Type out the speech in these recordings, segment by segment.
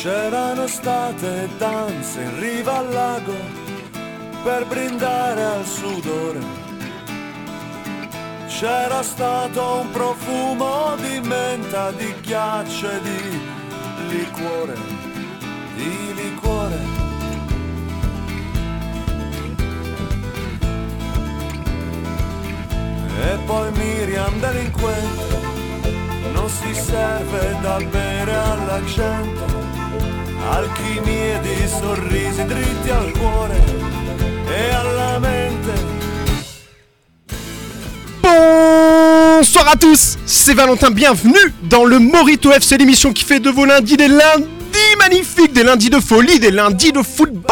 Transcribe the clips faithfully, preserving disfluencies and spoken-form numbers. C'erano state danze in riva al lago per brindare al sudore. C'era stato un profumo di menta, di ghiaccio e di liquore, di liquore. E poi Miriam delinquente non si serve da bere alla gente. Alchimie di sorrisi dritti al cuore e alla mente. Bonsoir à tous, c'est Valentin, bienvenue dans le Morito F, c'est l'émission qui fait de vos lundis des lundis magnifiques, des lundis de folie, des lundis de football.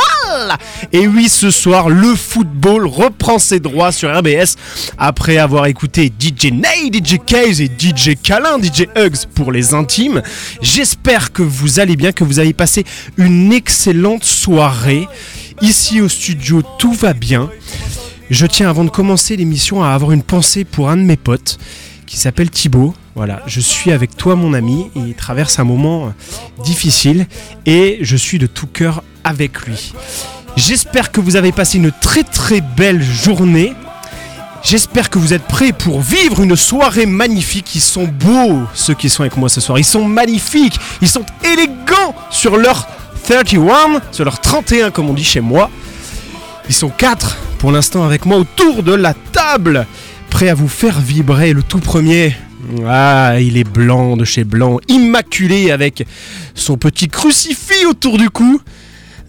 Et oui, ce soir, le football reprend ses droits sur R B S après avoir écouté D J Ney, D J Case et D J Kalin, D J Hugs pour les intimes. J'espère que vous allez bien, que vous avez passé une excellente soirée. Ici au studio, tout va bien. Je tiens, avant de commencer l'émission, à avoir une pensée pour un de mes potes qui s'appelle Thibaut. Voilà, je suis avec toi mon ami, il traverse un moment difficile et je suis de tout cœur avec lui. J'espère que vous avez passé une très très belle journée. J'espère que vous êtes prêts pour vivre une soirée magnifique. Ils sont beaux ceux qui sont avec moi ce soir, ils sont magnifiques, ils sont élégants sur leur trente et un, sur leur trente et un comme on dit chez moi. Ils sont quatre pour l'instant avec moi autour de la table, prêts à vous faire vibrer. Le tout premier... Ah, il est blanc de chez blanc, immaculé avec son petit crucifix autour du cou.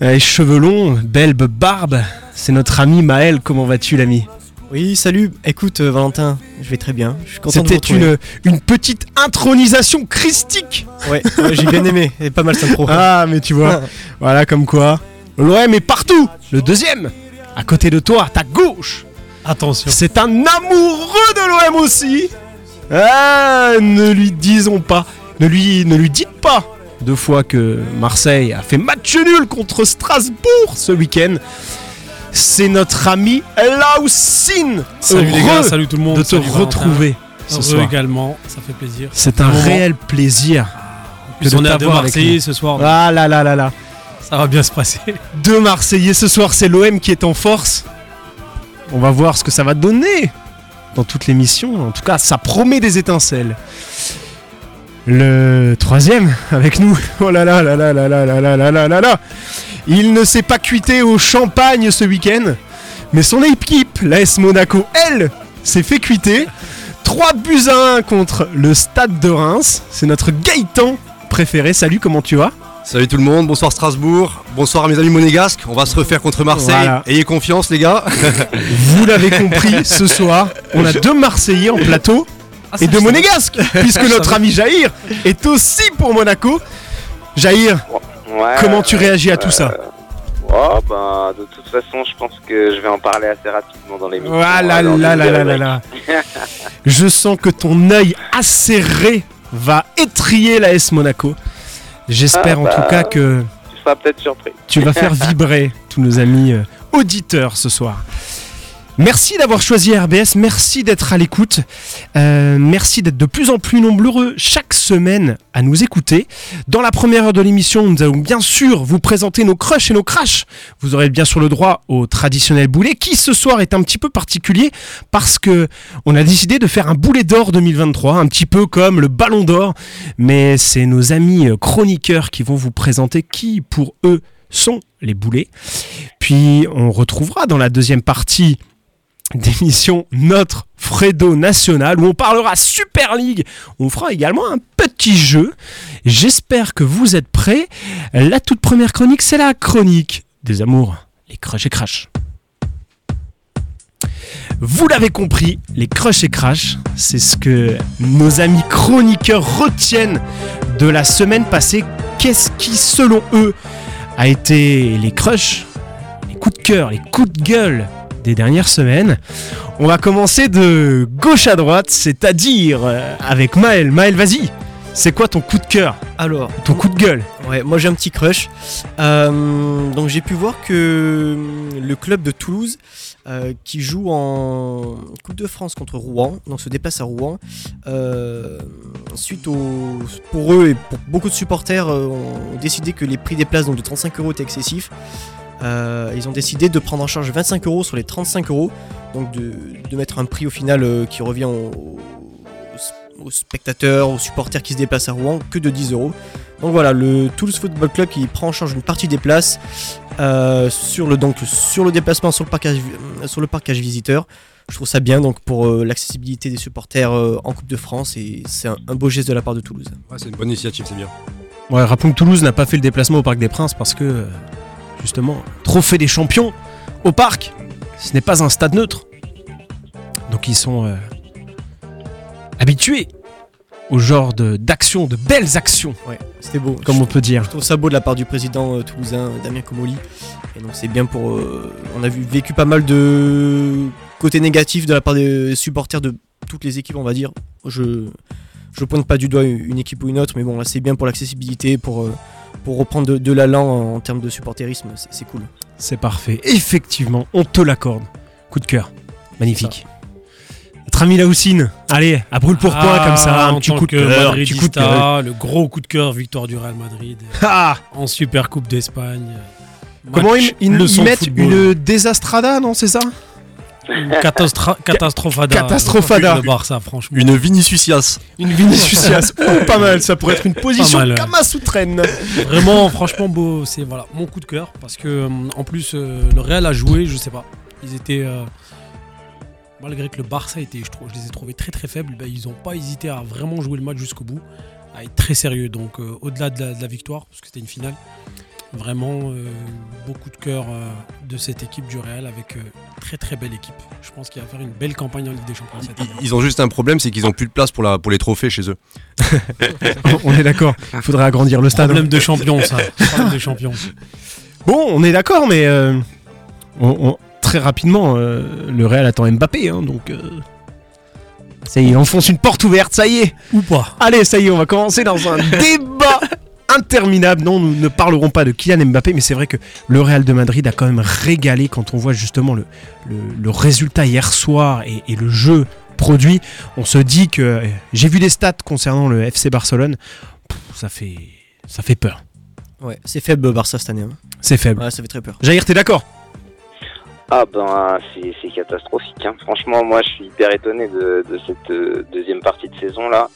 Et cheveux longs, belle barbe, c'est notre ami Maël. Comment vas-tu l'ami ? Oui, salut, écoute euh, Valentin, je vais très bien, je suis content. C'était de une, une petite intronisation christique. Ouais, ouais j'ai bien aimé, c'est pas mal ça pro. Ah, mais tu vois, voilà comme quoi, l'O M est partout. Le deuxième, à côté de toi, à ta gauche. Attention. C'est un amoureux de l'O M aussi. Ah, ne lui disons pas, ne lui, ne lui dites pas deux fois que Marseille a fait match nul contre Strasbourg ce week-end. C'est notre ami Laucine. Salut les gars, salut tout le monde. De te salut retrouver Valentin. Ce heureux soir également, ça fait plaisir. C'est un, un réel plaisir. En plus, que on de est à deux Marseillais ce soir. Ah là là là là. Ça va bien se passer. Deux Marseillais ce soir, c'est l'O M qui est en force. On va voir ce que ça va donner. Dans toute l'émission, en tout cas, ça promet des étincelles. Le troisième avec nous, oh là là là là là là là là là là là, il ne s'est pas quitté au champagne ce week-end, mais son équipe, l'A S Monaco, elle, s'est fait quitter. trois buts à un contre le Stade de Reims. C'est notre Gaëtan préféré. Salut, comment tu vas ? Salut tout le monde, bonsoir Strasbourg, bonsoir à mes amis monégasques, on va se refaire contre Marseille, voilà. Ayez confiance les gars. Vous l'avez compris, ce soir, on a deux Marseillais en plateau ah, et deux monégasques, puisque notre ami Jaïr est aussi pour Monaco. Jaïr, ouais, comment tu réagis à euh, tout ça ? Oh, ben, de toute façon, je pense que je vais en parler assez rapidement dans l'émission. Voilà, dans là, là, là, là, là. Je sens que ton œil acéré va étriller l'A S Monaco. J'espère ah bah, en tout cas que tu seras peut-être surpris. Tu vas faire vibrer tous nos amis euh, auditeurs ce soir. Merci d'avoir choisi R B S, merci d'être à l'écoute, euh, merci d'être de plus en plus nombreux chaque semaine à nous écouter. Dans la première heure de l'émission, nous allons bien sûr vous présenter nos crushs et nos crashs. Vous aurez bien sûr le droit au traditionnel boulet, qui ce soir est un petit peu particulier parce que on a décidé de faire un boulet d'or deux mille vingt-trois, un petit peu comme le ballon d'or. Mais c'est nos amis chroniqueurs qui vont vous présenter qui pour eux sont les boulets. Puis on retrouvera dans la deuxième partie d'émission notre Fredo National où on parlera Super League. On fera également un petit jeu. J'espère que vous êtes prêts. La toute première chronique, c'est la chronique des amours, les crushs et crashs. Vous l'avez compris, les crushs et crashs, c'est ce que nos amis chroniqueurs retiennent de la semaine passée. Qu'est-ce qui, selon eux, a été les crushs, les coups de cœur, les coups de gueule des dernières semaines. On va commencer de gauche à droite, c'est-à-dire avec Maël. Maël, vas-y, C'est quoi ton coup de cœur? Alors, ton coup de gueule? Ouais, moi j'ai un petit crush. Euh, donc j'ai pu voir que le club de Toulouse, euh, qui joue en Coupe de France contre Rouen, donc se déplace à Rouen, euh, suite au, pour eux et pour beaucoup de supporters, euh, ont décidé que les prix des places donc de trente-cinq euros étaient excessifs. Euh, ils ont décidé de prendre en charge vingt-cinq euros sur les trente-cinq euros, donc de, de mettre un prix au final euh, qui revient au, au, aux spectateurs, aux supporters qui se déplacent à Rouen, que de dix euros. Donc voilà, le Toulouse Football Club qui prend en charge une partie des places euh, sur le donc sur le déplacement sur le parcage sur le parcage visiteur. Je trouve ça bien donc pour euh, l'accessibilité des supporters euh, en Coupe de France, et c'est un, un beau geste de la part de Toulouse. Ouais, c'est une bonne initiative, c'est bien. Ouais, rappelons que Toulouse n'a pas fait le déplacement au Parc des Princes parce que justement, trophée des champions au parc, ce n'est pas un stade neutre. Donc ils sont euh, habitués au genre de, d'actions, de belles actions. Ouais, c'était beau. Comme je, on peut dire. Je trouve ça beau de la part du président euh, toulousain, Damien Comolli. Et donc c'est bien pour. Euh, on a vu, vécu pas mal de côtés négatifs de la part des supporters de toutes les équipes, on va dire. Je je pointe pas du doigt une équipe ou une autre, mais bon, là c'est bien pour l'accessibilité, pour euh, pour reprendre de, de l'allant en termes de supporterisme, c'est, c'est cool. C'est parfait. Effectivement, on te l'accorde. Coup de cœur, magnifique. Notre ami Laoussine, allez, à brûle pour toi, ah, comme ça, un petit coup de cœur, un petit coup de cœur. Le gros coup de cœur, victoire du Real Madrid ah en Super Coupe d'Espagne. Match, comment ils, ils, ils mettent football. Une désastrada, non, c'est ça? Une catastra- catastrophada. Catastrophada. Le Barça, franchement. Une Vinicius. Une Vinicius. Oh, pas mal, ça pourrait être une position Kamasoutraine. Vraiment, franchement, beau. C'est voilà, mon coup de cœur. Parce que, en plus, euh, le Real a joué, je sais pas. Ils étaient. Euh, malgré que le Barça était, je, trouve, je les ai trouvés très très faibles, bah, ils n'ont pas hésité à vraiment jouer le match jusqu'au bout, à être très sérieux. Donc, euh, au-delà de la, de la victoire, parce que c'était une finale. Vraiment euh, beaucoup de cœur euh, de cette équipe du Real, avec euh, très très belle équipe. Je pense qu'il va faire une belle campagne en Ligue des Champions cette année. Ils ont juste un problème, c'est qu'ils n'ont plus de place pour, la, pour les trophées chez eux. On est d'accord, il faudrait agrandir le stade. Problème de champion, ça. Problème de champion. Bon, on est d'accord, mais euh, on, on, très rapidement, euh, le Real attend Mbappé, hein, donc. Euh... Ça y est, on enfonce une porte ouverte, ça y est. Ou pas. Allez, ça y est, on va commencer dans un débat. Interminable, non, nous ne parlerons pas de Kylian Mbappé, mais c'est vrai que le Real de Madrid a quand même régalé quand on voit justement le, le, le résultat hier soir et, et le jeu produit. On se dit que j'ai vu des stats concernant le F C Barcelone, pff, ça fait ça fait peur. Ouais, c'est faible Barça cette année. Hein. C'est faible. Ouais, ça fait très peur. Jair, t'es d'accord? Ah ben c'est, c'est catastrophique. Hein. Franchement, moi je suis hyper étonné de, de cette deuxième partie de saison là.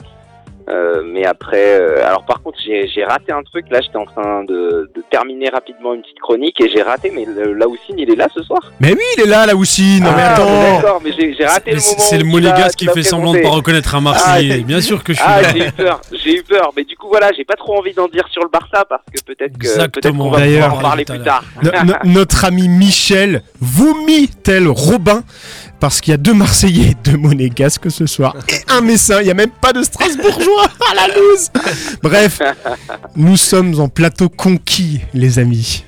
Euh, mais après, euh, alors par contre j'ai, j'ai raté un truc, là j'étais en train de, de terminer rapidement une petite chronique et j'ai raté, mais Laoussine il est là ce soir? Mais oui il est là Laoussine, ah, mais attends. D'accord, mais j'ai, j'ai raté c'est, le moment. C'est le monégasque qui fait semblant de ne pas reconnaître un Marseillais, ah, bien sûr que je suis ah, là. Ah j'ai eu peur, j'ai eu peur, mais du coup voilà, j'ai pas trop envie d'en dire sur le Barça parce que peut-être, que, peut-être qu'on va d'ailleurs, en parler plus tard. no, no, Notre ami Michel vomit tel Robin parce qu'il y a deux Marseillais et deux monégasques ce soir et un Messin, il n'y a même pas de Strasbourgeois. À la loose. Bref, nous sommes en plateau conquis, les amis.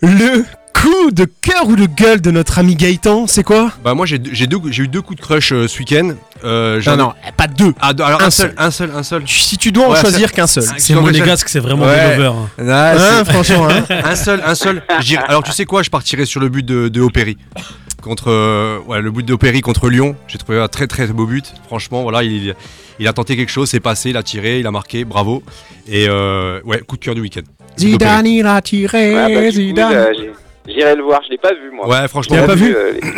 Le coup de cœur ou de gueule de notre ami Gaëtan, c'est quoi? Bah moi j'ai j'ai, deux, j'ai eu deux coups de crush euh, ce week-end. Euh, non non, pas deux. Ah, alors un, un seul, seul, un seul, un seul. Si tu dois en ouais, choisir c'est, qu'un seul. C'est, c'est monégasque, c'est vraiment ouais. Des lovers. Hein. Ah, hein, franchement, hein. un seul, un seul. J'irai. Alors tu sais quoi, je partirai sur le but de, de Opéry. Contre euh, ouais, le but d'Opéry contre Lyon, j'ai trouvé un très très beau but. Franchement, voilà, il, il a tenté quelque chose, c'est passé, il a tiré, il a marqué, bravo. Et euh, ouais, coup de cœur du week-end. Zidane, il a tiré, ouais, bah, Zidane. Coup, euh, j'irai le voir, je l'ai pas vu moi. Ouais, franchement, tu l'as pas vu euh, les...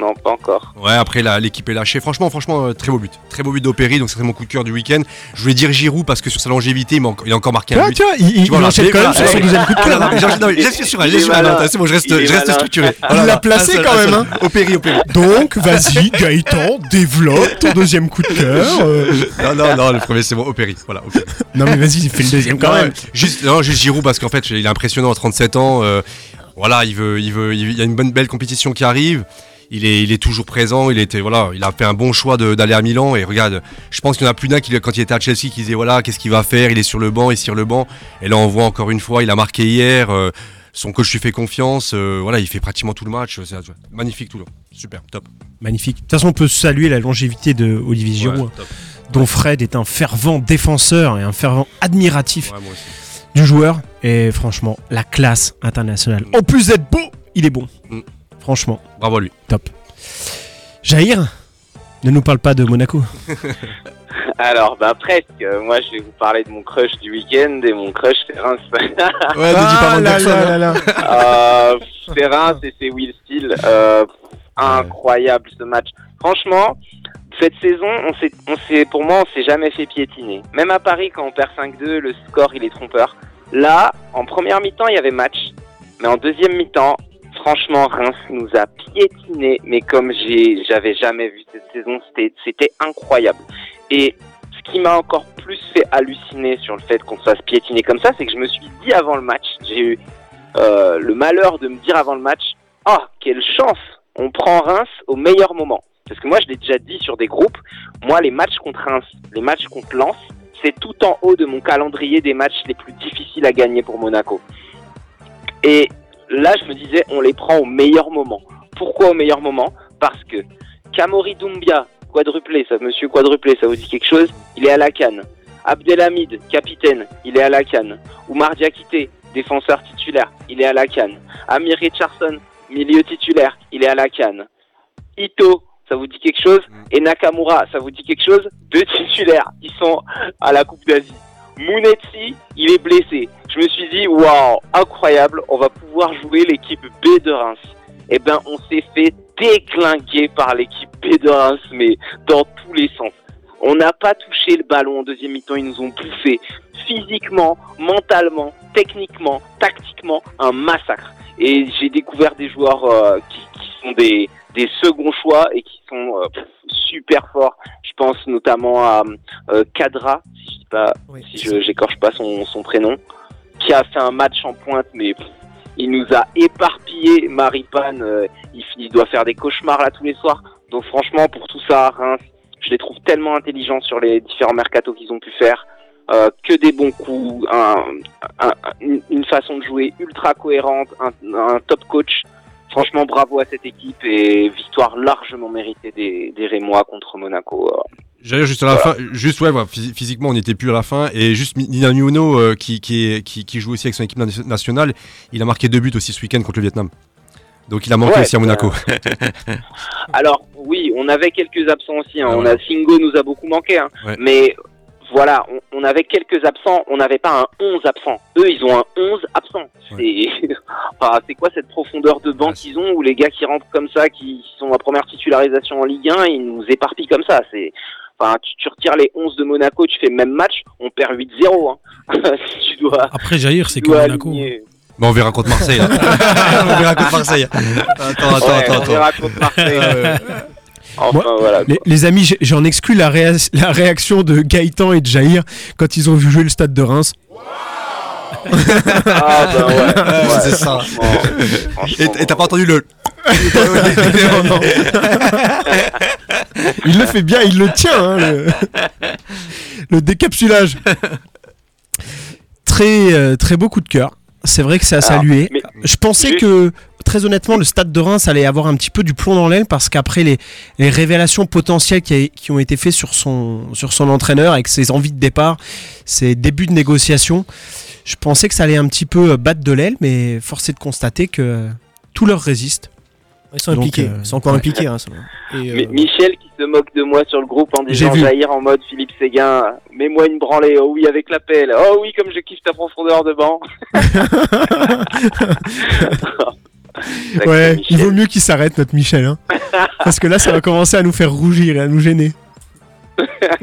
Non, pas encore. Ouais, après la, l'équipe est lâchée. Franchement, franchement, euh, très beau but, très beau but d'Opéry. Donc c'était mon coup de cœur du week-end. Je voulais dire Giroud parce que sur sa longévité, il, il a encore marqué un but. Ah, tiens, il, tu vois, il enchaîne quand même sur son deuxième coup de cœur. Je suis sûr, je suis malin. C'est bon, je reste, je reste structuré. Il l'a placé quand même. Opéry, Opéry. Donc vas-y, Gaëtan, développe ton deuxième coup de cœur. Non, non, non, le premier c'est bon, Opéry. Voilà. Non mais vas-y, fais le deuxième quand même. Juste, non, juste Giroud parce qu'en fait, il est impressionnant à trente-sept ans. Voilà, il veut, il veut, il y a une bonne belle compétition qui arrive. Il est, il est toujours présent. Il était, voilà, il a fait un bon choix de, d'aller à Milan. Et regarde, je pense qu'il y en a plus d'un qui, quand il était à Chelsea, qui disait voilà, qu'est-ce qu'il va faire? Il est sur le banc, il est sur le banc. Et là, on voit encore une fois, il a marqué hier. Euh, son coach lui fait confiance. Euh, voilà, il fait pratiquement tout le match. C'est, c'est magnifique, tout le, super, top. Magnifique. De toute façon, on peut saluer la longévité de Olivier Giroud. Ouais, dont Fred est un fervent défenseur et un fervent admiratif ouais, du joueur. Et franchement, la classe internationale. En plus d'être beau, il est bon. Mm. Franchement. Bravo à lui. Top. Jaïr, ne nous parle pas de Monaco. Alors, bah presque. Moi, je vais vous parler de mon crush du week-end et mon crush, c'est Reims. Ouais, ah là là là là. C'est Reims et c'est Will Steele. Euh, incroyable ce match. Franchement, cette saison, on s'est, on s'est, pour moi, on s'est jamais fait piétiner. Même à Paris, quand on perd cinq deux, le score, il est trompeur. Là, en première mi-temps, il y avait match. Mais en deuxième mi-temps, franchement, Reims nous a piétinés. Mais comme j'ai, j'avais jamais vu cette saison, c'était, c'était incroyable. Et ce qui m'a encore plus fait halluciner sur le fait qu'on se fasse piétiner comme ça, c'est que je me suis dit avant le match, j'ai eu euh, le malheur de me dire avant le match, « Ah, quelle chance ! On prend Reims au meilleur moment !» Parce que moi, je l'ai déjà dit sur des groupes, moi, les matchs contre Reims, les matchs contre Lens, c'est tout en haut de mon calendrier des matchs les plus difficiles à gagner pour Monaco. Et là, je me disais, on les prend au meilleur moment. Pourquoi au meilleur moment ? Parce que Kamori Doumbia, quadruplé, ça, monsieur quadruplé, ça vous dit quelque chose ? Il est à la canne. Abdelhamid, capitaine, il est à la canne. Oumar Diakité, défenseur titulaire, il est à la canne. Amir Richardson, milieu titulaire, il est à la canne. Ito, ça vous dit quelque chose ? Et Nakamura, ça vous dit quelque chose ? Deux titulaires, ils sont à la Coupe d'Asie. Mounetzi, il est blessé. Je me suis dit, waouh, incroyable, on va pouvoir jouer l'équipe B de Reims. Eh ben, on s'est fait déglinguer par l'équipe B de Reims, mais dans tous les sens. On n'a pas touché le ballon en deuxième mi-temps, ils nous ont bouffé. Physiquement, mentalement, techniquement, tactiquement, un massacre. Et j'ai découvert des joueurs euh, qui, qui sont des, des seconds choix et qui sont euh, super forts. Je pense notamment à euh, Kadra, si je dis pas, oui, si je, j'écorche pas son, son prénom, qui a fait un match en pointe, mais pff, il nous a éparpillé. Maripane, euh, il, il doit faire des cauchemars là tous les soirs. Donc franchement, pour tout ça, Reims, je les trouve tellement intelligents sur les différents mercatos qu'ils ont pu faire. Euh, que des bons coups, un, un, une façon de jouer ultra cohérente, un, un top coach. Franchement, bravo à cette équipe et victoire largement méritée des, des Rémois contre Monaco. J'allais juste à la voilà. fin, juste ouais, ouais, physiquement on n'était plus à la fin et juste Nina Nuno euh, qui, qui, qui, qui joue aussi avec son équipe nationale, il a marqué deux buts aussi ce week-end contre le Vietnam. Donc il a manqué ouais, aussi à Monaco. Euh... Alors oui, on avait quelques absents aussi. Hein. Ah, on ouais. a Singo nous a beaucoup manqué, hein. ouais. mais Voilà, on, on avait quelques absents, on n'avait pas un onze absent. Eux, ils ont un onze absent. Ouais. C'est... Ah, c'est quoi cette profondeur de banc ouais. qu'ils ont où les gars qui rentrent comme ça, qui sont à première titularisation en Ligue un, ils nous éparpillent comme ça. C'est, enfin, tu, tu retires les onze de Monaco, tu fais le même match, on perd huit zéro. Hein. tu dois, Après, Jaïr, c'est que Monaco. Aligner... Bah on verra contre Marseille. Là. on verra contre Marseille. Attends, attends, ouais, attends. On attends. verra contre Marseille. Enfin, Moi, voilà, les, les amis, j'en exclus la, réa- la réaction de Gaëtan et de Jaïr quand ils ont vu jouer le stade de Reims. Wow ah ben ouais, ouais, ouais c'est ça. Franchement, franchement, et, et t'as pas entendu le. il le fait bien, il le tient, hein, le... le décapsulage. Très, euh, très beau coup de cœur. C'est vrai que c'est à saluer. Alors, mais... Je pensais Juste... que. Très honnêtement, le stade de Reims allait avoir un petit peu du plomb dans l'aile parce qu'après les, les révélations potentielles qui, a, qui ont été faites sur son, sur son entraîneur avec ses envies de départ, ses débuts de négociation, je pensais que ça allait un petit peu battre de l'aile, mais force est de constater que tout leur résiste. Ils sont Donc, impliqués, euh, ils sont encore ouais. impliqués. Hein, et, euh... Michel qui se moque de moi sur le groupe en disant Jaïr en mode Philippe Séguin, mets-moi une branlée, oh oui avec la pelle, oh oui comme je kiffe ta profondeur de banc. Ouais, il vaut mieux qu'il s'arrête notre Michel hein. Parce que là ça va commencer à nous faire rougir et à nous gêner.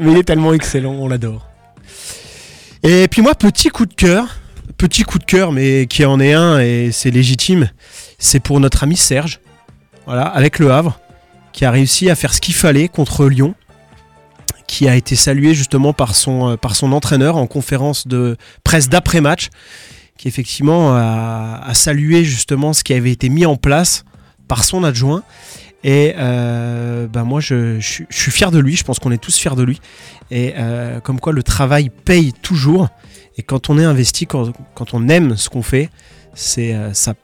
Mais il est tellement excellent, on l'adore. Et puis moi petit coup de cœur, petit coup de cœur mais qui en est un et c'est légitime, c'est pour notre ami Serge. Voilà, avec Le Havre qui a réussi à faire ce qu'il fallait contre Lyon, qui a été salué justement par son par son entraîneur en conférence de presse d'après-match. Qui effectivement a, a salué justement ce qui avait été mis en place par son adjoint. Et euh, ben moi, je, je, je suis fier de lui. Je pense qu'on est tous fiers de lui. Et euh, comme quoi, le travail paye toujours. Et quand on est investi, quand, quand on aime ce qu'on fait, c'est, ça,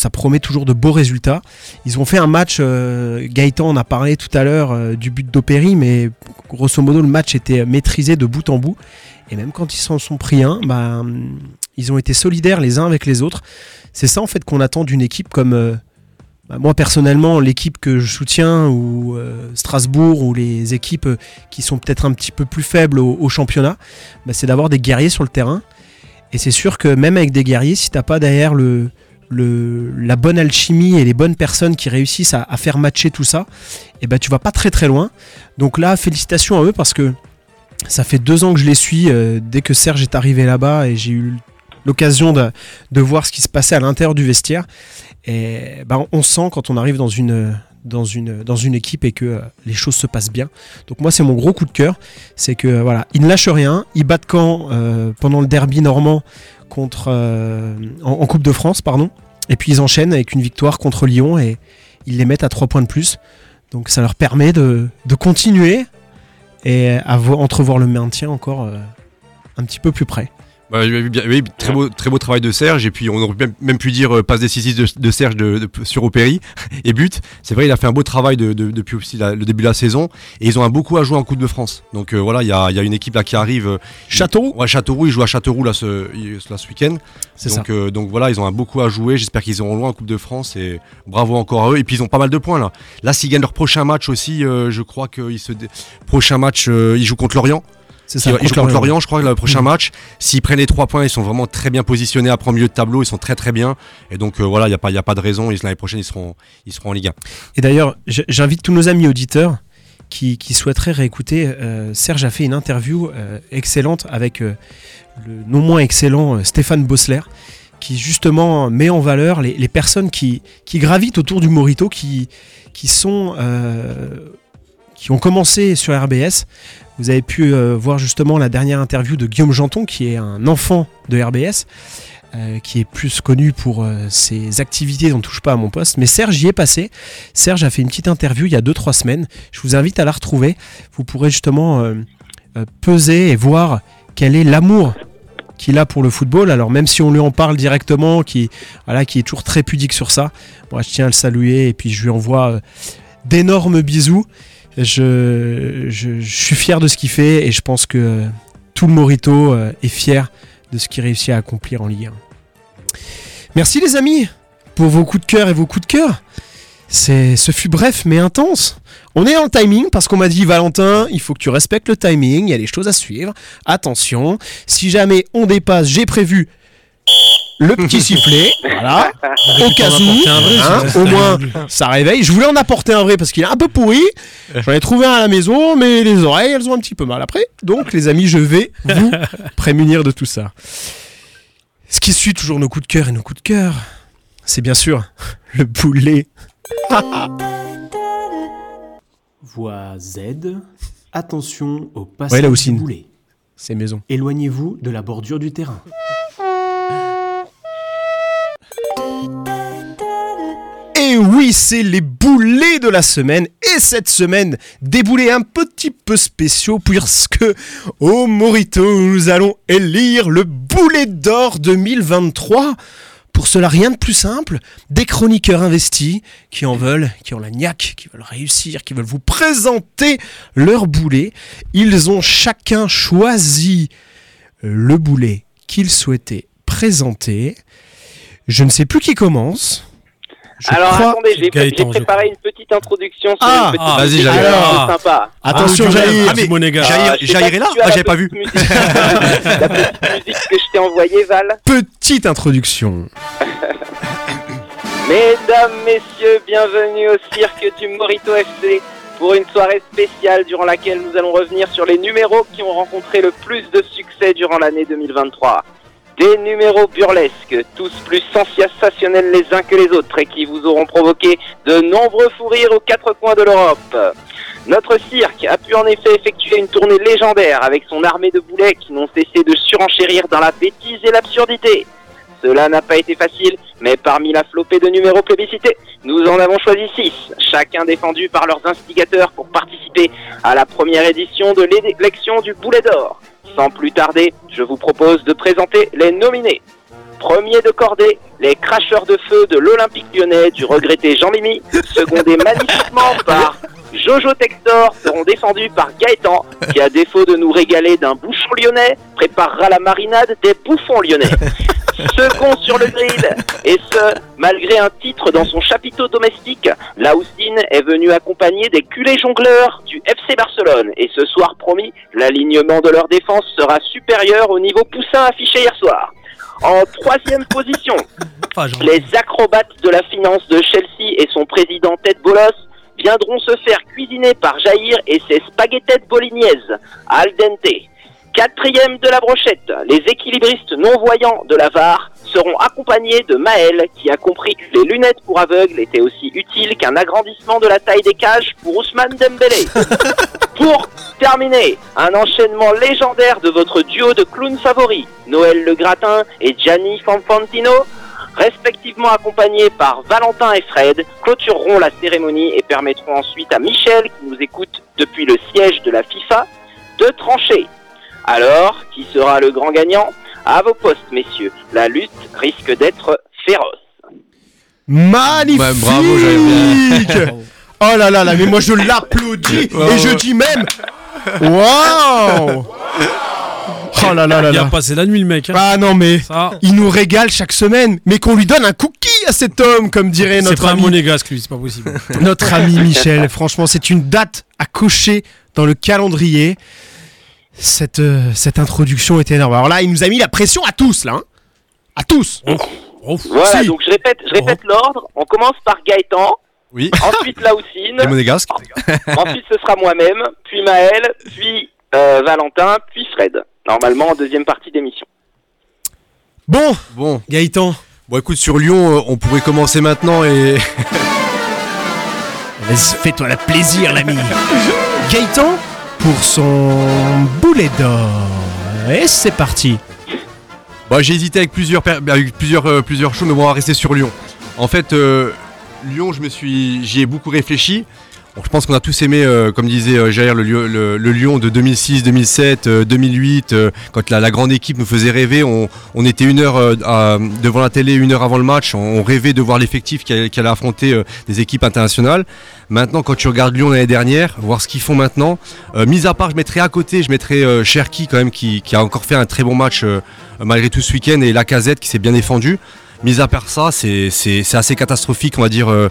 ça promet toujours de beaux résultats. Ils ont fait un match, euh, Gaëtan en a parlé tout à l'heure euh, du but d'Opéry, mais grosso modo le match était maîtrisé de bout en bout. Et même quand ils s'en sont pris un, bah, ils ont été solidaires les uns avec les autres. C'est ça en fait qu'on attend d'une équipe comme... Euh, bah, moi personnellement, l'équipe que je soutiens, ou euh, Strasbourg, ou les équipes euh, qui sont peut-être un petit peu plus faibles au, au championnat, bah, c'est d'avoir des guerriers sur le terrain. Et c'est sûr que même avec des guerriers, si t'as pas derrière le... Le, la bonne alchimie et les bonnes personnes qui réussissent à, à faire matcher tout ça, et ben tu vas pas très très loin. Donc là, félicitations à eux, parce que ça fait deux ans que je les suis, euh, dès que Serge est arrivé là-bas, et j'ai eu l'occasion de, de voir ce qui se passait à l'intérieur du vestiaire. Et ben on sent quand on arrive dans une dans une dans une équipe et que euh, les choses se passent bien. Donc moi c'est mon gros coup de cœur, c'est que voilà, ils ne lâchent rien, ils battent Caen euh, pendant le derby normand. Contre, euh, en, en Coupe de France, pardon. Et puis ils enchaînent avec une victoire contre Lyon et ils les mettent à trois points de plus. Donc ça leur permet de, de continuer et à vo- entrevoir le maintien encore euh, un petit peu plus près. Bah, oui, très beau, très beau travail de Serge, et puis on aurait même pu dire passe décisive de, de Serge de, de, sur Opéry et but. C'est vrai, il a fait un beau travail de, de, depuis aussi la, le début de la saison, et ils ont un beaucoup à jouer en Coupe de France. Donc euh, voilà, il y a, y a une équipe là qui arrive. Châteauroux. Ouais, Châteauroux, ils jouent à Châteauroux là ce, là, ce week-end. C'est donc, ça. Euh, donc voilà, ils ont un beaucoup à jouer. J'espère qu'ils iront loin en Coupe de France, et bravo encore à eux. Et puis ils ont pas mal de points là. Là, s'ils gagnent leur prochain match aussi, euh, je crois que ils se dé... prochain match, euh, ils jouent contre Lorient. C'est ça, ils jouent contre Lorient, je crois, le prochain mmh. match. S'ils prennent les trois points, ils sont vraiment très bien positionnés après, au milieu de tableau, ils sont très très bien. Et donc euh, voilà, il n'y a pas, il n'y a pas de raison. L'année prochaine, ils seront, ils seront en Ligue un. Et d'ailleurs, j'invite tous nos amis auditeurs qui, qui souhaiteraient réécouter. Euh, Serge a fait une interview euh, excellente avec euh, le non moins excellent euh, Stéphane Bossler, qui justement met en valeur les, les personnes qui, qui gravitent autour du Morito, qui, qui sont... Euh, qui ont commencé sur R B S. Vous avez pu euh, voir justement la dernière interview de Guillaume Janton, qui est un enfant de R B S, euh, qui est plus connu pour euh, ses activités « N'en touche pas à mon poste ». Mais Serge y est passé. Serge a fait une petite interview il y a deux trois semaines. Je vous invite à la retrouver. Vous pourrez justement euh, euh, peser et voir quel est l'amour qu'il a pour le football. Alors même si on lui en parle directement, qui, voilà, qui est toujours très pudique sur ça, moi je tiens à le saluer, et puis je lui envoie euh, d'énormes bisous. Je, je, je suis fier de ce qu'il fait, et je pense que tout le Morito est fier de ce qu'il réussit à accomplir en Ligue un. Merci les amis pour vos coups de cœur et vos coups de cœur. C'est, ce fut bref mais intense. On est dans le timing parce qu'on m'a dit Valentin, il faut que tu respectes le timing, il y a des choses à suivre. Attention, si jamais on dépasse, j'ai prévu le petit sifflet, voilà, au cas où, hein, au moins ça réveille. Je voulais en apporter un vrai parce qu'il est un peu pourri, j'en ai trouvé un à la maison, mais les oreilles elles ont un petit peu mal après, donc les amis je vais vous prémunir de tout ça. Ce qui suit toujours nos coups de cœur et nos coups de cœur, c'est bien sûr le boulet. Voix Z, attention au passage ouais, là aussi, du boulet, c'est maison. Éloignez-vous de la bordure du terrain. Et oui, c'est les boulets de la semaine, et cette semaine, des boulets un petit peu spéciaux, puisque au Morito, nous allons élire le boulet d'or deux mille vingt-trois. Pour cela, rien de plus simple, des chroniqueurs investis qui en veulent, qui ont la niaque, qui veulent réussir, qui veulent vous présenter leur boulet. Ils ont chacun choisi le boulet qu'ils souhaitaient présenter. Je ne sais plus qui commence. Je alors attendez, j'ai, Gaëtan, j'ai préparé une petite introduction sur ah, une petite ah, vas-y, Jaïr. Ah, c'est sympa. Attention ah, Jaïr, ah, mais, mon gars. Jaïr, Jaïr est là. Ah, j'avais pas vu. Musique, la petite musique que je t'ai envoyée, Val. Petite introduction. Mesdames, messieurs, bienvenue au cirque du Morito F C pour une soirée spéciale durant laquelle nous allons revenir sur les numéros qui ont rencontré le plus de succès durant l'année deux mille vingt-trois. Des numéros burlesques, tous plus sensationnels les uns que les autres et qui vous auront provoqué de nombreux fous rires aux quatre coins de l'Europe. Notre cirque a pu en effet effectuer une tournée légendaire avec son armée de boulets qui n'ont cessé de surenchérir dans la bêtise et l'absurdité. Cela n'a pas été facile, mais parmi la flopée de numéros plébiscités, nous en avons choisi six, chacun défendu par leurs instigateurs pour participer à la première édition de l'élection du boulet d'or. Sans plus tarder, je vous propose de présenter les nominés. Premier de cordée, les cracheurs de feu de l'Olympique lyonnais du regretté Jean Mimi, secondés magnifiquement par Jojo Textor, seront défendus par Gaëtan, qui à défaut de nous régaler d'un bouchon lyonnais, préparera la marinade des bouffons lyonnais. Second sur le grill, et ce, malgré un titre dans son chapiteau domestique, Laoussine est venu accompagner des culés jongleurs du F C Barcelone. Et ce soir, promis, l'alignement de leur défense sera supérieur au niveau poussin affiché hier soir. En troisième position, les acrobates de la finance de Chelsea et son président Ted Bolos viendront se faire cuisiner par Jair et ses spaghettettes bolognaises à al dente. Quatrième de la brochette, les équilibristes non-voyants de la V A R seront accompagnés de Maël, qui a compris que les lunettes pour aveugles étaient aussi utiles qu'un agrandissement de la taille des cages pour Ousmane Dembélé. Pour terminer, un enchaînement légendaire de votre duo de clowns favoris, Noël Le Gratin et Gianni Fanfantino, respectivement accompagnés par Valentin et Fred, clôtureront la cérémonie et permettront ensuite à Michel, qui nous écoute depuis le siège de la FIFA, de trancher. Alors, qui sera le grand gagnant? À vos postes, messieurs. La lutte risque d'être féroce. Magnifique ouais, bravo, bien. Oh là là là, mais moi je l'applaudis wow. Et je dis même... Waouh. Oh là là là. Il a passé la nuit, le mec. Hein. Ah non, mais ça. Il nous régale chaque semaine. Mais qu'on lui donne un cookie à cet homme, comme dirait notre ami. C'est pas ami. Un monégasque, lui, c'est pas possible. Notre ami Michel, franchement, c'est une date à cocher dans le calendrier. Cette, euh, cette introduction était énorme. Alors là, il nous a mis la pression à tous, là. Hein à tous. Ouf, ouf, voilà, si. Donc je répète, je répète oh. l'ordre. On commence par Gaëtan. Oui. Ensuite, Laoussine. Les monégasques. Ensuite, ce sera moi-même, puis Maël, puis euh, Valentin, puis Fred. Normalement, en deuxième partie d'émission. Bon, bon. Gaëtan. Bon, écoute, sur Lyon, euh, on pourrait commencer maintenant et... Vas-y, fais-toi la plaisir, l'ami. Gaëtan pour son boulet d'or. Et c'est parti. Bon, j'ai hésité avec plusieurs per- avec plusieurs euh, plusieurs shows, mais bon, on va rester sur Lyon. En fait, euh, Lyon, je me suis j'y ai beaucoup réfléchi. Bon, je pense qu'on a tous aimé euh, comme disait euh, Jair le, le, le Lyon de deux mille six, deux mille sept, euh, deux mille huit euh, quand la, la grande équipe nous faisait rêver, on, on était une heure euh, à, devant la télé, une heure avant le match, on, on rêvait de voir l'effectif qui allait, qui allait affronter euh, des équipes internationales. Maintenant, quand tu regardes Lyon l'année dernière, voir ce qu'ils font maintenant, euh, mis à part, je mettrais à côté, je mettrais euh, Cherki quand même qui, qui a encore fait un très bon match euh, malgré tout ce week-end et Lacazette qui s'est bien défendu. Mis à part ça, c'est, c'est, c'est assez catastrophique, on va dire, euh,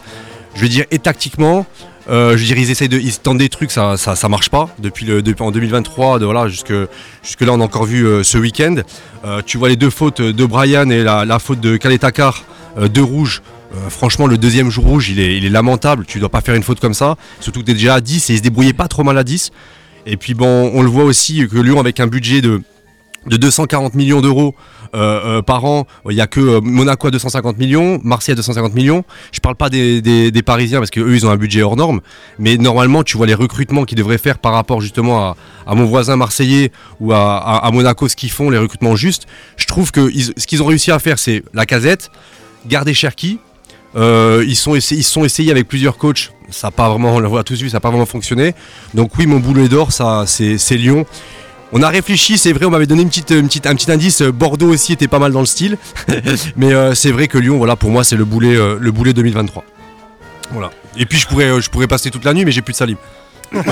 je vais dire et tactiquement. Euh, je dirais ils essayent de, ils tentent des trucs, ça, ça, ça marche pas. Depuis le, depuis en deux mille vingt-trois, de, voilà, jusque, jusque là on a encore vu euh, ce week-end. Euh, tu vois les deux fautes de Bryan et la, la faute de Kaletakar, euh, deux rouges. Euh, franchement, le deuxième jour rouge, il est, il est lamentable. Tu dois pas faire une faute comme ça. Surtout que t'es déjà à dix et ils se débrouillaient pas trop mal à dix. Et puis bon, on le voit aussi que Lyon avec un budget de de deux cent quarante millions d'euros euh, euh, par an, il n'y a que euh, Monaco à deux cent cinquante millions, Marseille à deux cent cinquante millions. Je ne parle pas des, des, des Parisiens parce qu'eux, ils ont un budget hors norme. Mais normalement, tu vois les recrutements qu'ils devraient faire par rapport justement à, à mon voisin marseillais ou à, à, à Monaco, ce qu'ils font, les recrutements justes. Je trouve que ils, ce qu'ils ont réussi à faire, c'est Lacazette, garder Cherki. Euh, ils sont essayés, ils sont essayés avec plusieurs coachs. Ça n'a pas vraiment, on l'a tous vu, ça n'a pas vraiment fonctionné. Donc oui, mon boulet d'or, ça, c'est, c'est Lyon. On a réfléchi, c'est vrai, on m'avait donné une petite, une petite, un petit indice, Bordeaux aussi était pas mal dans le style, mais euh, c'est vrai que Lyon, voilà, pour moi c'est le boulet, euh, le boulet deux mille vingt-trois. Voilà. Et puis je pourrais, euh, je pourrais passer toute la nuit, mais j'ai plus de salive. Dommage,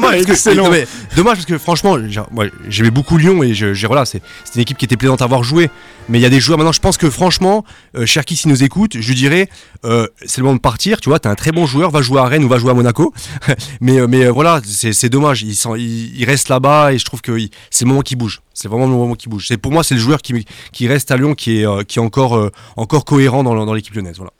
parce que c'est long. Mais, dommage parce que franchement, moi, j'aimais beaucoup Lyon et je, je, voilà, c'est, c'est une équipe qui était plaisante à voir jouer. Mais il y a des joueurs maintenant, je pense que franchement, euh, Cherki s'il nous écoute, je lui dirais, euh, c'est le moment de partir. Tu vois, t'es un très bon joueur, va jouer à Rennes ou va jouer à Monaco. mais euh, mais euh, voilà, c'est, c'est dommage. Il, il, il reste là-bas et je trouve que il, c'est le moment qui bouge. C'est vraiment le moment qui bouge. C'est, pour moi, c'est le joueur qui, qui reste à Lyon, qui est, euh, qui est encore, euh, encore cohérent dans, dans l'équipe lyonnaise. Voilà.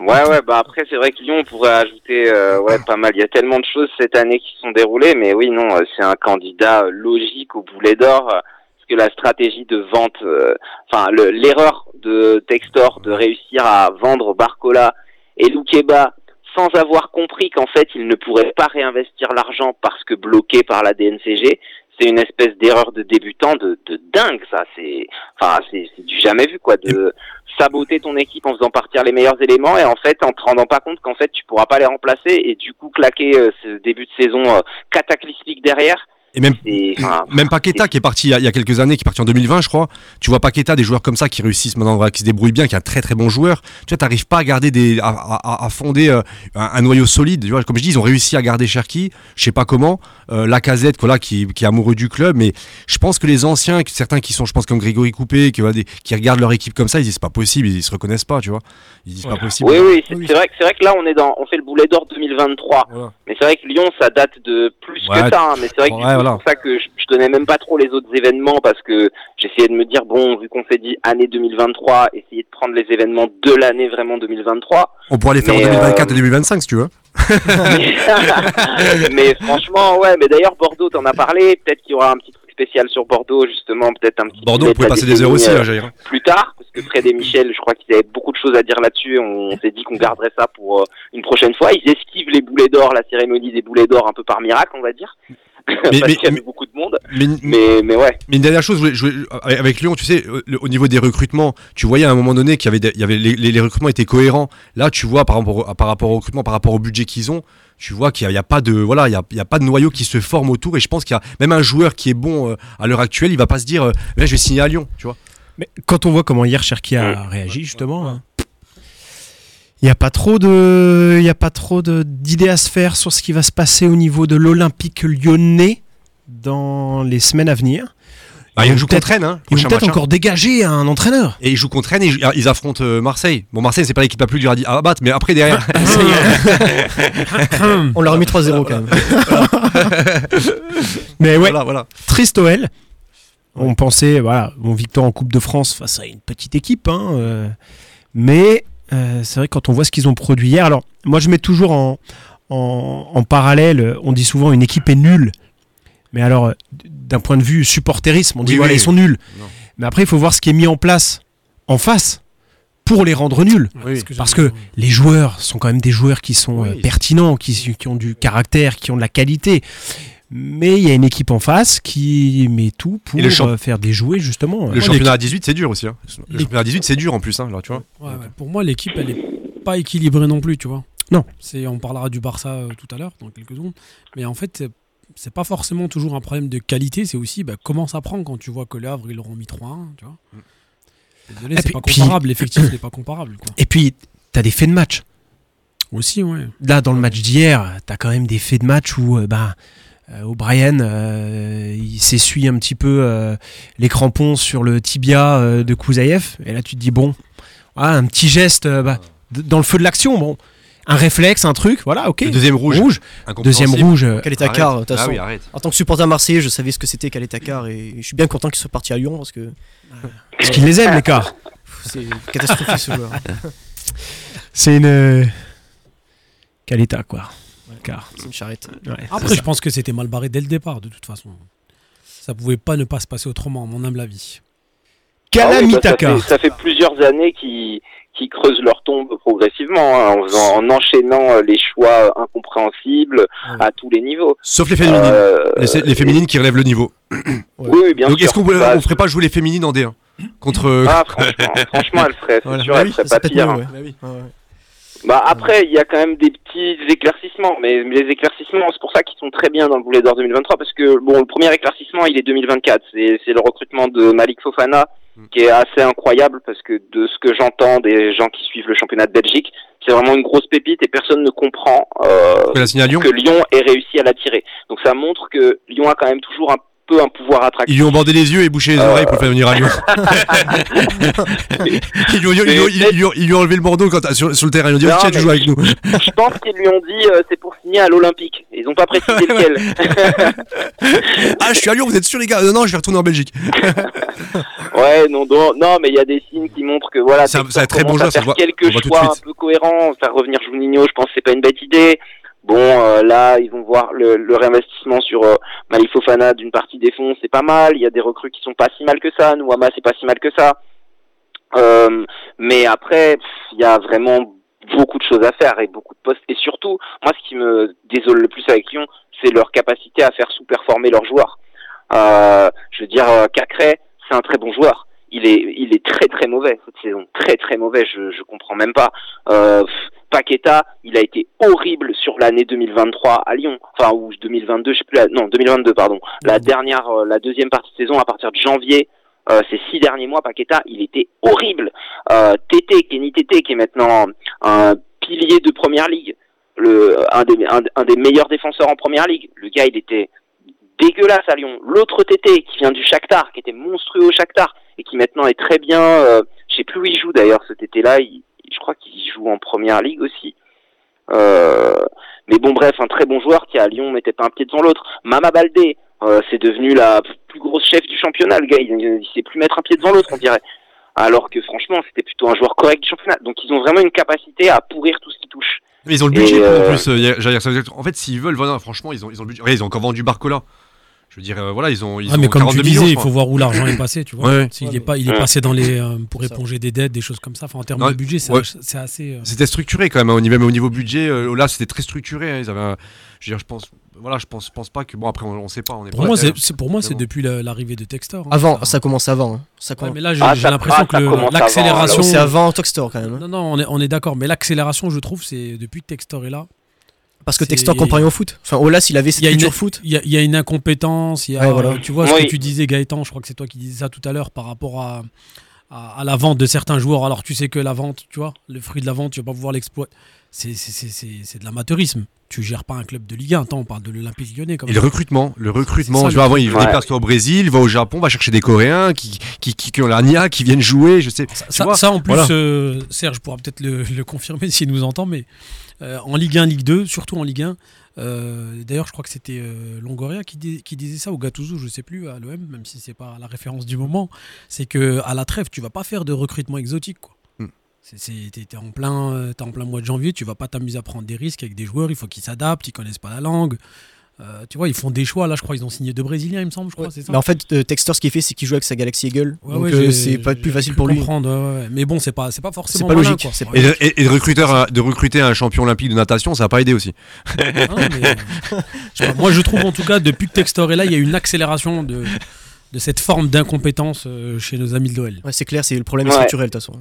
Ouais ouais bah après c'est vrai que Lyon pourrait ajouter euh, ouais pas mal, il y a tellement de choses cette année qui sont déroulées, mais oui non c'est un candidat logique au boulet d'or parce que la stratégie de vente euh, enfin le, l'erreur de Textor de réussir à vendre Barcola et Loukeba sans avoir compris qu'en fait il ne pourrait pas réinvestir l'argent parce que bloqué par la D N C G, c'est une espèce d'erreur de débutant de, de dingue ça, c'est enfin c'est, c'est du jamais vu quoi, de saboter ton équipe en faisant partir les meilleurs éléments et en fait en te rendant pas compte qu'en fait tu pourras pas les remplacer et du coup claquer euh, ce début de saison euh, cataclysmique derrière, Et même, et, enfin, même Paqueta qui est parti il y, a, il y a quelques années, qui est parti en deux mille vingt je crois. Tu vois Paqueta, des joueurs comme ça qui réussissent maintenant, voilà, qui se débrouillent bien, qui est un très très bon joueur. Tu vois, t'arrives pas à garder des, à, à, à fonder euh, un, un noyau solide. Tu vois, comme je dis, ils ont réussi à garder Cherki, je sais pas comment, euh, Lacazette quoi, là, qui, qui est amoureux du club. Mais je pense que les anciens, certains qui sont, je pense comme Grégory Coupé, qui, des, qui regardent leur équipe comme ça, ils disent c'est pas possible, ils se reconnaissent pas, tu vois. Ils disent ouais. pas possible. Oui oui, c'est, oui. c'est vrai que c'est vrai que là on est dans, on fait le boulet d'or deux mille vingt-trois Ouais. Mais c'est vrai que Lyon ça date de plus ouais. que ça, hein, mais c'est vrai que ouais. Voilà. C'est pour ça que je, je tenais même pas trop les autres événements parce que j'essayais de me dire bon, vu qu'on s'est dit année deux mille vingt-trois essayez de prendre les événements de l'année vraiment deux mille vingt-trois On pourra les faire mais en deux mille vingt-quatre euh... et deux mille vingt-cinq si tu veux. mais, mais franchement, ouais, mais d'ailleurs Bordeaux, t'en as parlé, peut-être qu'il y aura un petit truc spécial sur Bordeaux justement, peut-être un petit Bordeaux, on pouvait passer des heures aussi là, Jair. Plus tard, parce que Fred et Michel, je crois qu'ils avaient beaucoup de choses à dire là-dessus, on, on s'est dit qu'on garderait ça pour euh, une prochaine fois. Ils esquivent les boulets d'or, la cérémonie des boulets d'or un peu par miracle, on va dire. mais, parce qu'il y a mais, beaucoup de monde mais, mais, mais ouais mais une dernière chose, je voulais, je, avec Lyon tu sais le, au niveau des recrutements tu voyais à un moment donné qu'il y avait, des, il y avait les, les recrutements étaient cohérents. Là tu vois par rapport, par rapport au recrutement, par rapport au budget qu'ils ont, tu vois qu'il n'y a, a pas de voilà, il y a, il y a pas de noyau qui se forme autour. Et je pense qu'il y a même un joueur qui est bon euh, à l'heure actuelle, il va pas se dire euh, là je vais signer à Lyon, tu vois. Mais quand on voit comment hier Cherki a ouais. réagi justement hein. Il n'y a pas trop de, il y a pas trop de, d'idées à se faire sur ce qui va se passer au niveau de l'Olympique lyonnais dans les semaines à venir. Bah, ils, ils jouent contre Rennes, hein, ils vont peut-être encore dégager un entraîneur. Et ils jouent contre Rennes et ils affrontent Marseille. Bon, Marseille, c'est pas l'équipe la plus dure à battre, mais après derrière. On leur a mis trois zéro quand même. Mais ouais, voilà, voilà. Triste O L. On pensait, voilà, bon, victoire en Coupe de France face à une petite équipe, hein, euh, mais. Euh, c'est vrai quand on voit ce qu'ils ont produit hier. Alors moi je mets toujours en, en, en parallèle, on dit souvent une équipe est nulle, mais alors d'un point de vue supporterisme on dit oui, voilà oui, ils sont nuls non. Mais après il faut voir ce qui est mis en place en face pour les rendre nuls oui, parce que les joueurs sont quand même des joueurs qui sont oui. pertinents, qui, qui ont du caractère, qui ont de la qualité. Mais il y a une équipe en face qui met tout pour champ- faire des jouets justement. Le ouais, championnat à dix-huit c'est dur aussi. Hein. Le les... championnat à dix-huit c'est dur en plus. Hein, alors, tu vois. Ouais, ouais. Pour moi l'équipe elle est pas équilibrée non plus, tu vois. Non. C'est, on parlera du Barça euh, tout à l'heure dans quelques secondes. Mais en fait c'est, c'est pas forcément toujours un problème de qualité, c'est aussi bah, comment ça prend quand tu vois que Le Havre ils l'auront mis trois un, tu vois. Désolé ah, c'est puis, pas comparable, puis... l'effectif n'est pas comparable. Quoi. Et puis t'as des faits de match. Aussi ouais. Là dans le match d'hier t'as quand même des faits de match où euh, bah O'Brien, euh, il s'essuie un petit peu euh, les crampons sur le tibia euh, de Kouzaïev. Et là, tu te dis, bon, ah, un petit geste euh, bah, d- dans le feu de l'action. Bon, un réflexe, un truc, voilà, ok. Le deuxième rouge. rouge. Deuxième rouge. Euh... Caleta-Car, de toute façon. Ah oui, arrête. En tant que supporter marseillais, je savais ce que c'était Caleta-Car. Et je suis bien content qu'il soit parti à Lyon parce que. Parce qu'il les aime, les cars. C'est catastrophique ce joueur. C'est une. Caleta, quoi. Car. C'est une charrette. Ouais, après, je pense que c'était mal barré dès le départ, de toute façon. Ça pouvait pas ne pas se passer autrement, à mon humble avis. Calamitaka. Ah oui, bah, ça, fait, ça fait plusieurs années qu'ils, qu'ils creusent leur tombe progressivement, hein, en, faisant, en enchaînant les choix incompréhensibles ah oui. à tous les niveaux. Sauf les féminines. Euh, les, les féminines et... qui relèvent le niveau. Oui, oui, bien Donc, sûr. Est-ce qu'on bah, ne ferait pas jouer les féminines en D un contre... Ah, franchement, franchement, elles feraient. C'est voilà. sûr, bah, oui, elles feraient pas pire. Mieux, ouais. Bah, oui. ah, ouais. Bah après il y a quand même des petits éclaircissements, mais les éclaircissements c'est pour ça qu'ils sont très bien dans le boulet d'or deux mille vingt-trois parce que bon le premier éclaircissement il est deux mille vingt-quatre c'est c'est le recrutement de Malik Fofana qui est assez incroyable parce que de ce que j'entends des gens qui suivent le championnat de Belgique c'est vraiment une grosse pépite et personne ne comprend euh, que, Lyon. que Lyon ait réussi à l'attirer, donc ça montre que Lyon a quand même toujours un un pouvoir attractif. Ils lui ont bandé les yeux et bouché les euh... oreilles pour le faire venir à Lyon. Ils lui ont, ils, ils, ils, ils lui ont enlevé le bandeau quand, sur, sur le terrain. Ils lui ont dit non, tiens, tu joues avec nous. Je pense qu'ils lui ont dit euh, c'est pour signer à l'Olympique. Ils n'ont pas précisé lequel. Ah, je suis à Lyon, vous êtes sûrs, les gars? Non, non, je vais retourner en Belgique. Ouais, non, non, non mais il y a des signes qui montrent que voilà, ça, ça, ça très bon joueur, faire ça quelques voit, choix un peu cohérents. Faire revenir Juninho, je pense que c'est pas une bête idée. Bon, euh, là, ils vont voir le, le réinvestissement sur euh, Malik Fofana d'une partie des fonds, c'est pas mal. Il y a des recrues qui sont pas si mal que ça. Nouama, c'est pas si mal que ça. Euh, mais après, il y a vraiment beaucoup de choses à faire et beaucoup de postes. Et surtout, moi, ce qui me désole le plus avec Lyon, c'est leur capacité à faire sous-performer leurs joueurs. Euh, je veux dire, Cacré, c'est un très bon joueur. Il est, il est très très mauvais cette saison, très très mauvais. Je, je comprends même pas. Euh, Paqueta, il a été horrible sur l'année deux mille vingt-trois à Lyon, enfin ou deux mille vingt-deux, je sais plus, la, non deux mille vingt-deux pardon. La dernière, euh, la deuxième partie de saison à partir de janvier, euh, ces six derniers mois, Paqueta, il était horrible. Euh, Tété, Kenny Tété, qui est maintenant un pilier de première ligue, le un des un, un des meilleurs défenseurs en première ligue. Le gars, il était dégueulasse à Lyon. L'autre Tété, qui vient du Shakhtar, qui était monstrueux au Shakhtar et qui maintenant est très bien. Euh, je sais plus où il joue d'ailleurs ce Tété là. Il, Je crois qu'il joue en première ligue aussi. Euh, mais bon, bref, un très bon joueur qui à Lyon mettait pas un pied devant l'autre. Mama Baldé, euh, c'est devenu la plus grosse chef du championnat, le gars. Il ne sait plus mettre un pied devant l'autre, on dirait. Alors que franchement, c'était plutôt un joueur correct du championnat. Donc ils ont vraiment une capacité à pourrir tout ce qui touche. Mais ils ont le budget euh... en plus. Euh, en fait, s'ils veulent, voilà, franchement, ils ont, ils ont le budget. Regardez, ils ont encore vendu Barcola. Je veux dire, euh, voilà, ils ont, ils ah, mais ont comme tu disais, millions, il faut voir où l'argent est passé, tu vois. Ouais. S'il ouais, est pas, il est ouais. passé dans les euh, pour éponger des dettes, des choses comme ça. Enfin, en termes non, de budget, c'est, ouais. c'est assez. Euh... C'était structuré quand même, hein, même au niveau budget. Euh, là, c'était très structuré. Hein, ils avaient, un... je veux dire, je pense, voilà, je pense, pense pas que bon après, on, on sait pas. On est pour, pas moi, c'est, c'est, pour moi, c'est, c'est bon. Depuis la, l'arrivée de Textor. Hein, avant, ça, ça commence avant. Hein. Ça commence. Ouais, mais là, j'ai, ah, j'ai ça, l'impression ah, que le, l'accélération. C'est avant Textor quand même. Non, non, on est, on est d'accord. Mais l'accélération, je trouve, c'est depuis que Textor est là. Parce que c'est... Textor comparé au foot. Enfin, Olas, il avait cette culture une... foot. Il y a, il y a une incompétence. Il y a, ouais, voilà. Tu vois oui. ce que tu disais, Gaëtan. Je crois que c'est toi qui disais ça tout à l'heure par rapport à, à, à la vente de certains joueurs. Alors, tu sais que la vente, tu vois, le fruit de la vente, tu vas pas pouvoir l'exploiter. C'est, c'est, c'est, c'est, c'est de l'amateurisme. Tu gères pas un club de Ligue un. Attends, on parle de l'Olympique Lyonnais. Comme et le recrutement, le recrutement. Ça, tu vois, avant, il ouais. déplace toi au Brésil, il va au Japon, va chercher des Coréens qui qui qui, qui ont la N I A, qui viennent jouer. Je sais. Ça, ça, ça en plus, voilà. euh, Serge pourra peut-être le, le confirmer s'il nous entend, mais. Euh, en Ligue un, Ligue deux, surtout en Ligue un. Euh, d'ailleurs, je crois que c'était euh, Longoria qui, dis, qui disait ça, ou Gattuso, je ne sais plus, à l'O M, même si ce n'est pas la référence du moment. C'est qu'à la trêve, tu ne vas pas faire de recrutement exotique. Mm. Tu es en plein, t'es en plein mois de janvier, tu ne vas pas t'amuser à prendre des risques avec des joueurs. Il faut qu'ils s'adaptent, ils ne connaissent pas la langue. Euh, tu vois, ils font des choix. Là, je crois qu'ils ont signé deux Brésiliens, il me semble. Je crois, ouais. c'est ça. Mais en fait, euh, Textor, ce qu'il fait, c'est qu'il joue avec sa Galaxy Eagle. Ouais, donc, ouais, euh, c'est pas plus facile pour lui. Comprendre, ouais, ouais. Mais bon, c'est pas, c'est pas forcément. C'est pas malin, logique. Quoi. C'est pas et, logique. Et, et de, recruteur, de recruter un champion olympique de natation, ça n'a pas aidé aussi. Non, mais, je sais pas, moi, je trouve en tout cas, depuis que Textor est là, il y a une accélération de, de cette forme d'incompétence euh, chez nos amis de l'O L. Ouais, c'est clair, c'est le problème ouais. structurel, de toute façon.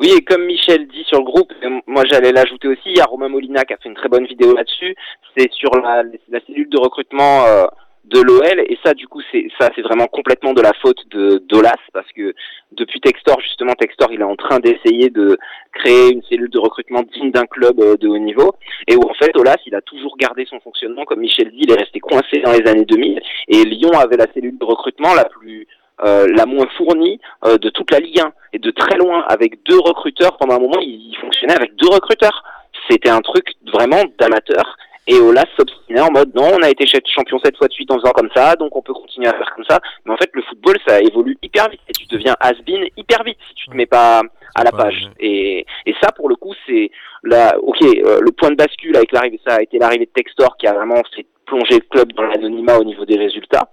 Oui, et comme Michel dit sur le groupe, moi j'allais l'ajouter aussi, il y a Romain Molina qui a fait une très bonne vidéo là-dessus, c'est sur la, la cellule de recrutement euh, de l'O L, et ça du coup c'est ça c'est vraiment complètement de la faute de d'Olas, parce que depuis Textor, justement Textor il est en train d'essayer de créer une cellule de recrutement digne d'un club euh, de haut niveau, et où en fait Olas il a toujours gardé son fonctionnement, comme Michel dit, il est resté coincé dans les années deux mille, et Lyon avait la cellule de recrutement la plus... Euh, la moins fournie euh, de toute la Ligue un et de très loin avec deux recruteurs. Pendant un moment il, il fonctionnait avec deux recruteurs, c'était un truc vraiment d'amateur, et Olas s'obstinait en mode non, on a été champion cette fois de suite en faisant comme ça, donc on peut continuer à faire comme ça. Mais en fait le football ça évolue hyper vite et tu deviens has-been hyper vite si tu te mets pas à la page, et, et ça pour le coup c'est la, ok euh, le point de bascule avec l'arrivée, ça a été l'arrivée de Textor qui a vraiment fait plonger le club dans l'anonymat au niveau des résultats.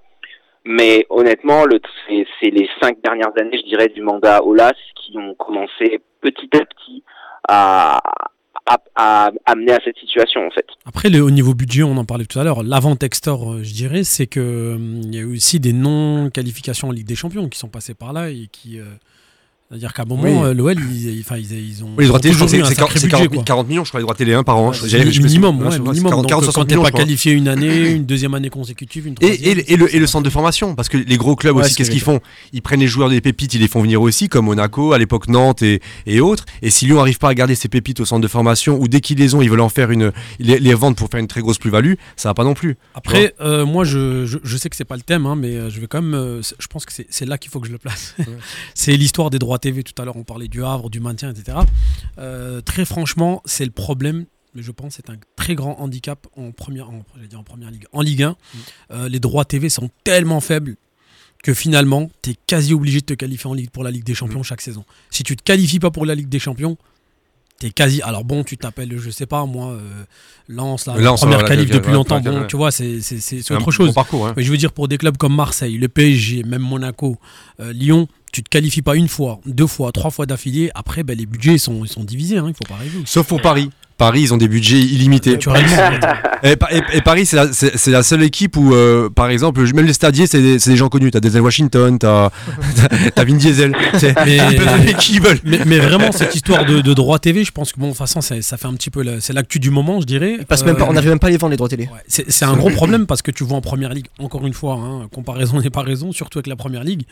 Mais honnêtement, le, c'est, c'est les cinq dernières années, je dirais, du mandat Olas qui ont commencé petit à petit à, à, à amener à cette situation, en fait. Après, le, au niveau budget, on en parlait tout à l'heure, l'avant Textor, je dirais, c'est qu'il hum, y a eu aussi des non-qualifications en Ligue des Champions qui sont passées par là et qui... Euh, c'est-à-dire qu'à un moment, oui. l'O L, ils, ils, ils ont... Oui, les droits télé, je crois que c'est, c'est quarante, budget, quarante millions, je crois, les droits télé un par an. J'ai, j'ai, minimum, ouais, ouais, minimum. Donc, quarante, quand t'es pas qualifié une année, une deuxième année consécutive, une troisième... Et, et, et, le, et le centre de formation, parce que les gros clubs ouais, aussi, qu'est-ce qu'ils font ? Ils prennent les joueurs des pépites, ils les font venir aussi, comme Monaco, à l'époque Nantes et, et autres. Et si Lyon n'arrive pas à garder ses pépites au centre de formation, ou dès qu'ils les ont, ils veulent en faire une... les, les vendre pour faire une très grosse plus-value, ça va pas non plus. Après, euh, moi, je, je, je sais que c'est pas le thème, hein, mais je vais quand même... Je pense que c'est, c'est là qu'il faut que je le place. C'est l'histoire des droits T V, tout à l'heure on parlait du Havre, du maintien, et cetera. Euh, très franchement, c'est le problème, mais je pense que c'est un très grand handicap en première, en, j'allais dire en première ligue, en Ligue un. Mmh. Euh, les droits T V sont tellement faibles que finalement, tu es quasi obligé de te qualifier en ligue pour la Ligue des Champions mmh. chaque saison. Si tu te qualifies pas pour la Ligue des Champions, t'es quasi. Alors bon, tu t'appelles, je sais pas, moi, euh, Lens, la Lens, première qualif depuis ouais, longtemps. Bon, ouais. tu vois, c'est, c'est, c'est, c'est autre chose. Bon parcours, hein. Mais je veux dire, pour des clubs comme Marseille, le P S G, même Monaco, euh, Lyon, tu te qualifies pas une fois, deux fois, trois fois d'affilée. Après, ben, les budgets sont, ils sont divisés. Hein, il faut pas rêver. Sauf pour Paris. Paris, ils ont des budgets illimités. et, et, et Paris, c'est la, c'est, c'est la seule équipe où, euh, par exemple, même les stadiers, c'est des, c'est des gens connus. T'as Denzel Washington, t'as, t'as, t'as Vin Diesel. C'est, mais, mais, qui veulent. Mais, mais vraiment, cette histoire de, de droit T V, je pense que, bon, de toute façon, ça, ça fait un petit peu. La, c'est l'actu du moment, je dirais. Parce euh, même pas, on n'arrive même pas à les vendre, les droits télé. Ouais, c'est, c'est un gros problème parce que tu vois en première ligue, encore une fois, hein, comparaison n'est pas raison, surtout avec la première ligue.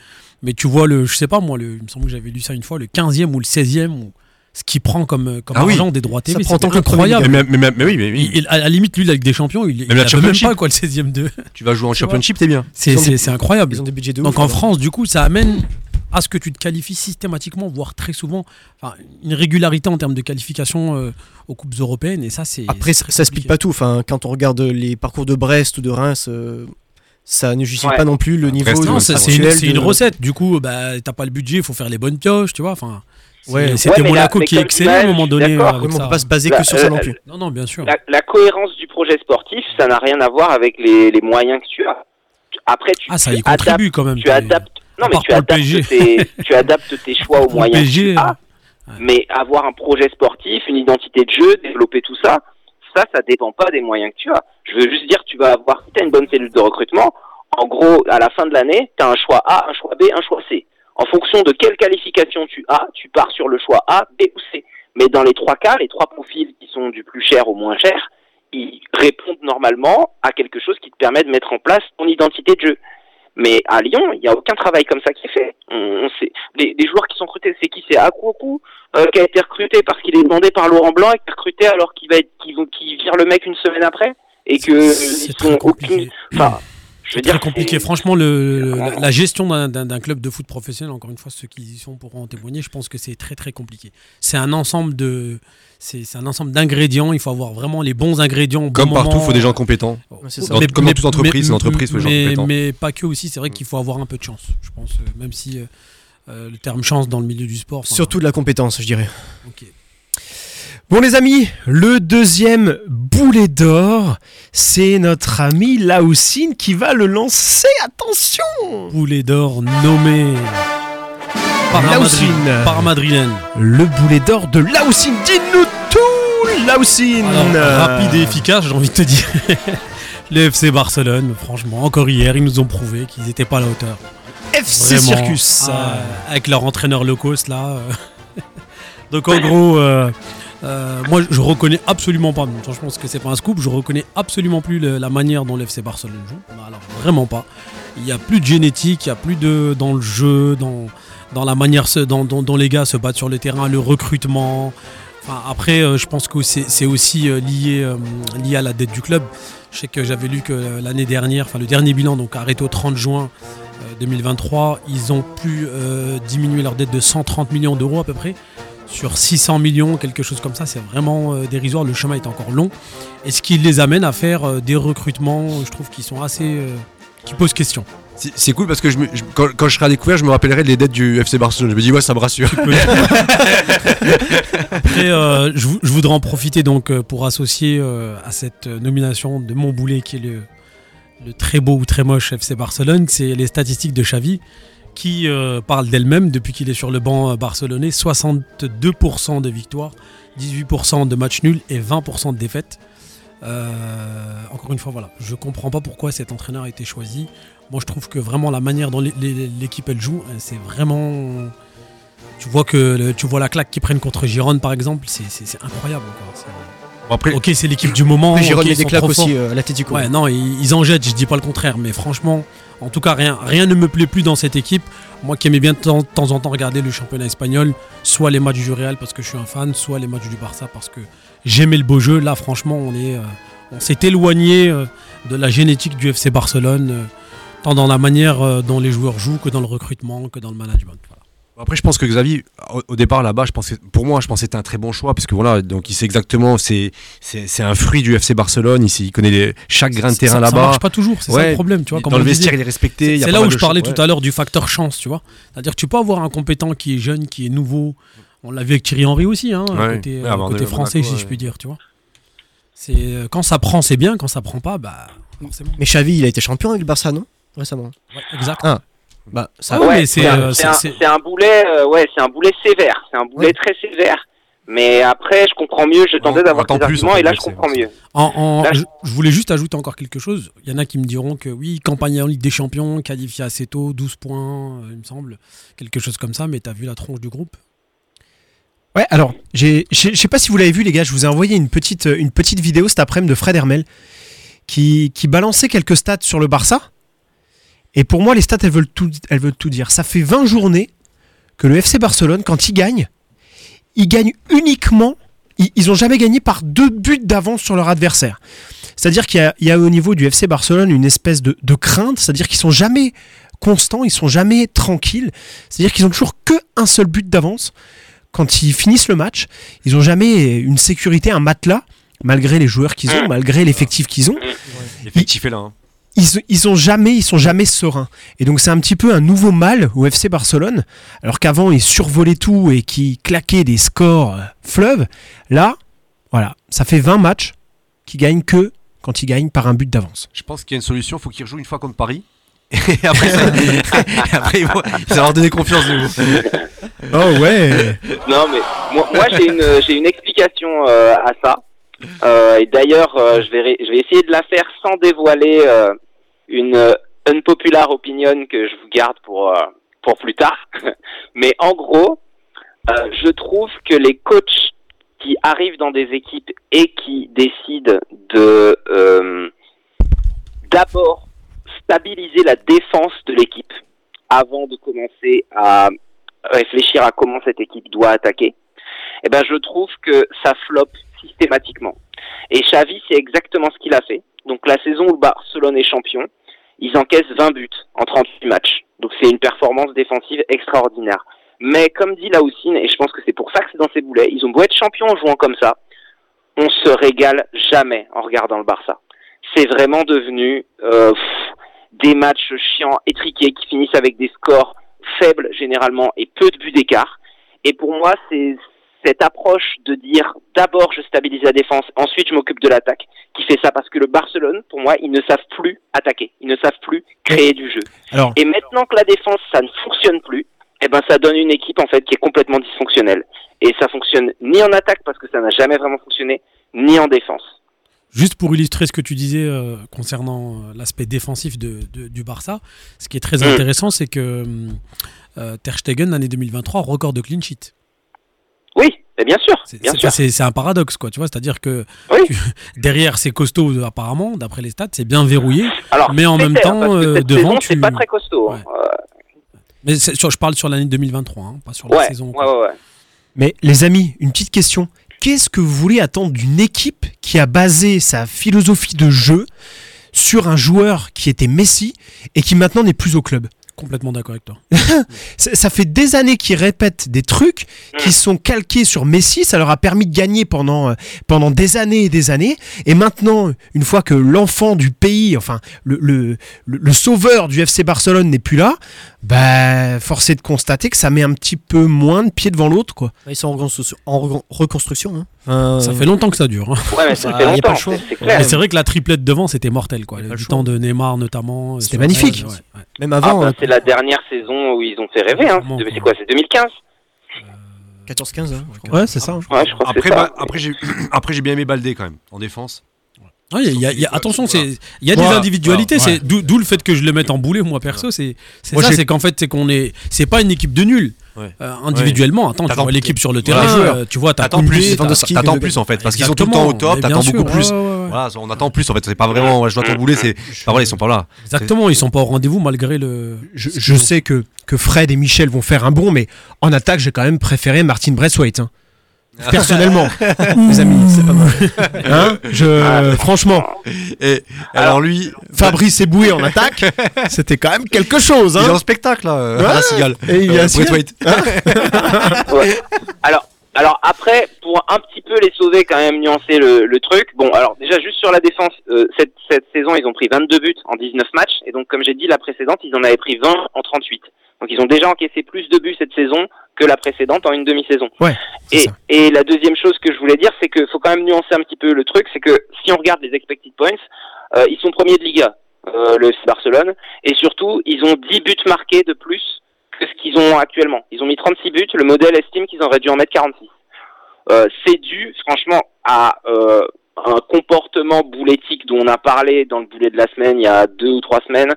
Mais tu vois, le, je sais pas, moi, le, il me semble que j'avais lu ça une fois, le quinzième ou le seizième. Ou, ce qui prend comme, comme ah argent oui. des droits T V, ça c'est prend incroyable. Mais, mais, mais, mais oui, mais oui. Il, à la limite, lui, là, avec des champions, il ne peut même pas quoi, le seizième deux. Tu vas jouer en championship, t'es bien. C'est, c'est, des, c'est incroyable. Ils ont des budgets de ouf. Donc en France, du coup, ça amène à ce que tu te qualifies systématiquement, voire très souvent, enfin, une régularité en termes de qualification euh, aux coupes européennes. Et ça, c'est, après, c'est ça explique pas tout. Enfin, quand on regarde les parcours de Brest ou de Reims. Euh... Ça ne justifie ouais. pas non plus le niveau. Reste, non, c'est, c'est, une, c'est une recette. Du coup, bah, t'as pas le budget, il faut faire les bonnes pioches, tu vois. Enfin, ouais, c'était ouais, Monaco la, qui excellait à un moment donné. On ne peut pas se baser la, que sur la, ça non plus. La, non, non, bien sûr. La, la cohérence du projet sportif, ça n'a rien à voir avec les, les moyens que tu as. Après, tu, ah, ça y contribue quand même. Tu adaptes. Non, mais tu adaptes, tes, tu adaptes tes choix aux moyens. P S G, que tu as, ouais. Mais avoir un projet sportif, une identité de jeu, développer tout ça. Ça, ça dépend pas des moyens que tu as. Je veux juste dire, tu vas avoir, si tu as une bonne cellule de recrutement, en gros, à la fin de l'année, tu as un choix A, un choix B, un choix C. En fonction de quelle qualification tu as, tu pars sur le choix A, B ou C. Mais dans les trois cas, les trois profils qui sont du plus cher au moins cher, ils répondent normalement à quelque chose qui te permet de mettre en place ton identité de jeu. Mais à Lyon, il n'y a aucun travail comme ça qui est fait. On, on sait. Les, les joueurs qui sont recrutés, c'est qui ? C'est Akouakou, euh, qui a été recruté parce qu'il est demandé par Laurent Blanc et qui est recruté alors qu'il va être, qu'il, qu'il vire le mec une semaine après et que c'est, ils c'est sont aucune. Enfin, je veux c'est dire, très compliqué. C'est... Franchement, le, la, la gestion d'un, d'un, d'un club de foot professionnel, encore une fois, ceux qui y sont pourront en témoigner. Je pense que c'est très très compliqué. C'est un ensemble de, c'est, c'est un ensemble d'ingrédients. Il faut avoir vraiment les bons ingrédients. Au comme bon partout, il faut des gens compétents. C'est ça. Dans, mais, comme mais, dans toute entreprise, mais, une entreprise, mais, faut des gens compétents. Mais pas que aussi. C'est vrai qu'il faut avoir un peu de chance. Je pense, même si euh, le terme chance dans le milieu du sport. Surtout de la compétence, je dirais. Ok. Bon les amis, le deuxième boulet d'or, c'est notre ami Laoussine qui va le lancer, attention ! Boulet d'or nommé par Laoussine, par Madrilène. Le boulet d'or de Laoussine, dis-nous tout Laoussine ! Rapide et efficace, j'ai envie de te dire. Le F C Barcelone, franchement, encore hier, ils nous ont prouvé qu'ils n'étaient pas à la hauteur. F C vraiment, Circus euh, avec leur entraîneur locaux, là. Donc en gros... Euh, Euh, moi je reconnais absolument pas, je pense que c'est pas un scoop, je reconnais absolument plus le, la manière dont l'F C Barcelone joue, alors vraiment pas, il n'y a plus de génétique, il n'y a plus de, dans le jeu, dans, dans la manière dont dans, dans les gars se battent sur le terrain, le recrutement, enfin, après euh, je pense que c'est, c'est aussi euh, lié, euh, lié à la dette du club. Je sais que j'avais lu que euh, l'année dernière, enfin le dernier bilan, donc arrêté au trente juin deux mille vingt-trois, ils ont pu euh, diminuer leur dette de cent trente millions d'euros à peu près sur six cents millions, quelque chose comme ça, c'est vraiment euh, dérisoire, le chemin est encore long. Et ce qui les amène à faire euh, des recrutements, je trouve, qui sont assez... Euh, qui posent question. C'est, c'est cool parce que je me, je, quand, quand je serai à découvert, je me rappellerai les dettes du F C Barcelone. Je me dis, ouais, ça me rassure. Après, euh, je, je voudrais en profiter donc pour associer euh, à cette nomination de mon boulet, qui est le, le très beau ou très moche F C Barcelone, c'est les statistiques de Xavi, qui euh, parle d'elle-même depuis qu'il est sur le banc euh, barcelonais. soixante-deux pour cent de victoires, dix-huit pour cent de matchs nuls et vingt pour cent de défaites. Euh, encore une fois, voilà, je ne comprends pas pourquoi cet entraîneur a été choisi. Moi, je trouve que vraiment la manière dont les, les, l'équipe elle joue, c'est vraiment... Tu vois, que le, tu vois la claque qu'ils prennent contre Girone, par exemple, c'est, c'est, c'est incroyable. Quoi. C'est... Bon, après, ok, c'est l'équipe du moment. Après, Girone, okay, il y a des claques aussi euh, à la tête du coup. Ouais, non, ils, ils en jettent, je ne dis pas le contraire, mais franchement... En tout cas, rien, rien ne me plaît plus dans cette équipe. Moi qui aimais bien de temps, de temps en temps regarder le championnat espagnol, soit les matchs du Real parce que je suis un fan, soit les matchs du Barça parce que j'aimais le beau jeu. Là, franchement, on, est, euh, on s'est éloigné euh, de la génétique du F C Barcelone, euh, tant dans la manière euh, dont les joueurs jouent que dans le recrutement, que dans le management. Voilà. Après, je pense que Xavi, au départ là-bas, je pensais, pour moi, je pense que c'était un très bon choix, parce que voilà, donc il sait exactement, c'est, c'est, c'est un fruit du F C Barcelone, il, sait, il connaît les, chaque grain de terrain ça, là-bas. Ça marche pas toujours, c'est ouais, ça le problème, tu vois. Dans le vestiaire, il est respecté. C'est, y a c'est là où je parlais ch- tout ouais. à l'heure du facteur chance, tu vois. C'est-à-dire, tu peux avoir un compétent qui est jeune, qui est nouveau. On l'a vu avec Thierry Henry aussi, hein, ouais. côté, ouais, euh, côté français, Monaco, si ouais. je puis dire, tu vois. C'est euh, quand ça prend, c'est bien. Quand ça prend pas, bah forcément. Mais Xavi, il a été champion avec le Barça, non ? Récemment. Ouais, exact. Ah. Bah, ça ouais, c'est, c'est, euh, c'est, c'est, un, c'est un boulet, euh, ouais, c'est un boulet sévère, c'est un boulet ouais. très sévère. Mais après, je comprends mieux, je tentais d'avoir des arguments et là, je comprends mieux. En, en, là, je... je voulais juste ajouter encore quelque chose. Il y en a qui me diront que oui, campagne en Ligue des Champions, qualifié assez tôt, douze points, il me semble, quelque chose comme ça, mais t'as vu la tronche du groupe ? Ouais, alors, je sais pas si vous l'avez vu, les gars, je vous ai envoyé une petite, une petite vidéo cet après-midi de Fred Hermel qui, qui balançait quelques stats sur le Barça. Et pour moi, les stats, elles veulent tout, elles veulent tout dire. Ça fait vingt journées que le F C Barcelone, quand il gagne, ils gagnent uniquement, ils n'ont jamais gagné par deux buts d'avance sur leur adversaire. C'est-à-dire qu'il y a, il y a au niveau du F C Barcelone une espèce de, de crainte, c'est-à-dire qu'ils ne sont jamais constants, ils ne sont jamais tranquilles, c'est-à-dire qu'ils n'ont toujours qu'un seul but d'avance. Quand ils finissent le match, ils n'ont jamais une sécurité, un matelas, malgré les joueurs qu'ils ont, malgré l'effectif qu'ils ont. L'effectif est là, hein. Ils, ils ont jamais, ils sont jamais sereins. Et donc c'est un petit peu un nouveau mal au F C Barcelone. Alors qu'avant ils survolaient tout et qu'ils claquaient des scores fleuves. Là, voilà, ça fait vingt matchs qu'ils gagnent que quand ils gagnent par un but d'avance. Je pense qu'il y a une solution, il faut qu'ils rejouent une fois contre Paris. Et après, ça, après ils vont leur donner confiance de vous. Oh ouais. Non mais moi, moi j'ai une j'ai une explication euh, à ça. Euh, et d'ailleurs, euh, je vais je vais essayer de la faire sans dévoiler euh, une euh, unpopular opinion que je vous garde pour euh, pour plus tard. Mais en gros, euh, je trouve que les coachs qui arrivent dans des équipes et qui décident de euh, d'abord stabiliser la défense de l'équipe avant de commencer à réfléchir à comment cette équipe doit attaquer, eh ben je trouve que ça floppe systématiquement. Et Xavi, c'est exactement ce qu'il a fait. Donc la saison où Barcelone est champion, ils encaissent vingt buts en trente-six matchs. Donc c'est une performance défensive extraordinaire. Mais comme dit Laoussine, et je pense que c'est pour ça que c'est dans ses boulets, ils ont beau être champions en jouant comme ça, on se régale jamais en regardant le Barça. C'est vraiment devenu euh, pff, des matchs chiants, étriqués, qui finissent avec des scores faibles généralement et peu de buts d'écart. Et pour moi, c'est cette approche de dire d'abord je stabilise la défense, ensuite je m'occupe de l'attaque, qui fait ça parce que le Barcelone, pour moi, ils ne savent plus attaquer, ils ne savent plus créer du jeu. Alors, et maintenant que la défense, ça ne fonctionne plus, eh ben ça donne une équipe en fait qui est complètement dysfonctionnelle. Et ça fonctionne ni en attaque parce que ça n'a jamais vraiment fonctionné, ni en défense. Juste pour illustrer ce que tu disais euh, concernant l'aspect défensif de, de, du Barça, ce qui est très mmh. intéressant, c'est que euh, Ter Stegen, l'année deux mille vingt-trois, record de clean sheet. Oui, mais bien sûr. C'est, bien c'est, sûr. C'est, c'est un paradoxe, quoi. Tu vois, c'est-à-dire que oui. tu, derrière, c'est costaud apparemment, d'après les stats, c'est bien verrouillé. Alors, mais en même temps, euh, devant, saison, tu. C'est pas très costaud. Ouais. Euh... Mais c'est, sur, je parle sur l'année deux mille vingt-trois, hein, pas sur la ouais, saison. Ouais, ouais, ouais. Mais les amis, une petite question. Qu'est-ce que vous voulez attendre d'une équipe qui a basé sa philosophie de jeu sur un joueur qui était Messi et qui maintenant n'est plus au club ? Complètement d'accord avec toi. Ça fait des années qu'ils répètent des trucs qui sont calqués sur Messi. Ça leur a permis de gagner pendant, pendant des années et des années. Et maintenant, une fois que l'enfant du pays, enfin le, le, le sauveur du F C Barcelone n'est plus là, bah, force est de constater que ça met un petit peu moins de pied devant l'autre, quoi. Ils sont en reconstruction. Hein. Euh... Ça fait longtemps que ça dure. Hein. Ouais, mais ça, ça fait longtemps. C'est, c'est clair. Mais c'est vrai que la triplette devant, c'était mortel, quoi. Le temps de Neymar notamment. C'était magnifique. Ouais, ouais. Même avant. Ah, ben, c'est la dernière saison où ils ont fait rêver. Hein. C'est, c'est quoi ? C'est deux mille quinze ? euh... quatorze quinze. Hein, ouais, c'est ça. Ouais, je crois après, c'est bah, ça. Après, j'ai... après, j'ai bien aimé Baldé quand même en défense. Ouais, y a, y a, attention, il y a des individualités, c'est d'où, d'où le fait que je le mette en boulet moi perso, c'est, c'est moi, ça, j'ai... c'est qu'en fait c'est qu'on est, c'est pas une équipe de nuls ouais. euh, individuellement. Attends, t'attends, tu vois l'équipe sur le terrain, voilà. euh, tu vois, t'attends plus, t'attends, t'attends, t'attends plus en fait, parce exactement. Qu'ils sont tout le temps au top, t'attends sûr, beaucoup ouais, plus. Ouais, ouais. Voilà, on attend plus en fait, c'est pas vraiment, je dois t'en bouler, c'est, pas vrai, ils sont pas là. Exactement, c'est... ils sont pas au rendez-vous malgré le. Je, je sais que que Fred et Michel vont faire un bon, mais en attaque j'ai quand même préféré Martin Braithwaite. Hein. Personnellement, mes amis, c'est pas mal. Hein je, euh, franchement. Et, alors lui, Fabrice Eboué en attaque, c'était quand même quelque chose. Hein. Il est en spectacle là, ouais, à la cigale. Et il y a Braithwaite. Alors, alors après, pour un petit peu les sauver, quand même nuancer le, le truc. Bon, alors déjà juste sur la défense, euh, cette, cette saison ils ont pris vingt-deux buts en dix-neuf matchs, et donc comme j'ai dit la précédente, ils en avaient pris vingt en trente-huit. Donc ils ont déjà encaissé plus de buts cette saison que la précédente en une demi-saison. Ouais, et, et la deuxième chose que je voulais dire, c'est que faut quand même nuancer un petit peu le truc, c'est que si on regarde les expected points, euh, ils sont premiers de Liga, euh, le F C Barcelone, et surtout ils ont dix buts marqués de plus que ce qu'ils ont actuellement. Ils ont mis trente-six buts, le modèle estime qu'ils en auraient dû en mettre quarante-six. euh, c'est dû franchement à euh, un comportement boulétique dont on a parlé dans le boulet de la semaine il y a deux ou trois semaines.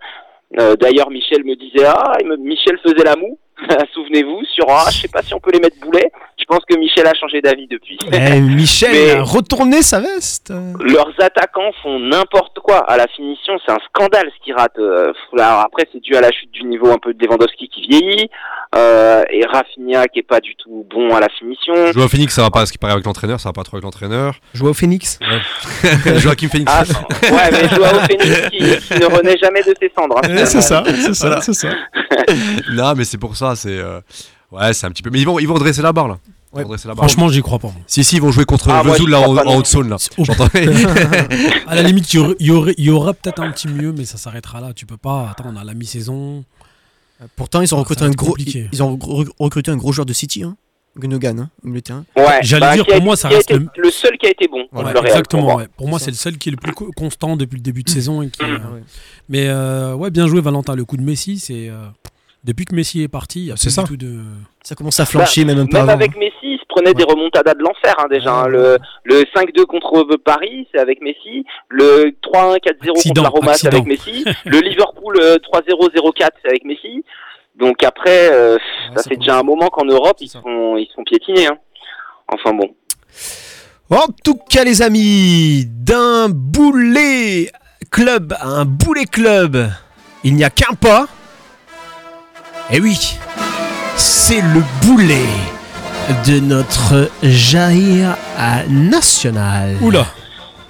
Euh, d'ailleurs, Michel me disait, ah, me, Michel faisait la moue, souvenez-vous, sur, ah, je sais pas si on peut les mettre boulets. Je pense que Michel a changé d'avis depuis. Eh, Michel, mais retournez sa veste. Leurs attaquants font n'importe quoi à la finition, c'est un scandale ce qu'ils ratent. Alors après, c'est dû à la chute du niveau un peu de Lewandowski qui vieillit, euh, et Rafinha qui est pas du tout bon à la finition. Joao Phoenix, ça va pas, ce qui paraît avec l'entraîneur, ça va pas trop avec l'entraîneur. Joao Phoenix ouais. Joaquin Phoenix. Ah, ouais, mais Joao Phoenix qui, qui ne renaît jamais de ses cendres. Hein. C'est ça, c'est ça, voilà. c'est ça. Non, mais c'est pour ça, c'est euh... ouais, c'est un petit peu. Mais ils vont, ils vont redresser la barre là. Ouais. La barre. Franchement, j'y crois pas. Si, si, ils vont jouer contre ah, Vesoul là en, en haute zone là. J'entendais. À la limite, il y, y, y aura peut-être un petit mieux, mais ça s'arrêtera là. Tu peux pas. Attends, on a la mi-saison. Pourtant, ils ont recruté un gros. Ils, ils ont recruté un gros joueur de City, hein. Gundogan, hein, au milieu de terrain. Ouais, J'allais bah, dire, pour moi, ça reste le... le seul qui a été bon. Voilà, le exactement. Ouais. Pour moi, c'est le seul qui est le plus constant depuis le début de saison. Et qui, euh, ouais. Mais euh, ouais, bien joué, Valentin. Le coup de Messi, c'est euh, depuis que Messi est parti, y a c'est ça. Tout de... ça commence à flancher, bah, même un peu. Même avant, avec hein. Messi, il se prenait ouais. des remontadas de l'enfer hein, déjà. Hein. Le, le cinq deux contre Paris, c'est avec Messi. Le trois un quatre zéro accident, contre la Roma, accident. c'est avec Messi. Le Liverpool euh, trois zéro zéro quatre, c'est avec Messi. Donc après, euh, ah, ça c'est déjà un moment qu'en Europe, ils sont, ils sont piétinés. Hein. Enfin bon. En tout cas, les amis, d'un boulet club à un boulet club, il n'y a qu'un pas. Et oui, c'est le boulet de notre Jair National. Oula.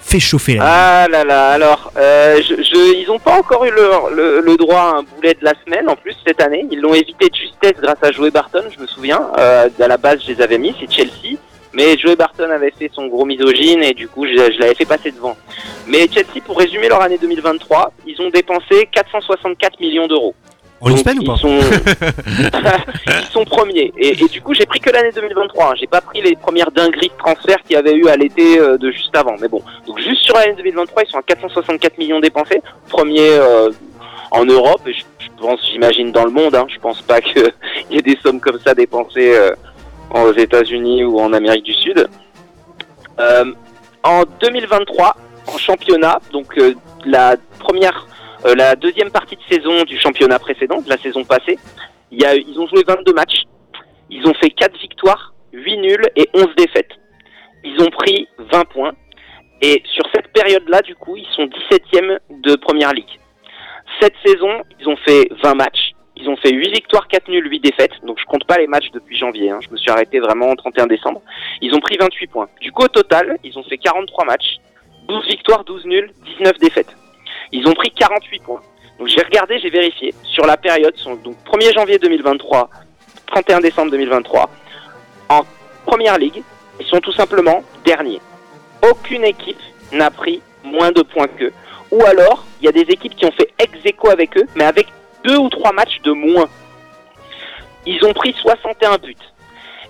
Fait chauffer là. Ah là là, alors, euh, je, je, ils n'ont pas encore eu le, le, le droit à un boulet de la semaine, en plus, cette année. Ils l'ont évité de justesse grâce à Joey Barton, je me souviens. Euh, à la base, je les avais mis, c'est Chelsea. Mais Joey Barton avait fait son gros misogyne et du coup, je, je l'avais fait passer devant. Mais Chelsea, pour résumer leur année deux mille vingt-trois, ils ont dépensé quatre cent soixante-quatre millions d'euros. En une semaine ou pas ? sont... Ils sont premiers. Et, et du coup, j'ai pris que l'année deux mille vingt-trois. Hein. J'ai pas pris les premières dingueries de transfert qu'il y avait eu à l'été euh, de juste avant. Mais bon, donc juste sur l'année deux mille vingt-trois, ils sont à quatre cent soixante-quatre millions dépensés. Premier euh, en Europe, et je, je pense, j'imagine dans le monde. Hein. Je pense pas qu'il y ait des sommes comme ça dépensées euh, aux États-Unis ou en Amérique du Sud. Euh, en deux mille vingt-trois, en championnat, donc euh, la première... Euh, la deuxième partie de saison du championnat précédent, de la saison passée, il y a, ils ont joué vingt-deux matchs, ils ont fait quatre victoires, huit nuls et onze défaites. Ils ont pris vingt points et sur cette période-là, du coup, ils sont dix-septième de Première Ligue. Cette saison, ils ont fait vingt matchs, ils ont fait huit victoires, quatre nuls, huit défaites, donc je compte pas les matchs depuis janvier, hein. Je me suis arrêté vraiment en trente et un décembre. Ils ont pris vingt-huit points. Du coup, au total, ils ont fait quarante-trois matchs, douze victoires, douze nuls, dix-neuf défaites. Ils ont pris quarante-huit points. Donc j'ai regardé, j'ai vérifié. Sur la période, donc premier janvier deux mille vingt-trois, trente et un décembre deux mille vingt-trois, en Première Ligue, ils sont tout simplement derniers. Aucune équipe n'a pris moins de points qu'eux. Ou alors, il y a des équipes qui ont fait ex-aequo avec eux, mais avec deux ou trois matchs de moins. Ils ont pris soixante et un buts.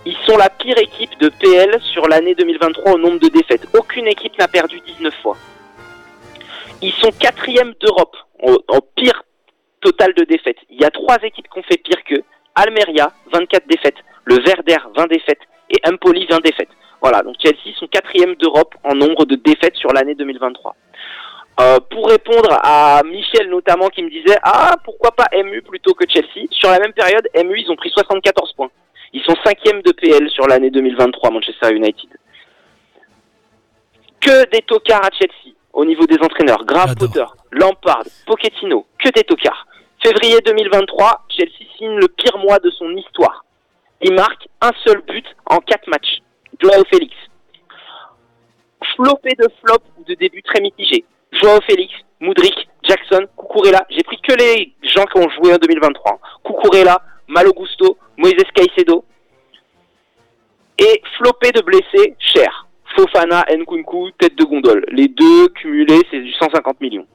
Ils sont la pire équipe de P L sur l'année deux mille vingt-trois au nombre de défaites. Aucune équipe n'a perdu dix-neuf fois. Ils sont quatrième d'Europe, en, en pire total de défaites. Il y a trois équipes qui ont fait pire qu'eux. Almeria, vingt-quatre défaites. Le Werder, vingt défaites. Et Empoli, vingt défaites. Voilà, donc Chelsea sont quatrième d'Europe en nombre de défaites sur l'année deux mille vingt-trois. Euh, pour répondre à Michel notamment qui me disait « Ah, pourquoi pas M U plutôt que Chelsea ?» Sur la même période, M U, ils ont pris soixante-quatorze points. Ils sont cinquième de P L sur l'année deux mille vingt-trois, Manchester United. Que des tocards à Chelsea au niveau des entraîneurs, Graham Potter, Lampard, Pochettino, que des tocards. Février deux mille vingt-trois, Chelsea signe le pire mois de son histoire. Il marque un seul but en quatre matchs. Joao Félix. Flopé de flop ou de début très mitigé. Joao Félix, Mudryk, Jackson, Cucurella. J'ai pris que les gens qui ont joué en deux mille vingt-trois. Cucurella, Malo Gusto, Moisés Caicedo. Et flopé de blessés, Cher. Fofana, Nkunku, tête de gondole. Les deux cumulés, c'est du cent cinquante millions.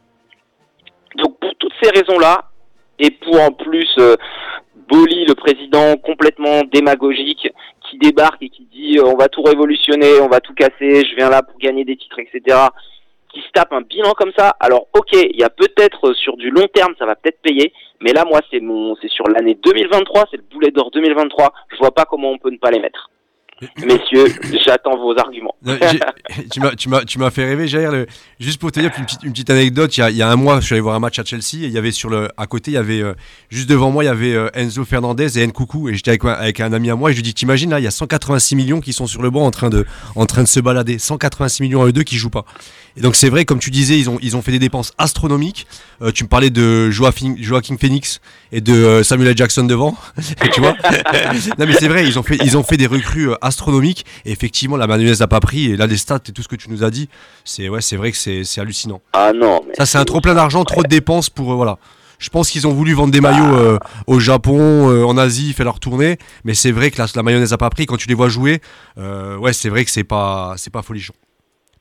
Donc pour toutes ces raisons-là, et pour en plus euh, Boli, le président complètement démagogique, qui débarque et qui dit euh, on va tout révolutionner, on va tout casser, je viens là pour gagner des titres, et cetera, qui se tape un bilan comme ça, alors ok, il y a peut-être euh, sur du long terme, ça va peut-être payer, mais là moi c'est mon, c'est sur l'année deux mille vingt-trois, c'est le boulet d'or deux mille vingt-trois, je vois pas comment on peut ne pas les mettre. Messieurs, j'attends vos arguments. Non, tu, m'as, tu, m'as, tu m'as fait rêver, Jair. Le, juste pour te dire une petite, une petite anecdote, il y, a, il y a un mois, je suis allé voir un match à Chelsea et il y avait sur le, à côté, il y avait, euh, juste devant moi, il y avait euh, Enzo Fernandez et Nkunku. Et j'étais avec, avec un ami à moi et je lui dis, t'imagines là, il y a cent quatre-vingt-six millions qui sont sur le banc en train de, en train de se balader. cent quatre-vingt-six millions à eux deux qui jouent pas. Et donc c'est vrai, comme tu disais, ils ont, ils ont fait des dépenses astronomiques. Euh, tu me parlais de Joaquin, Joaquin Phoenix et de euh, Samuel L. Jackson devant. Tu vois? Non mais c'est vrai, ils ont fait, ils ont fait des recrues astronomiques. Et effectivement, la Manuez n'a pas pris. Et là, les stats et tout ce que tu nous as dit, c'est ouais, c'est vrai que c'est, c'est hallucinant. Ah non. Mais ça, c'est, c'est un trop plein d'argent, trop de dépenses pour euh, voilà. Je pense qu'ils ont voulu vendre des maillots euh, au Japon, euh, en Asie, faire leur tournée, mais c'est vrai que la, la mayonnaise a pas pris. Quand tu les vois jouer, euh, ouais, c'est vrai que c'est pas, c'est pas folichon.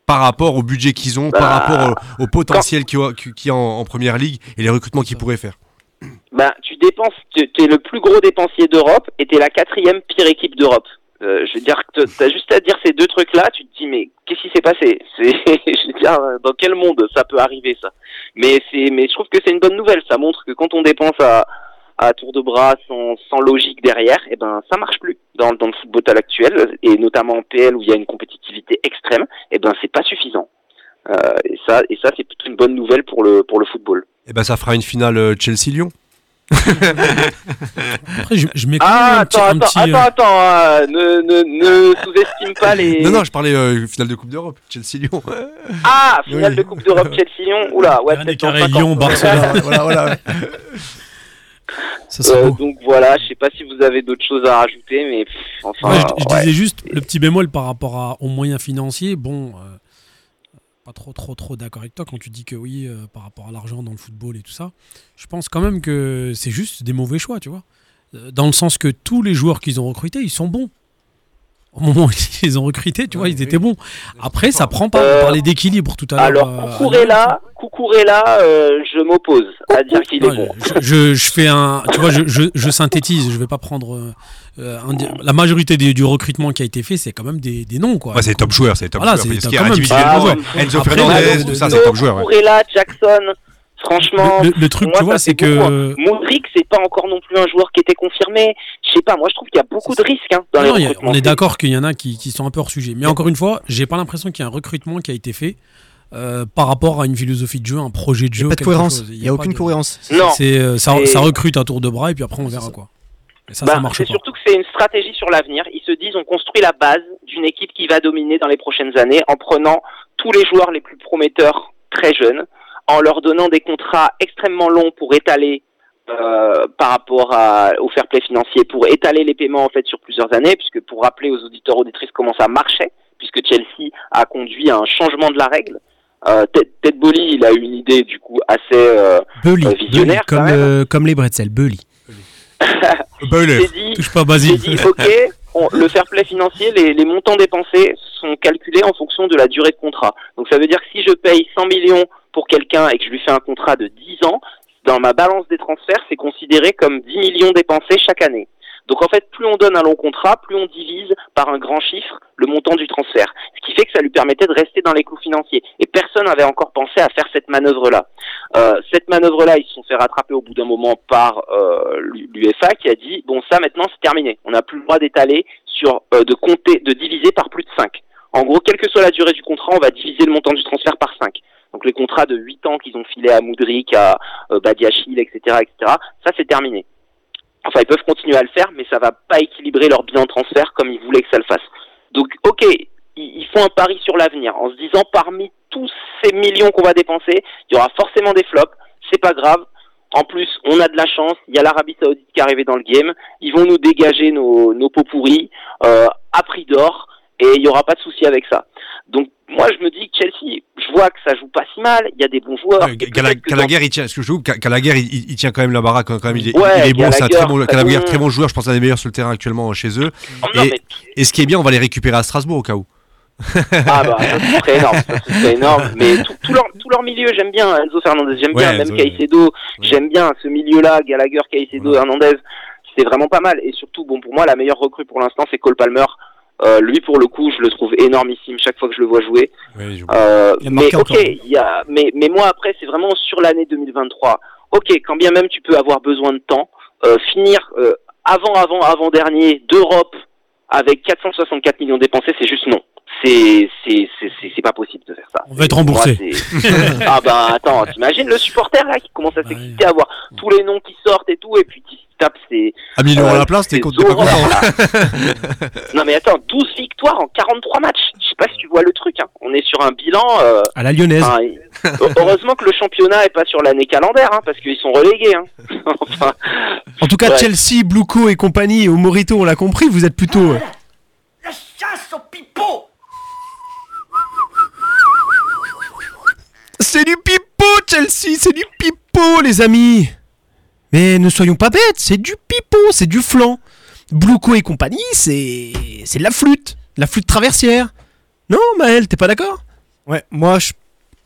Par rapport au budget qu'ils ont, bah, par rapport au, au potentiel quand... qu'il y a en, en première ligue et les recrutements qu'ils pourraient faire. Bah, tu dépenses, t'es le plus gros dépensier d'Europe et t'es la quatrième pire équipe d'Europe. Euh, je veux dire, t'as juste à dire ces deux trucs-là, tu te dis mais qu'est-ce qui s'est passé ? C'est, je veux dire, dans quel monde ça peut arriver ça ? Mais c'est, mais je trouve que c'est une bonne nouvelle. Ça montre que quand on dépense à, à tour de bras, sans, sans logique derrière, et eh ben ça marche plus dans, dans le football actuel, et notamment en P L où il y a une compétitivité extrême. Et eh ben c'est pas suffisant. Euh, et ça, et ça c'est plutôt une bonne nouvelle pour le, pour le football. Et eh ben ça fera une finale Chelsea-Lyon. Après, je, je mets ah, attends, un petit, attends, un petit, attends, euh... attends, euh, ne, ne, ne sous-estime pas les. Non, non, je parlais euh, finale de Coupe d'Europe, Chelsea-Lyon. Ah, finale oui. de Coupe d'Europe, Chelsea-Lyon. Oula, ouais, peut-être carré Lyon, Barcelone. voilà, voilà. Ça euh, donc voilà, je sais pas si vous avez d'autres choses à rajouter, mais pff, enfin. Ouais, je, je ouais. disais juste le petit bémol par rapport à, aux moyens financiers. Bon. Euh... pas trop trop trop d'accord avec toi quand tu dis que oui euh, par rapport à l'argent dans le football et tout ça, je pense quand même que c'est juste des mauvais choix, tu vois, dans le sens que tous les joueurs qu'ils ont recrutés, ils sont bons au moment où ils les ont recrutés, tu ouais, vois, ils oui. étaient bons. Après ça prend pas, euh, on parlait d'équilibre tout à l'heure. Alors Cucurella, euh, Cucurella euh, je m'oppose à dire qu'il est ouais, bon. Je, je, je fais un, tu vois, je, je, je synthétise, je vais pas prendre euh, Euh, indi- la majorité des, du recrutement qui a été fait, c'est quand même des, des noms quoi. Ouais, c'est top joueurs, c'est top voilà, joueurs. C'est, c'est top individuel. Ah, ouais. Enzo Fernandez, tout ça, c'est top joueur. Cucurella, Jackson, franchement. Le, le truc, moi, tu vois, c'est que Modric, c'est pas encore non plus un joueur qui était confirmé. Je sais pas, moi je trouve qu'il y a beaucoup c'est... de risques. Hein, dans non, les a, on est d'accord qu'il y en a qui, qui sont un peu hors sujet. Mais ouais. encore une fois, j'ai pas l'impression qu'il y a un recrutement qui a été fait. Euh, par rapport à une philosophie de jeu, un projet de jeu. Il n'y a pas de cohérence. Il n'y a aucune cohérence. Non. C'est ça, ça recrute à tour de bras et puis après on verra quoi. Ça, bah, ça c'est pas. Surtout que c'est une stratégie sur l'avenir. Ils se disent on construit la base d'une équipe qui va dominer dans les prochaines années en prenant tous les joueurs les plus prometteurs très jeunes, en leur donnant des contrats extrêmement longs pour étaler euh, par rapport à, au fair play financier, pour étaler les paiements en fait sur plusieurs années, puisque pour rappeler aux auditeurs auditrices comment ça marchait, puisque Chelsea a conduit à un changement de la règle. Euh, Ted, Ted Boehly, il a eu une idée du coup assez euh, Boehly, visionnaire Boehly, comme, euh, comme les Bretzel, Boehly. Beuler, dit, touche pas Basile. Dit, ok, on, le fair play financier, les, les montants dépensés sont calculés en fonction de la durée de contrat. Donc ça veut dire que si je paye cent millions pour quelqu'un et que je lui fais un contrat de dix ans, dans ma balance des transferts, c'est considéré comme dix millions dépensés chaque année. Donc en fait, plus on donne un long contrat, plus on divise par un grand chiffre le montant du transfert. Ce qui fait que ça lui permettait de rester dans les clous financiers. Et personne n'avait encore pensé à faire cette manœuvre-là. Euh, cette manœuvre-là, ils se sont fait rattraper au bout d'un moment par euh, l'UEFA qui a dit « Bon, ça maintenant, c'est terminé. On n'a plus le droit d'étaler, sur, euh, de compter, de diviser par plus de cinq. En gros, quelle que soit la durée du contrat, on va diviser le montant du transfert par cinq. » Donc les contrats de huit ans qu'ils ont filés à Modric, à euh, Badiachil, et cetera, et cetera, ça, c'est terminé. Enfin, ils peuvent continuer à le faire, mais ça va pas équilibrer leur bilan de transfert comme ils voulaient que ça le fasse. Donc, ok, ils font un pari sur l'avenir en se disant parmi tous ces millions qu'on va dépenser, il y aura forcément des flops, c'est pas grave. En plus, on a de la chance, il y a l'Arabie Saoudite qui est arrivée dans le game, ils vont nous dégager nos, nos pots pourris euh, à prix d'or et il y aura pas de souci avec ça. Donc, moi, je me dis que Chelsea, je vois que ça joue pas si mal. Il y a des bons joueurs. Euh, Gallagher, dans... il tient. Est-ce que je joue Gallagher, il, il tient quand même la baraque. Quand même, il est, ouais, il est bon. C'est un très bon, Gallagher, très bon joueur. Je pense un des meilleurs sur le terrain actuellement chez eux. Oh, non, et, mais... et ce qui est bien, on va les récupérer à Strasbourg au cas où. Ah bah, ça ce serait énorme, ça ce serait énorme. Mais tout, tout leur tout leur milieu, j'aime bien Enzo Fernandez, j'aime ouais, bien même Enzo, Caicedo, ouais. j'aime bien ce milieu-là, Gallagher, Caicedo, voilà. Hernandez. C'est vraiment pas mal. Et surtout, bon, pour moi, la meilleure recrue pour l'instant, c'est Cole Palmer. Euh, lui pour le coup je le trouve énormissime chaque fois que je le vois jouer oui, euh, mais ok il y a, mais, mais moi après c'est vraiment sur l'année deux mille vingt-trois. Ok, quand bien même tu peux avoir besoin de temps, euh, finir euh, avant avant avant dernier d'Europe avec quatre cent soixante-quatre millions dépensés, c'est juste non. C'est, c'est, c'est, c'est, c'est pas possible de faire ça. On va être remboursé. Moi, ah bah attends, t'imagines le supporter là qui commence à bah s'exciter ouais. à voir tous les noms qui sortent et tout, et puis qui tape ses... À mille euros à la place, t'es content. Non mais attends, douze victoires en quarante-trois matchs. Je sais pas si tu vois le truc, hein. On est sur un bilan... Euh, à la lyonnaise. Enfin, heureusement que le championnat est pas sur l'année calendaire, hein, parce qu'ils sont relégués. Hein. Enfin, en tout cas, ouais. Chelsea, Bluco et compagnie, au Morito, on l'a compris, vous êtes plutôt... Euh... La chasse au pipeau. C'est du pipeau, Chelsea, c'est du pipeau, les amis. Mais ne soyons pas bêtes, c'est du pipeau, c'est du flan. Bluco et compagnie, c'est c'est de la flûte, de la flûte traversière. Non, Maël, t'es pas d'accord ? Ouais, moi, je,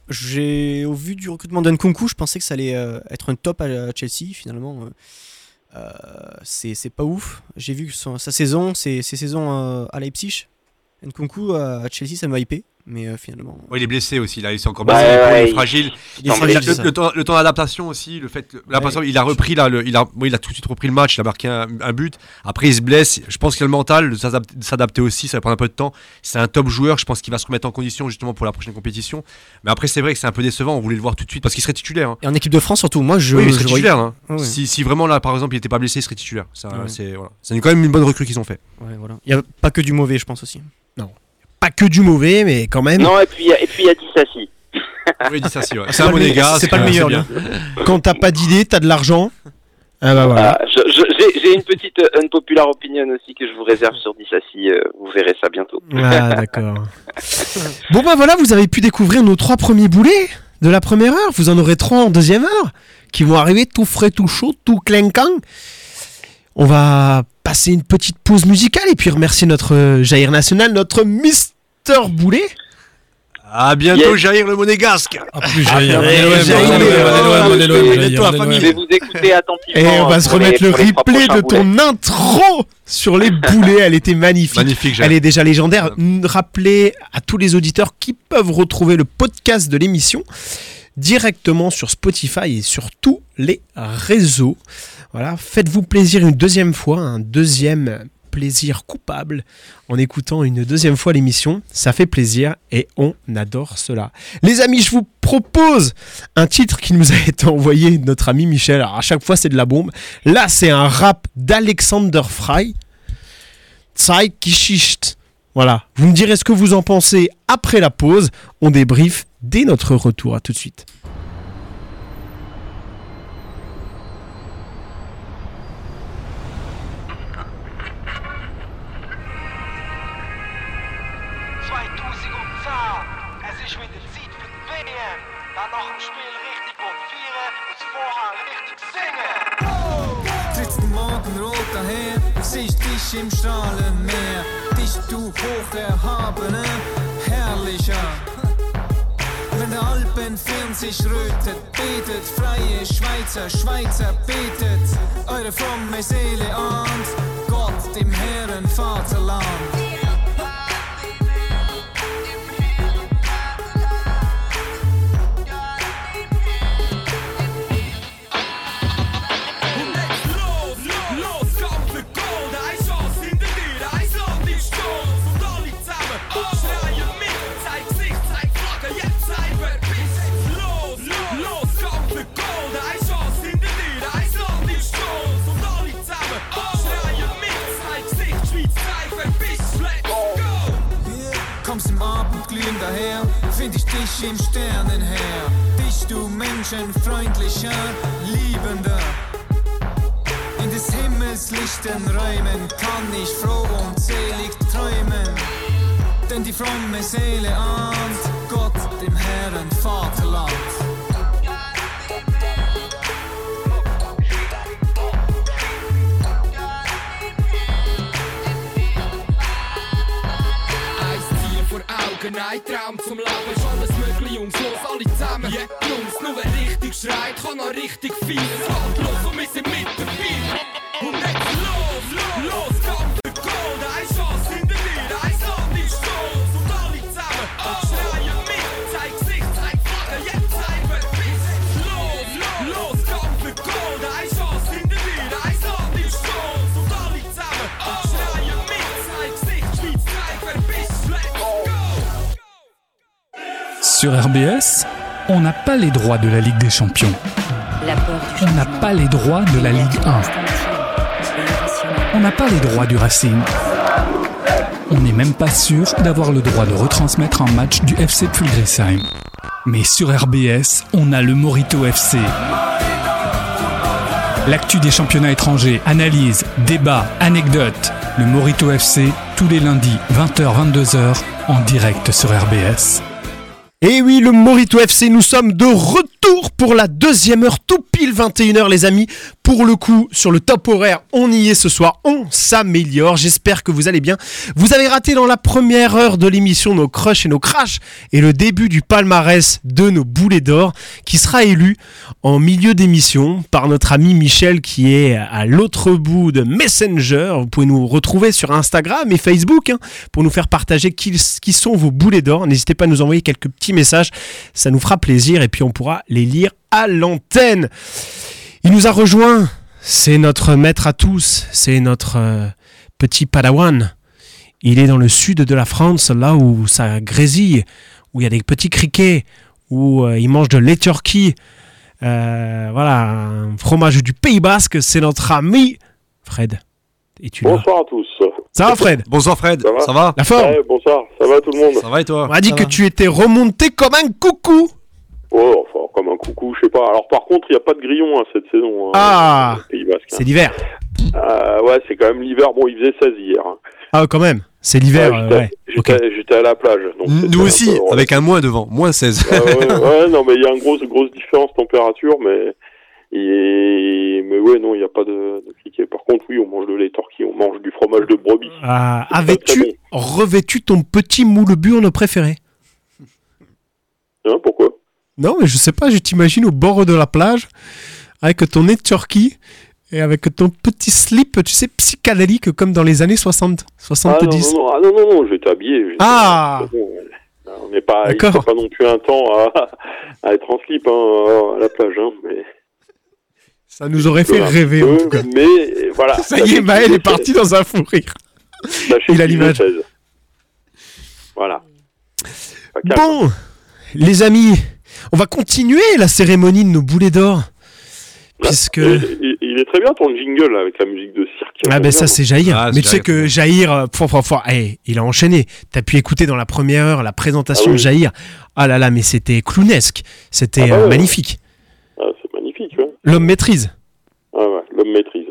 j'ai au vu du recrutement d'Nkunku, je pensais que ça allait euh, être un top à Chelsea. Finalement, euh, euh, c'est c'est pas ouf. J'ai vu que son, sa saison, ses, ses saisons euh, à Leipzig, Nkunku à Chelsea, ça m'a hypé. Mais euh, finalement. Ouais, il est blessé aussi, là, il est encore blessé, bah, ouais, il est ouais, fragile. Il, il est fragile le, le, temps, le temps d'adaptation aussi, le fait. L'adaptation, ouais, il a repris là, le, il a, bon, il a tout de suite repris le match, il a marqué un, un but. Après, il se blesse. Je pense qu'il a le mental de s'adapter, de s'adapter aussi, ça va prendre un peu de temps. C'est un top joueur, je pense qu'il va se remettre en condition justement pour la prochaine compétition. Mais après, c'est vrai que c'est un peu décevant, on voulait le voir tout de suite parce qu'il serait titulaire. Hein. Et en équipe de France surtout, moi je. Oui, il serait je titulaire. Hein. Ouais. Si, si vraiment là, par exemple, il n'était pas blessé, il serait titulaire. Ça, ouais. c'est voilà, c'est quand même une bonne recrue qu'ils ont fait. Ouais, voilà. Il y a pas que du mauvais, je pense aussi. Non. Pas que du mauvais, mais quand même. Non, et puis et puis il y a Dissassi. Oui, Dissassi, ouais. C'est un bon gars. C'est, c'est pas le meilleur. Bien. Quand t'as pas d'idée, t'as de l'argent. Ah bah voilà. Ah, je, je, j'ai, j'ai une petite euh, unpopular opinion aussi que je vous réserve sur Dissassi. Euh, vous verrez ça bientôt. Ah d'accord. Bon bah voilà, vous avez pu découvrir nos trois premiers boulets de la première heure. Vous en aurez trois en deuxième heure qui vont arriver tout frais, tout chaud, tout clinquant. On va passer une petite pause musicale et puis remercier notre Jair National, notre Mister Boulet. À bientôt, yes. Jair le Monégasque. Ah, plus Jair. Je vais vous écouter attentivement. Et on va se remettre le replay de ton intro sur les boulets. Elle était magnifique. Magnifique, Jair. Elle est déjà légendaire. Rappelez à tous les auditeurs qui peuvent retrouver le podcast de l'émission directement sur Spotify et sur tous les réseaux. Voilà, faites-vous plaisir une deuxième fois, un deuxième plaisir coupable en écoutant une deuxième fois l'émission. Ça fait plaisir et on adore cela. Les amis, je vous propose un titre qui nous a été envoyé de notre ami Michel. Alors à chaque fois, c'est de la bombe. Là, c'est un rap d'Alexander Frey. Zeitgeschichte. Voilà, vous me direz ce que vous en pensez après la pause. On débriefe dès notre retour. À tout de suite. Im Strahlenmeer, dich du hocherhabene, herrlicher. Wenn der Alpenfilm sich rötet, betet freie Schweizer, Schweizer betet eure fromme Seele an, Gott dem Herren Vaterland. Daher find ich dich im Sternenheer, dich du menschenfreundlicher, liebender. In des Himmels lichten Räumen kann ich froh und selig träumen, denn die fromme Seele ahnt Gott dem Herren Vaterland. Nein, Traum zum Leben ist alles möglich, Jungs, los, alle zusammen. Yeah. Jungs, nur wer richtig schreit, kann auch richtig viel. Es geht los und wir sind mit dabei. Und jetzt los, los, los, Kampf für Gold. Eine Chance hinter dir, ein Land ist stolz. Und alle zusammen, oh. Schreien mit, zeig Gesicht, zeig Flagge, jetzt zeig, wer du bist. Los, los, los, Kampf für Gold. Eine Chance hinter dir, ein Land ist stolz. Und alle zusammen, oh. Schreien mit, zeig Sur R B S, on n'a pas les droits de la Ligue des Champions. On n'a pas les droits de la Ligue un. On n'a pas les droits du Racing. On n'est même pas sûr d'avoir le droit de retransmettre un match du F C Pulgresheim. Mais sur R B S, on a le Morito F C. L'actu des championnats étrangers, analyse, débat, anecdote. Le Morito F C, tous les lundis, vingt heures-vingt-deux heures, en direct sur R B S. Et oui, le Morito F C, nous sommes de retour pour la deuxième heure, tout pile vingt et une heures les amis. Pour le coup, sur le top horaire, on y est ce soir, on s'améliore, j'espère que vous allez bien. Vous avez raté dans la première heure de l'émission nos crushs et nos crashs et le début du palmarès de nos boulets d'or qui sera élu en milieu d'émission par notre ami Michel qui est à l'autre bout de Messenger. Vous pouvez nous retrouver sur Instagram et Facebook hein, pour nous faire partager qui, qui sont vos boulets d'or. N'hésitez pas à nous envoyer quelques petits messages, ça nous fera plaisir et puis on pourra les lire à l'antenne. Il nous a rejoint, c'est notre maître à tous, c'est notre euh, petit padawan. Il est dans le sud de la France, là où ça grésille, où il y a des petits criquets, où euh, il mange de l'éturquie. Euh, voilà, un fromage du Pays Basque, c'est notre ami Fred. Es-tu bonsoir là à tous. Ça va Fred? Bonsoir Fred, ça va, ça va? La forme ouais, bonsoir, ça va tout le monde? Ça va et toi? On m'a dit ça que va. Tu étais remonté comme un coucou. Oh, enfin, comme un coucou, je sais pas. Alors par contre, il n'y a pas de grillon hein, cette saison. Hein, ah, Pays Basque, c'est hein. L'hiver. Euh, ouais, c'est quand même l'hiver. Bon, il faisait seize hier. Hein. Ah, quand même. C'est l'hiver, ouais. J'étais, euh, ouais. j'étais, okay. j'étais à la plage. Donc nous aussi, un avec un moins devant, moins seize. Ah, ouais, ouais, non, mais il y a une grosse, grosse différence température, mais... Et... Mais ouais, non, il n'y a pas de, de cliquet. Par contre, oui, on mange de l'étorquille, on mange du fromage de brebis. Ah, avais-tu bon. revêtu ton petit moule burne préféré? Hein, pourquoi? Non, mais je sais pas, je t'imagine au bord de la plage, avec ton éturquie et avec ton petit slip, tu sais, psychédélique, comme dans les années soixante, soixante-dix. Ah non, non, non, ah, non, non j'étais habillé. J'étais ah habillé. On n'est pas, il faut pas non plus un temps à, à être en slip hein, à la plage, hein, mais... Ça nous aurait fait rêver, peu, en tout cas. Mais voilà. Ça, ça y est, Maël est parti dans un fou rire. Il a l'image. Voilà. Bon, les amis... On va continuer la cérémonie de nos boulets d'or. Puisque... Il, il est très bien ton jingle là, avec la musique de cirque. Ah ben ça bien, c'est Jaïr. Ah, mais tu sais que Jaïr, fort, fort, fort, hey, il a enchaîné. T'as pu écouter dans la première heure la présentation ah, oui. de Jaïr. Ah là là, mais c'était clownesque. C'était ah, bah, euh, ouais. magnifique. Ah, c'est magnifique. Ouais. L'homme maîtrise. Ah ouais, l'homme maîtrise.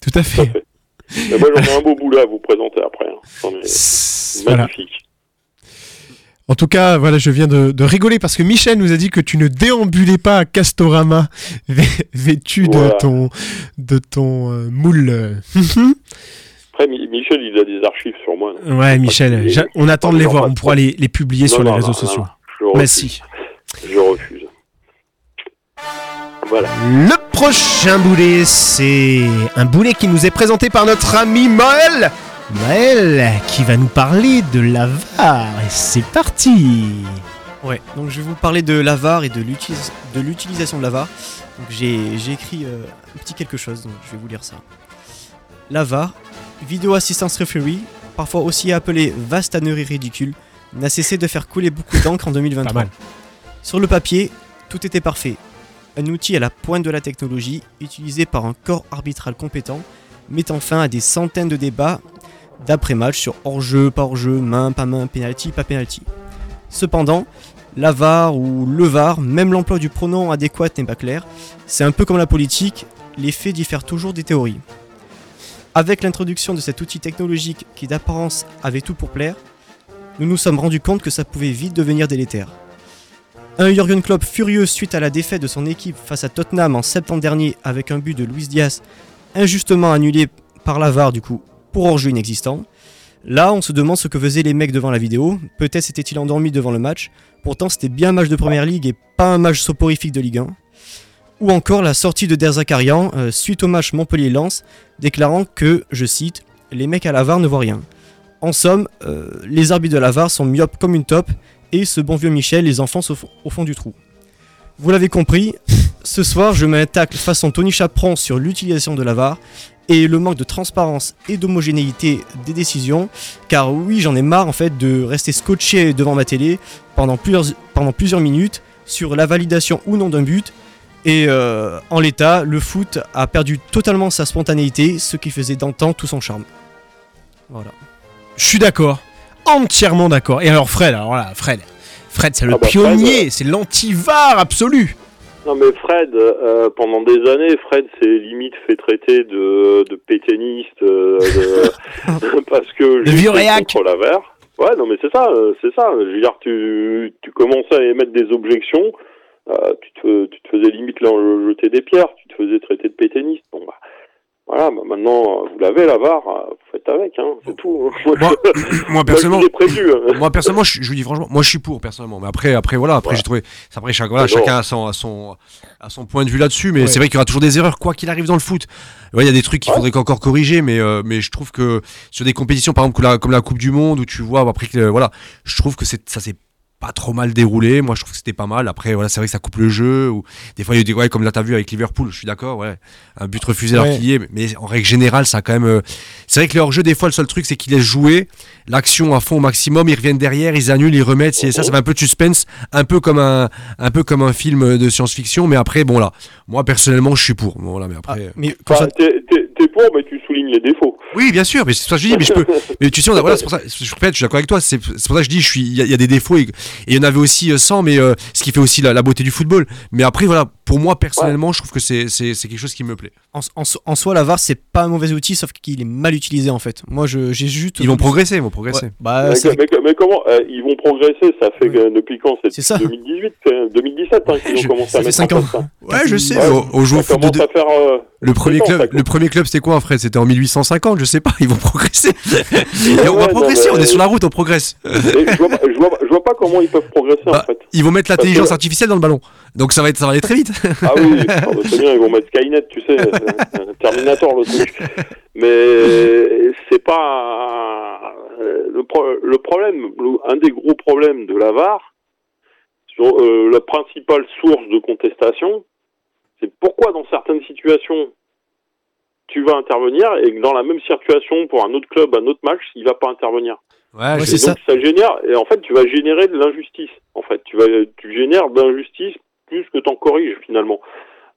Tout à fait. Tout à fait. Mais moi j'en ai un beau boulot à vous présenter après. Hein. Est... Voilà. Magnifique. En tout cas, voilà, je viens de, de rigoler parce que Michel nous a dit que tu ne déambulais pas à Castorama vêtu voilà. de ton, de ton euh, moule. Après, Michel, il a des archives sur moi. Non ouais, Michel, les... on attend de les voir. On pourra les, les publier non, sur non, les réseaux non, sociaux. Non, je Merci. Je refuse. Voilà. Le prochain boulet, c'est un boulet qui nous est présenté par notre ami Maël. Maël qui va nous parler de la V A R et c'est parti. Ouais, donc je vais vous parler de la V A R et de, l'utilis- de l'utilisation de la V A R. Donc j'ai, j'ai écrit euh, un petit quelque chose, donc je vais vous lire ça. La V A R, Video Assistance Referee, parfois aussi appelée vastanerie ridicule, n'a cessé de faire couler beaucoup d'encre en deux mille vingt-trois. Sur le papier, tout était parfait. Un outil à la pointe de la technologie, utilisé par un corps arbitral compétent, mettant fin à des centaines de débats d'après-match sur hors-jeu, pas hors-jeu, main, pas main, penalty, pas penalty. Cependant, la V A R ou le V A R, même l'emploi du pronom adéquat n'est pas clair. C'est un peu comme la politique, les faits diffèrent toujours des théories. Avec l'introduction de cet outil technologique qui d'apparence avait tout pour plaire, nous nous sommes rendus compte que ça pouvait vite devenir délétère. Un Jürgen Klopp furieux suite à la défaite de son équipe face à Tottenham en septembre dernier avec un but de Luis Diaz injustement annulé par la V A R du coup. Pour hors-jeu inexistant. Là, on se demande ce que faisaient les mecs devant la vidéo. Peut-être s'étaient-ils endormis devant le match. Pourtant, c'était bien un match de Première Ligue et pas un match soporifique de Ligue un. Ou encore la sortie de Der Zakarian euh, suite au match Montpellier-Lens, déclarant que, je cite, « les mecs à la V A R ne voient rien ». En somme, euh, les arbitres de la V A R sont myopes comme une taupe et ce bon vieux Michel les enfonce au, f- au fond du trou. Vous l'avez compris, ce soir, je mets un tacle façon Tony Chaperon sur l'utilisation de la V A R et le manque de transparence et d'homogénéité des décisions, car oui, j'en ai marre en fait de rester scotché devant ma télé pendant plusieurs, pendant plusieurs minutes sur la validation ou non d'un but. Et euh, en l'état, le foot a perdu totalement sa spontanéité, ce qui faisait d'antan tout son charme. Voilà. Je suis d'accord, entièrement d'accord. Et alors Fred, alors là, Fred, Fred, c'est le ah bah pionnier, Fred, c'est l'anti-V A R absolu. Non mais Fred, euh, pendant des années, Fred s'est limite fait traiter de, de pétainiste euh, de, parce que de vieux réac contre la V A R. Ouais, non mais c'est ça, c'est ça. Je veux dire, tu, tu commençais à émettre des objections. Euh, tu, te, tu te faisais limite là, jeter des pierres, tu te faisais traiter de pétainiste. Bon, bah, voilà, bah maintenant, vous l'avez, la V A R, vous faites avec, hein, c'est tout. Hein. Moi, moi, personnellement, moi, prévu, hein. moi, personnellement je, je vous dis franchement, moi je suis pour, personnellement. Mais après, après voilà, après ouais. j'ai trouvé. Après, chaque, voilà, chacun a son, a, son, a son point de vue là-dessus, mais ouais. c'est vrai qu'il y aura toujours des erreurs, quoi qu'il arrive dans le foot. Il ouais, y a des trucs qu'il ouais. faudrait encore corriger, mais, euh, mais je trouve que sur des compétitions, par exemple, comme la, comme la Coupe du Monde, où tu vois, après, euh, voilà, je trouve que c'est, ça c'est pas trop mal déroulé, moi je trouve que c'était pas mal. Après voilà, c'est vrai que ça coupe le jeu, ou des fois il y a des ouais, comme là t'as vu avec Liverpool, je suis d'accord, ouais, un but refusé alors ouais. qu'il y est, mais en règle générale ça a quand même, c'est vrai que leur jeu des fois le seul truc c'est qu'ils laissent jouer l'action à fond au maximum, ils reviennent derrière, ils annulent, ils remettent, c'est ça, ça fait un peu de suspense, un peu comme un, un peu comme un film de science-fiction, mais après bon là, moi personnellement je suis pour, bon là mais après. Ah, mais comme ça... t'es, t'es, t'es pour, mais tu soulignes les défauts. Oui bien sûr, mais c'est pour ça que je dis, mais je peux, mais tu sais, on a, voilà c'est pour ça, je répète, je suis d'accord avec toi, c'est, c'est pour ça que je dis, je suis, il y, y a des défauts et, et il y en avait aussi cent, mais euh, ce qui fait aussi la, la beauté du football. Mais après, voilà, pour moi, personnellement, ouais. je trouve que c'est, c'est, c'est quelque chose qui me plaît. En, en, en soi, la V A R, c'est pas un mauvais outil, sauf qu'il est mal utilisé, en fait. Moi, je, j'ai juste... Ils vont progresser, ils vont progresser. Ouais. Bah, mais, mais, mais comment euh, ils vont progresser, ça fait ouais. depuis quand c'est, c'est deux mille dix-huit, deux mille dix-sept hein, qu'ils je, ont commencé à mettre cinq en place. Ans. Ouais, je sais. Ouais, au, au jour foot de... faire, euh, le, premier club, ans, le premier club, c'était quoi, Fred ? C'était en mille huit cent cinquante, je sais pas. Ils vont progresser. Et on ouais, va progresser, non, mais... on est sur la route, on progresse. Je vois, je vois, je vois pas comment ils peuvent progresser, bah, en fait. Ils vont mettre l'intelligence artificielle dans le ballon. Donc ça va être, ça va aller très vite. Ah oui, c'est bien, ils vont mettre Skynet, tu sais, Terminator, le truc. Mais c'est pas le, pro- le problème, un des gros problèmes de la V A R, sur, euh, la principale source de contestation, c'est pourquoi dans certaines situations tu vas intervenir et que dans la même situation pour un autre club, un autre match, il va pas intervenir. Ouais, c'est donc ça. ça génère, et en fait tu vas générer de l'injustice. En fait, tu vas, tu génères de l'injustice plus que t'en corriges finalement,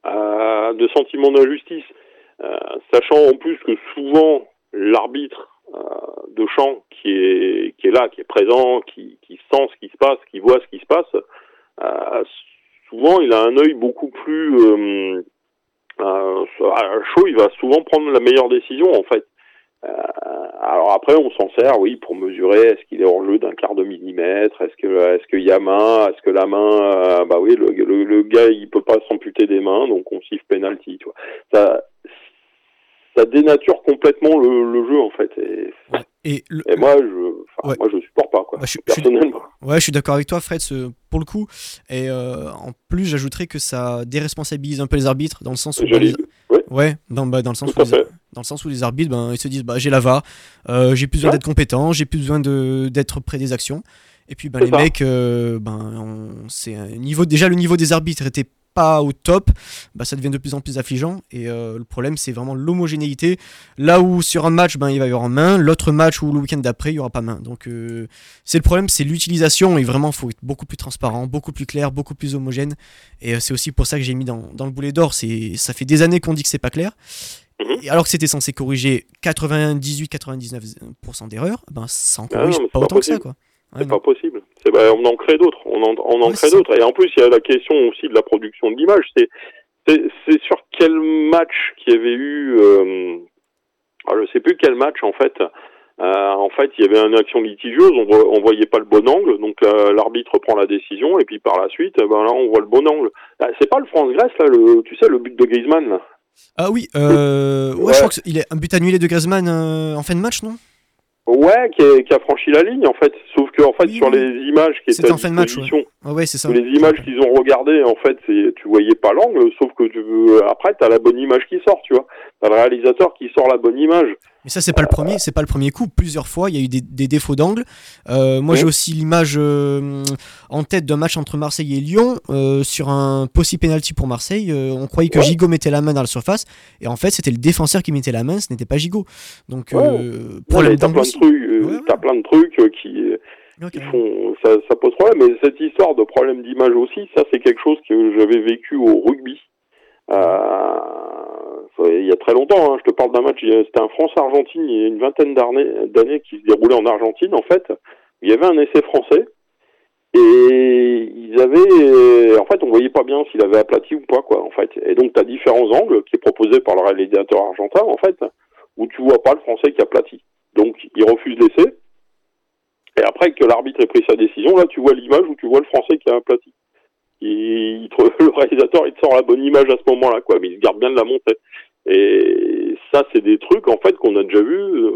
euh, de sentiments d'injustice, euh, sachant en plus que souvent l'arbitre euh, de champ qui est qui est là, qui est présent, qui qui sent ce qui se passe, qui voit ce qui se passe, euh, souvent il a un œil beaucoup plus euh, euh, chaud, il va souvent prendre la meilleure décision en fait. Euh, alors après on s'en sert oui pour mesurer est-ce qu'il est hors jeu d'un quart de millimètre, est-ce que est-ce qu'il y a main, est-ce que la main euh, bah oui le, le le gars il peut pas s'amputer des mains donc on siffle penalty, tu vois. Ça ça dénature complètement le, le jeu en fait et, ouais, et, le, et moi je ouais. moi je supporte pas quoi. Ouais, je, personnellement. Je, ouais, je suis d'accord avec toi Fred ce, pour le coup et euh, en plus j'ajouterais que ça déresponsabilise un peu les arbitres dans le sens où Joli. Ouais, ouais dans, bah, dans, le sens où les, dans le sens où les arbitres, ben, ils se disent bah, j'ai la V A R, euh, j'ai plus besoin ouais. d'être compétent, j'ai plus besoin de, d'être près des actions. Et puis ben, les ça. mecs, euh, ben, on, c'est un niveau, déjà le niveau des arbitres n'était pas au top, bah, ça devient de plus en plus affligeant. Et euh, le problème, c'est vraiment l'homogénéité. Là où sur un match, ben, il va y avoir main, l'autre match ou le week-end d'après, il n'y aura pas main. Donc euh, c'est le problème, c'est l'utilisation. Et vraiment, il faut être beaucoup plus transparent, beaucoup plus clair, beaucoup plus homogène. Et euh, c'est aussi pour ça que j'ai mis dans, dans le boulet d'or. C'est, ça fait des années qu'on dit que c'est pas clair. Et alors que c'était censé corriger quatre-vingt-dix-huit à quatre-vingt-dix-neuf pour cent d'erreurs, ben ça en corrige ah non, pas autant pas que ça, quoi. Ouais, c'est non. pas possible. C'est, bah, on en crée d'autres. On en, on en ouais, crée c'est... d'autres. Et en plus, il y a la question aussi de la production de l'image. C'est, c'est, c'est sur quel match qu'il y avait eu. Euh, alors je sais plus quel match en fait. Euh, en fait, il y avait une action litigieuse. On, vo- on voyait pas le bon angle, donc euh, l'arbitre prend la décision. Et puis par la suite, ben là, on voit le bon angle. Là, c'est pas le France-Grèce là. Le, tu sais, le but de Griezmann. Là. Ah oui, euh, ouais, ouais. je crois qu'il est un but annulé de Griezmann euh, en fin de match, non ? Ouais, qui, est, qui a franchi la ligne en fait, sauf que en fait oui, sur oui. les images qui étaient en fin de match, ouais. Ah ouais, c'est ça. Les images qu'ils ont regardées, en fait, c'est, tu voyais pas l'angle, sauf que tu, après, t'as la bonne image qui sort, tu vois. T'as le réalisateur qui sort la bonne image. Mais ça, c'est pas le premier, c'est pas le premier coup. Plusieurs fois, il y a eu des, des défauts d'angle. Euh, moi, oui. j'ai aussi l'image euh, en tête d'un match entre Marseille et Lyon euh, sur un possible penalty pour Marseille. Euh, on croyait que ouais. Gigot mettait la main dans la surface, et en fait, c'était le défenseur qui mettait la main. Ce n'était pas Gigot. Donc, ouais. euh, problème ouais, t'as plein de trucs, euh, ouais, ouais. t'as plein de trucs euh, qui. Okay. Ils font, ça, ça pose problème, mais cette histoire de problème d'image aussi, ça c'est quelque chose que j'avais vécu au rugby euh, ça, il y a très longtemps, hein, je te parle d'un match, c'était un France-Argentine il y a une vingtaine d'années, d'années qui se déroulait en Argentine en fait, il y avait un essai français et ils avaient, en fait on voyait pas bien s'il avait aplati ou pas quoi en fait, et donc t'as différents angles qui est proposé par le réalisateur argentin en fait, où tu vois pas le français qui aplati, donc il refuse l'essai. Et après que l'arbitre ait pris sa décision, là tu vois l'image où tu vois le français qui a aplati. Il te, le réalisateur il te sort la bonne image à ce moment-là, quoi, mais il se garde bien de la montée. Et ça c'est des trucs en fait qu'on a déjà vu euh,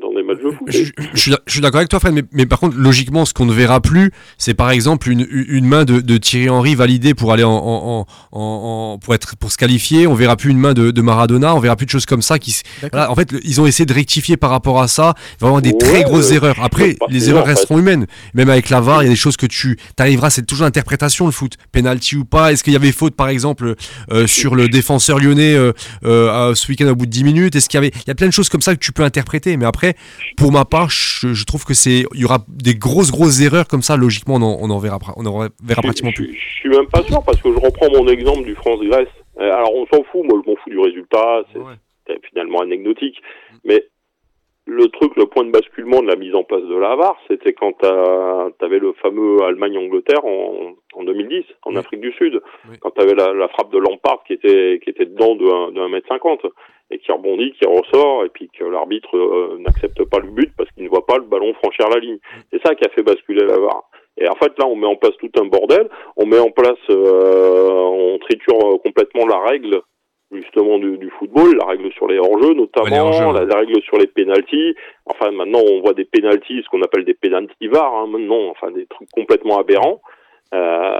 dans des matchs de foot. Je, je, je suis d'accord avec toi Fred, mais, mais par contre logiquement ce qu'on ne verra plus, c'est par exemple une, une main de, de Thierry Henry validée pour aller en, en, en, en pour être pour se qualifier. On verra plus une main de, de Maradona, on verra plus de choses comme ça. Qui voilà, en fait ils ont essayé de rectifier par rapport à ça. Vraiment des ouais, très grosses euh, erreurs. Après les erreurs resteront en fait. humaines. Même avec la V A R, il y a des choses que tu t'arriveras. C'est toujours l'interprétation le foot. Penalty ou pas. Est-ce qu'il y avait faute par exemple euh, sur le défenseur lyonnais? Euh, Euh, ce week-end au bout de dix minutes, est-ce qu'il y avait, il y a plein de choses comme ça que tu peux interpréter, mais après pour ma part je, je trouve que c'est, il y aura des grosses grosses erreurs comme ça, logiquement on en, on en verra, on en verra pratiquement plus. Je suis même pas sûr parce que je reprends mon exemple du France-Grèce, alors on s'en fout, moi je m'en fous du résultat, c'est, ouais. c'est finalement anecdotique, mais le truc, le point de basculement de la mise en place de la V A R, c'était quand t'avais le fameux Allemagne-Angleterre en, en deux mille dix, en oui. Afrique du Sud, oui. quand t'avais la, la frappe de Lampard qui était qui était dedans de un mètre cinquante et qui rebondit, qui ressort, et puis que l'arbitre euh, n'accepte pas le but parce qu'il ne voit pas le ballon franchir la ligne. C'est ça qui a fait basculer la V A R. Et en fait, là, on met en place tout un bordel, on met en place, euh, on triture complètement la règle justement du, du football, la règle sur les hors-jeux notamment, ouais, la, la règle sur les pénaltys. Enfin, maintenant, on voit des pénaltys, ce qu'on appelle des pénaltys V A R, hein, maintenant, enfin, des trucs complètement aberrants. Euh,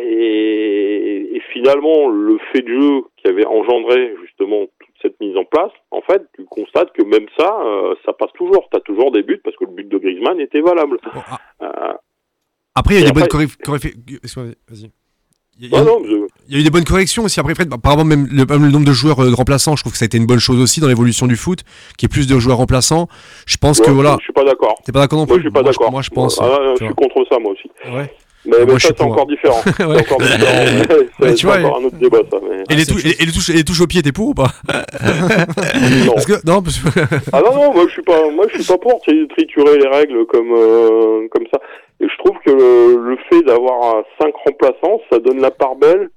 et, et finalement, le fait de jeu qui avait engendré justement toute cette mise en place, en fait, tu constates que même ça, euh, ça passe toujours. T'as toujours des buts parce que le but de Griezmann était valable. Bon, ah. euh, après, il y a des bonnes corrections. Vas-y. Il y, a, non, non, je... il y a eu des bonnes corrections aussi après Fred, par exemple même le, même le nombre de joueurs euh, remplaçants, je trouve que ça a été une bonne chose aussi dans l'évolution du foot, qu'il y ait plus de joueurs remplaçants. Je pense ouais, que voilà. Je suis pas d'accord. T'es pas d'accord non plus. Moi je suis pas moi, d'accord. Je, moi je pense. Ah, euh, je suis contre ça moi aussi. Ouais. Mais, mais moi, ça, c'est encore différent. ouais. C'est encore différent. Ouais, c'est, tu vois, encore un autre débat, ça. Mais... Et, les tou- et, et les touches, et les touches au pied, t'es pour ou pas? Non. Parce que, non, parce que... Ah non, non, moi, je suis pas, moi, je suis pas pour triturer les règles comme, euh, comme ça. Et je trouve que le, le fait d'avoir cinq remplaçants, ça donne la part belle,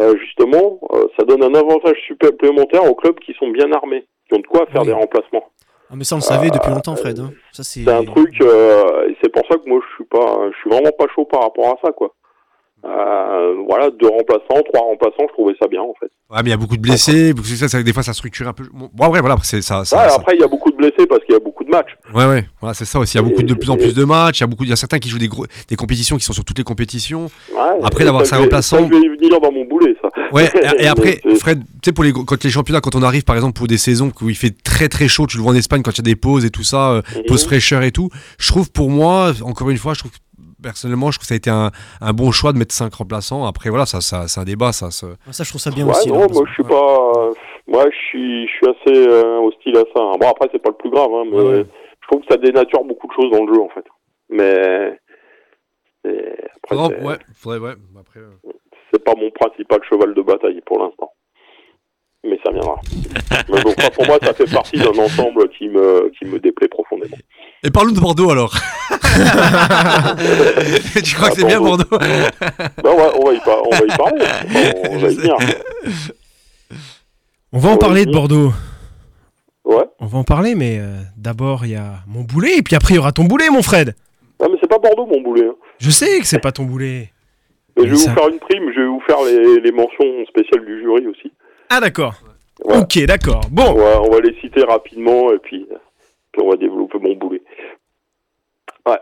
euh, justement, euh, ça donne un avantage supplémentaire aux clubs qui sont bien armés, qui ont de quoi faire oui. des remplacements. Ah, mais ça on le savait euh, depuis longtemps Fred. Hein. Ça, c'est... c'est un truc, euh, et c'est pour ça que moi je suis pas, je suis vraiment pas chaud par rapport à ça quoi. Euh, voilà, deux remplaçants, trois remplaçants, je trouvais ça bien en fait. Ouais, mais il y a beaucoup de blessés, après, ça, ça, des fois ça structure un peu. Bon, bon après voilà, c'est ça. ça, ouais, ça. Après il y a beaucoup de blessés parce qu'il y a beaucoup de matchs. Ouais ouais, voilà c'est ça aussi. Il y a beaucoup de, de plus en plus de matchs. Il y a beaucoup, il y a certains qui jouent des gros, des compétitions qui sont sur toutes les compétitions. Ouais, après d'avoir cinq remplaçants. Je vais venir dans mon boulet ça. Ouais. Et, et après Fred, tu sais pour les quand les championnats, quand on arrive par exemple pour des saisons où il fait très très chaud, tu le vois en Espagne quand il y a des pauses et tout ça, euh, mm-hmm. pause fraîcheur et tout. Je trouve pour moi, encore une fois, je trouve. Personnellement, je trouve que ça a été un, un bon choix de mettre cinq remplaçants. Après, voilà, ça, ça, c'est un débat. Ça, ça... ça je trouve ça bien ouais, aussi. Non, moi, je suis pas. Moi, je suis, je suis assez euh, hostile à ça. Bon, après, c'est pas le plus grave, hein, mais ouais. je trouve que ça dénature beaucoup de choses dans le jeu, en fait. Mais après, non, c'est... Ouais, faudrait, ouais. Après, euh... c'est pas mon principal cheval de bataille pour l'instant. Mais ça viendra. Mais donc, pour moi, ça fait partie d'un ensemble qui me, qui me déplaît profondément. Et parlons de Bordeaux alors. Tu crois ah, que c'est Bordeaux. bien Bordeaux ben ouais, on, va y par- on va y parler. On, on va y venir. On va en on parler va de Bordeaux. Ouais. On va en parler, mais euh, d'abord il y a mon boulet, et puis après il y aura ton boulet, mon Fred. Non, mais c'est pas Bordeaux, mon boulet. Hein. Je sais que c'est pas ton boulet. Mais mais je vais ça... vous faire une prime, je vais vous faire les, les mentions spéciales du jury aussi. Ah d'accord. Ouais. Ok, d'accord. Bon. Ouais, on va les citer rapidement et puis, puis on va développer mon boulet. Ouais.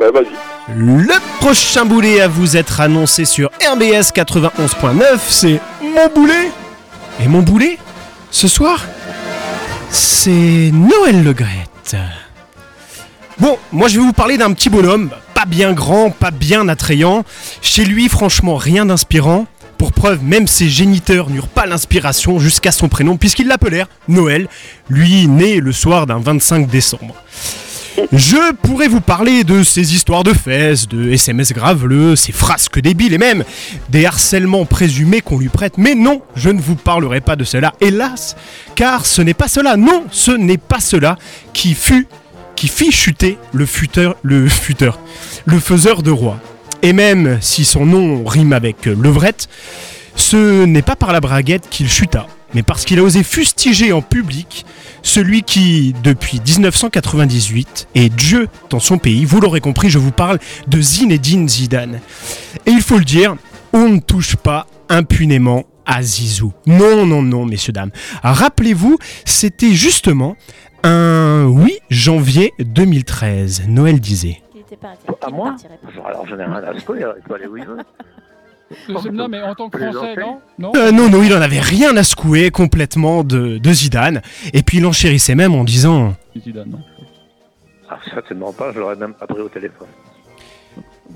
Bah vas-y. Le prochain boulet à vous être annoncé sur R B S quatre-vingt-onze point neuf, c'est mon boulet. Et mon boulet, ce soir, c'est Noël Legrette. Bon, moi je vais vous parler d'un petit bonhomme, pas bien grand, pas bien attrayant. Chez lui, franchement, rien d'inspirant. Pour preuve, même ses géniteurs n'eurent pas l'inspiration jusqu'à son prénom, puisqu'ils l'appelèrent Noël, lui né le soir d'un vingt-cinq décembre. Je pourrais vous parler de ses histoires de fesses, de S M S graveleux, ses frasques débiles et même des harcèlements présumés qu'on lui prête. Mais non, je ne vous parlerai pas de cela, hélas, car ce n'est pas cela, non, ce n'est pas cela qui fut, qui fit chuter le futeur, le futeur, le faiseur de rois. Et même si son nom rime avec levrette, ce n'est pas par la braguette qu'il chuta, mais parce qu'il a osé fustiger en public celui qui, depuis dix-neuf cent quatre-vingt-dix-huit, est Dieu dans son pays. Vous l'aurez compris, je vous parle de Zinedine Zidane. Et il faut le dire, on ne touche pas impunément à Zizou. Non, non, non, messieurs, dames. Rappelez-vous, c'était justement un huit janvier deux mille treize. Noël disait... À moi ? Alors j'en ai rien à secouer, il peut aller où il veut. Non, mais en tant que Français, non non, euh, non, non, il en avait rien à secouer complètement de, de Zidane. Et puis il enchérissait même en disant... Zidane, non ? Ah, certainement pas, je l'aurais même pas pris au téléphone.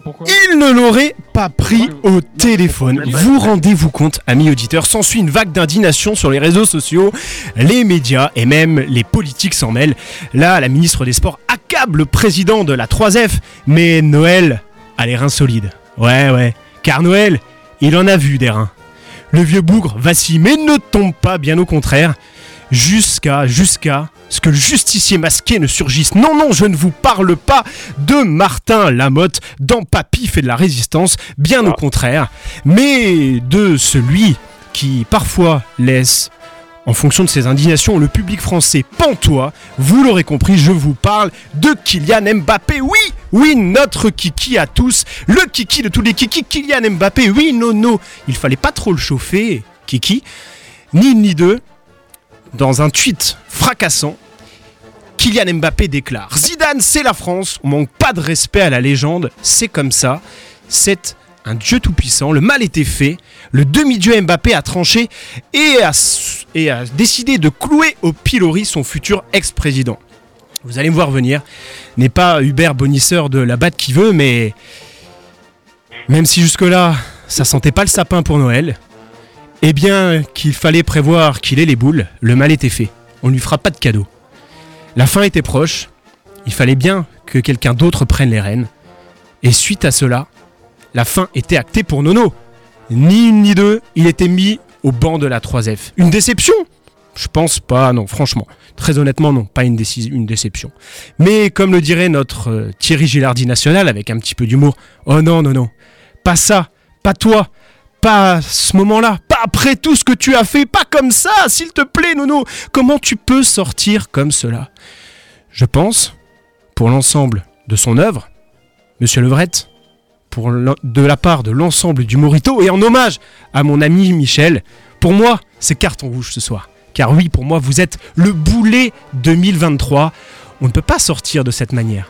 Pourquoi ? Il ne l'aurait pas pris au téléphone. Vous rendez-vous compte, amis auditeurs, s'ensuit une vague d'indignation sur les réseaux sociaux, les médias et même les politiques s'en mêlent. Là, la ministre des Sports accable le président de la trois F, mais Noël a les reins solides. Ouais, ouais. Car Noël, il en a vu des reins. Le vieux bougre vacille, mais ne tombe pas, bien au contraire, jusqu'à, jusqu'à ce que le justicier masqué ne surgisse. Non, non, je ne vous parle pas de Martin Lamotte dans Papy fait de la résistance, bien au contraire, mais de celui qui parfois laisse, en fonction de ses indignations, le public français pantois. Vous l'aurez compris, je vous parle de Kylian Mbappé, oui! Oui, notre kiki à tous, le kiki de tous les kikis, Kylian Mbappé, oui, non, non, il fallait pas trop le chauffer, kiki, ni une ni deux. Dans un tweet fracassant, Kylian Mbappé déclare « Zidane, c'est la France, on manque pas de respect à la légende, c'est comme ça, c'est un dieu tout-puissant, le mal était fait, le demi-dieu Mbappé a tranché et a, et a décidé de clouer au pilori son futur ex-président. » Vous allez me voir venir. N'est pas Hubert Bonisseur de la batte qui veut, mais même si jusque-là, ça sentait pas le sapin pour Noël, eh bien, qu'il fallait prévoir qu'il ait les boules, le mal était fait. On ne lui fera pas de cadeau. La fin était proche. Il fallait bien que quelqu'un d'autre prenne les rênes. Et suite à cela, la fin était actée pour Nono. Ni une ni deux, il était mis au banc de la trois F. Une déception ? Je pense pas, non, franchement. Très honnêtement, non, pas une, décis- une déception. Mais comme le dirait notre euh, Thierry Gilardi national, avec un petit peu d'humour, « Oh non, non, non, pas ça, pas toi, pas ce moment-là, pas après tout ce que tu as fait, pas comme ça, s'il te plaît, Nono, comment tu peux sortir comme cela ?» Je pense, pour l'ensemble de son œuvre, Monsieur Levrette, pour de la part de l'ensemble du Morito, et en hommage à mon ami Michel, pour moi, c'est carton rouge ce soir. Car oui, pour moi, vous êtes le boulet deux mille vingt-trois. On ne peut pas sortir de cette manière,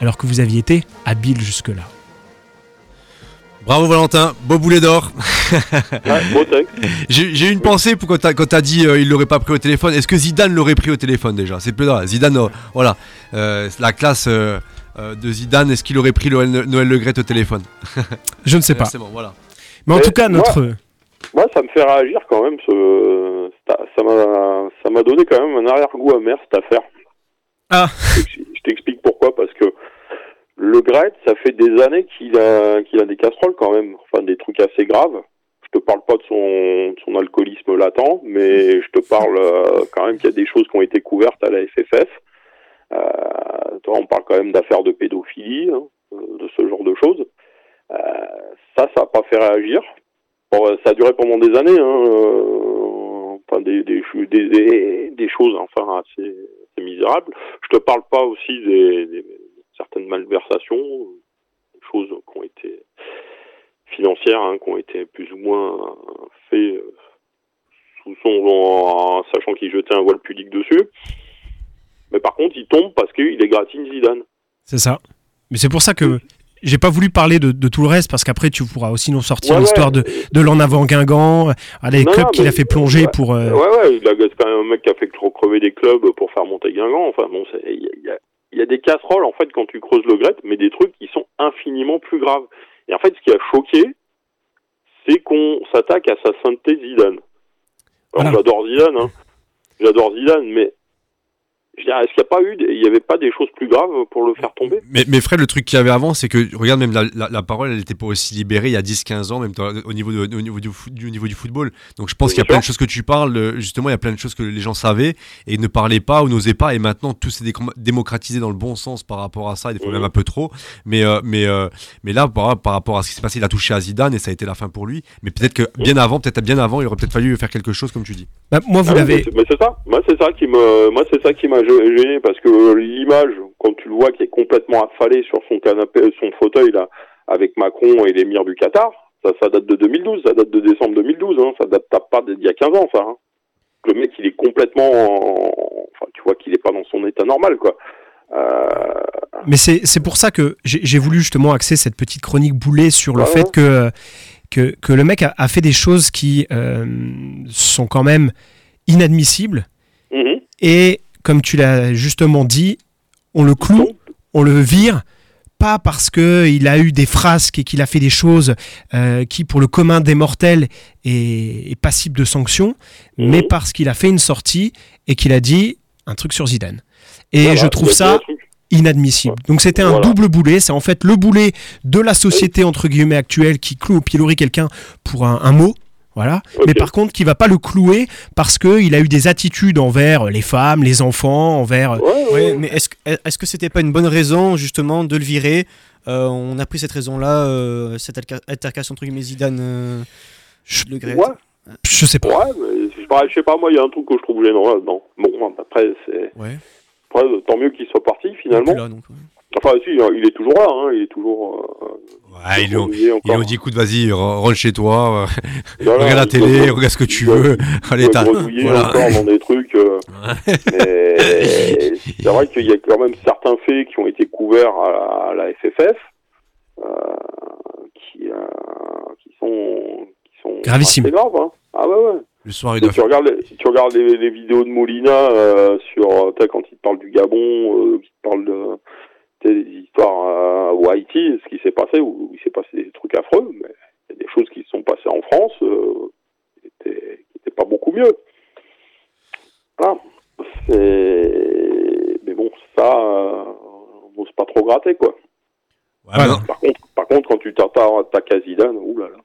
alors que vous aviez été habile jusque-là. Bravo Valentin, beau boulet d'or. Ouais, beau texte. J'ai, j'ai une pensée pour quand t'as, quand t'as dit euh, il l'aurait pas pris au téléphone. Est-ce que Zidane l'aurait pris au téléphone déjà ? C'est plus là. Zidane, euh, voilà, euh, la classe euh, euh, de Zidane. Est-ce qu'il aurait pris Noël, Noël Legrette au téléphone ? Je ne sais pas. C'est bon, voilà. Mais en Mais tout cas, notre... Moi... Moi, ça me fait réagir quand même. Ce... Ça m'a, ça m'a donné quand même un arrière-goût amer cette affaire. Ah. Je t'explique pourquoi. Parce que le Legrette, ça fait des années qu'il a, qu'il a des casseroles quand même. Enfin, des trucs assez graves. Je te parle pas de son, de son alcoolisme latent, mais je te parle euh, quand même qu'il y a des choses qui ont été couvertes à la F F F. Euh, toi, on parle quand même d'affaires de pédophilie, hein, de ce genre de choses. Euh, ça, ça n'a pas fait réagir. Ça a duré pendant des années, hein. Enfin, des, des, des, des, des choses enfin assez, assez misérables. Je te parle pas aussi des, des certaines malversations, des choses qui ont été financières, hein, qui ont été plus ou moins faites sous son, en, en sachant qu'il jetait un voile pudique dessus. Mais par contre, il tombe parce qu'il égratigne Zidane. C'est ça. Mais c'est pour ça que j'ai pas voulu parler de, de tout le reste, parce qu'après tu pourras aussi nous sortir ouais, l'histoire ouais. de, de l'en avant Guingamp, à les non, clubs non, qu'il a fait plonger ouais, pour... Euh... Ouais, ouais, il a, c'est quand même un mec qui a fait trop crever des clubs pour faire monter Guingamp. Enfin bon, il y, y, y a des casseroles en fait quand tu creuses le grette, mais des trucs qui sont infiniment plus graves. Et en fait, ce qui a choqué, c'est qu'on s'attaque à sa sainteté Zidane. Alors voilà. j'adore Zidane, hein. J'adore Zidane, mais... Je veux dire, est-ce qu'il n'y a pas eu, il n'y avait pas des choses plus graves pour le faire tomber? Mais, mais Fred, le truc qu'il y avait avant, c'est que, regarde, même la, la, la parole, elle n'était pas aussi libérée il y a dix quinze ans, même au niveau, de, au, niveau du, du, au niveau du football. Donc je pense Bien qu'il y a sûr. plein de choses que tu parles, justement, il y a plein de choses que les gens savaient et ne parlaient pas ou n'osaient pas. Et maintenant, tout s'est dé- démocratisé dans le bon sens par rapport à ça, et des fois mmh. même un peu trop. Mais, euh, mais, euh, mais là, par, par rapport à ce qui s'est passé, il a touché à Zidane et ça a été la fin pour lui. Mais peut-être que bien avant, peut-être bien avant, il aurait peut-être fallu faire quelque chose, comme tu dis. Bah, moi, vous ah, l'avez. Mais c'est ça. Moi, c'est ça qui me. Moi, c'est ça qui m'a... gêné, parce que l'image, quand tu le vois qui est complètement affalé sur son canapé, son fauteuil là, avec Macron et l'émir du Qatar, ça, ça date de deux mille douze, ça date de décembre deux mille douze, hein, ça date pas d'il y a quinze ans, ça. Hein. Le mec, il est complètement, en... enfin, tu vois qu'il est pas dans son état normal, quoi. Euh... Mais c'est c'est pour ça que j'ai, j'ai voulu justement axer cette petite chronique boulée sur le ah, fait que, que que le mec a, a fait des choses qui euh, sont quand même inadmissibles mmh. et comme tu l'as justement dit, on le cloue, on le vire, pas parce qu'il a eu des frasques et qu'il a fait des choses euh, qui, pour le commun des mortels, est, est passible de sanctions, mmh. mais parce qu'il a fait une sortie et qu'il a dit un truc sur Zidane. Et voilà, je trouve ça inadmissible. Donc c'était un voilà. double boulet, c'est en fait le boulet de la société entre guillemets actuelle qui cloue au pilori quelqu'un pour un, un mot. Voilà. Okay. Mais par contre, qui va pas le clouer parce que il a eu des attitudes envers les femmes, les enfants, envers. Ouais, ouais, ouais. Ouais, mais est-ce que est-ce que c'était pas une bonne raison justement de le virer ? euh, On a pris cette raison-là, euh, cette altercation entre guillemets Zidane. Euh, je le gré. Ouais. Je sais pas. Ouais, mais je sais pas. Moi, il y a un truc que je trouve gênant là-dedans. Bon, après, c'est. Ouais. Après, tant mieux qu'il soit parti finalement. Là, donc, ouais. Enfin, si, il est toujours là, hein, il est toujours... Euh, ouais, ils ont dit, écoute, vas-y, rentre chez toi, euh, voilà, regarde la télé, regarde ce que tu veux, allez, t'as... Il voilà. encore dans des trucs, euh, mais c'est vrai qu'il y a quand même certains faits qui ont été couverts à, à la F F F, euh, qui, euh, qui sont... Qui sont gravissimes. Graves, hein. Ah ouais, ouais. Le soir, il tu regardes, les, tu regardes les, les vidéos de Molina euh, sur... Quand il te parle du Gabon, euh, qu'il te parle de... des histoires euh, au Haïti, ce qui s'est passé, où il s'est passé des trucs affreux, mais il y a des choses qui se sont passées en France euh, qui n'étaient pas beaucoup mieux. Voilà. C'est... Mais bon, ça, euh, on n'ose pas trop gratter, quoi. Ouais, ouais, par, contre, par contre, quand tu t'attaques à Zidane, oulala.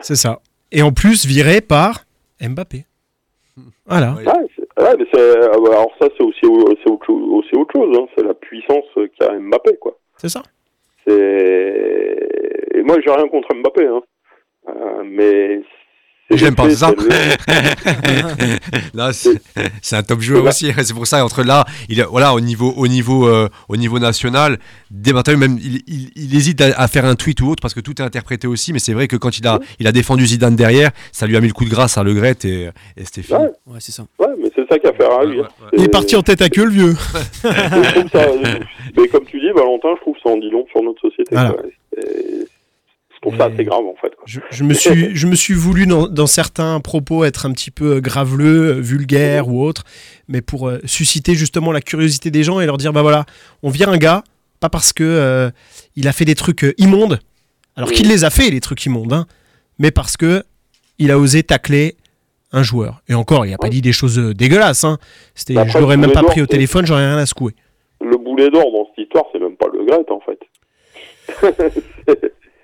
C'est ça. Et en plus, viré par Mbappé. Voilà. Ouais, c'est, ouais, mais c'est, alors ça c'est aussi c'est autre, c'est autre chose, hein, c'est la puissance qu'a Mbappé, quoi. C'est ça. C'est... Et moi j'ai rien contre Mbappé, hein. Euh, mais c'est j'aime pas ça. Le... là c'est, c'est un top joueur aussi. C'est pour ça entre là, il a, voilà au niveau au niveau euh, au niveau national, dès maintenant même il, il, il hésite à, à faire un tweet ou autre parce que tout est interprété aussi. Mais c'est vrai que quand il a ouais. il a défendu Zidane derrière, ça lui a mis le coup de grâce à Le Gret et, et c'était fini. Ouais. ouais c'est ça. Ouais mais c'est ça qu'il a fait à lui. Ouais, ouais, ouais. Il est parti en tête à queue le vieux. Je trouve ça, mais comme tu dis Valentin, je trouve ça en dit long sur notre société. Voilà. Pour ça, c'est grave en fait. Je, je me suis, je me suis voulu dans, dans certains propos être un petit peu graveleux, vulgaire ou autre, mais pour euh, susciter justement la curiosité des gens et leur dire bah voilà, on vire un gars pas parce que euh, il a fait des trucs euh, immondes, alors oui. qu'il les a fait les trucs immondes, hein, mais parce que il a osé tacler un joueur. Et encore, il a pas ouais. dit des choses dégueulasses. Hein. C'était, bah, je l'aurais même pas pris au téléphone, j'aurais rien à secouer. Le boulet d'or dans cette histoire, c'est même pas Le Gret en fait.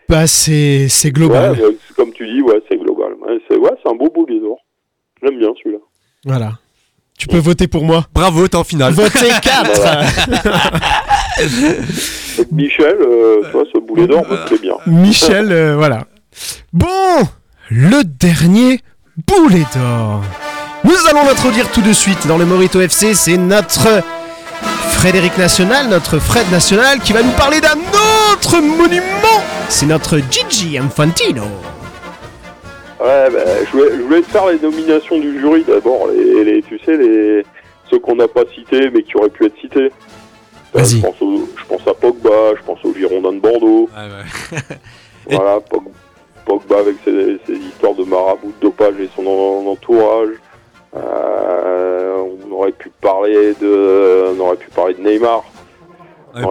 Bah, c'est, c'est global. Ouais, comme tu dis, ouais, c'est global. C'est, ouais, c'est un beau boulet d'or. J'aime bien celui-là. Voilà. Tu peux ouais. voter pour moi. Bravo, t'es en finale. Votez quatre. Michel, euh, toi, ce boulet d'or, euh, c'est bien. Michel, euh, voilà. Bon, le dernier boulet d'or. Nous allons l'introduire tout de suite dans le Morito F C. C'est notre Frédéric National, notre Fred National, qui va nous parler d'un autre monument. C'est notre Gigi Infantino. Ouais, bah, je, voulais, je voulais te faire les nominations du jury d'abord, les, les, tu sais, les, ceux qu'on n'a pas cités mais qui auraient pu être cités. Euh, je, pense au, je pense à Pogba, je pense au Girondin de Bordeaux. Ah ouais. Voilà, Pogba avec ses, ses histoires de marabout, de dopage et son entourage. Euh, on aurait pu parler de, on aurait pu parler de Neymar.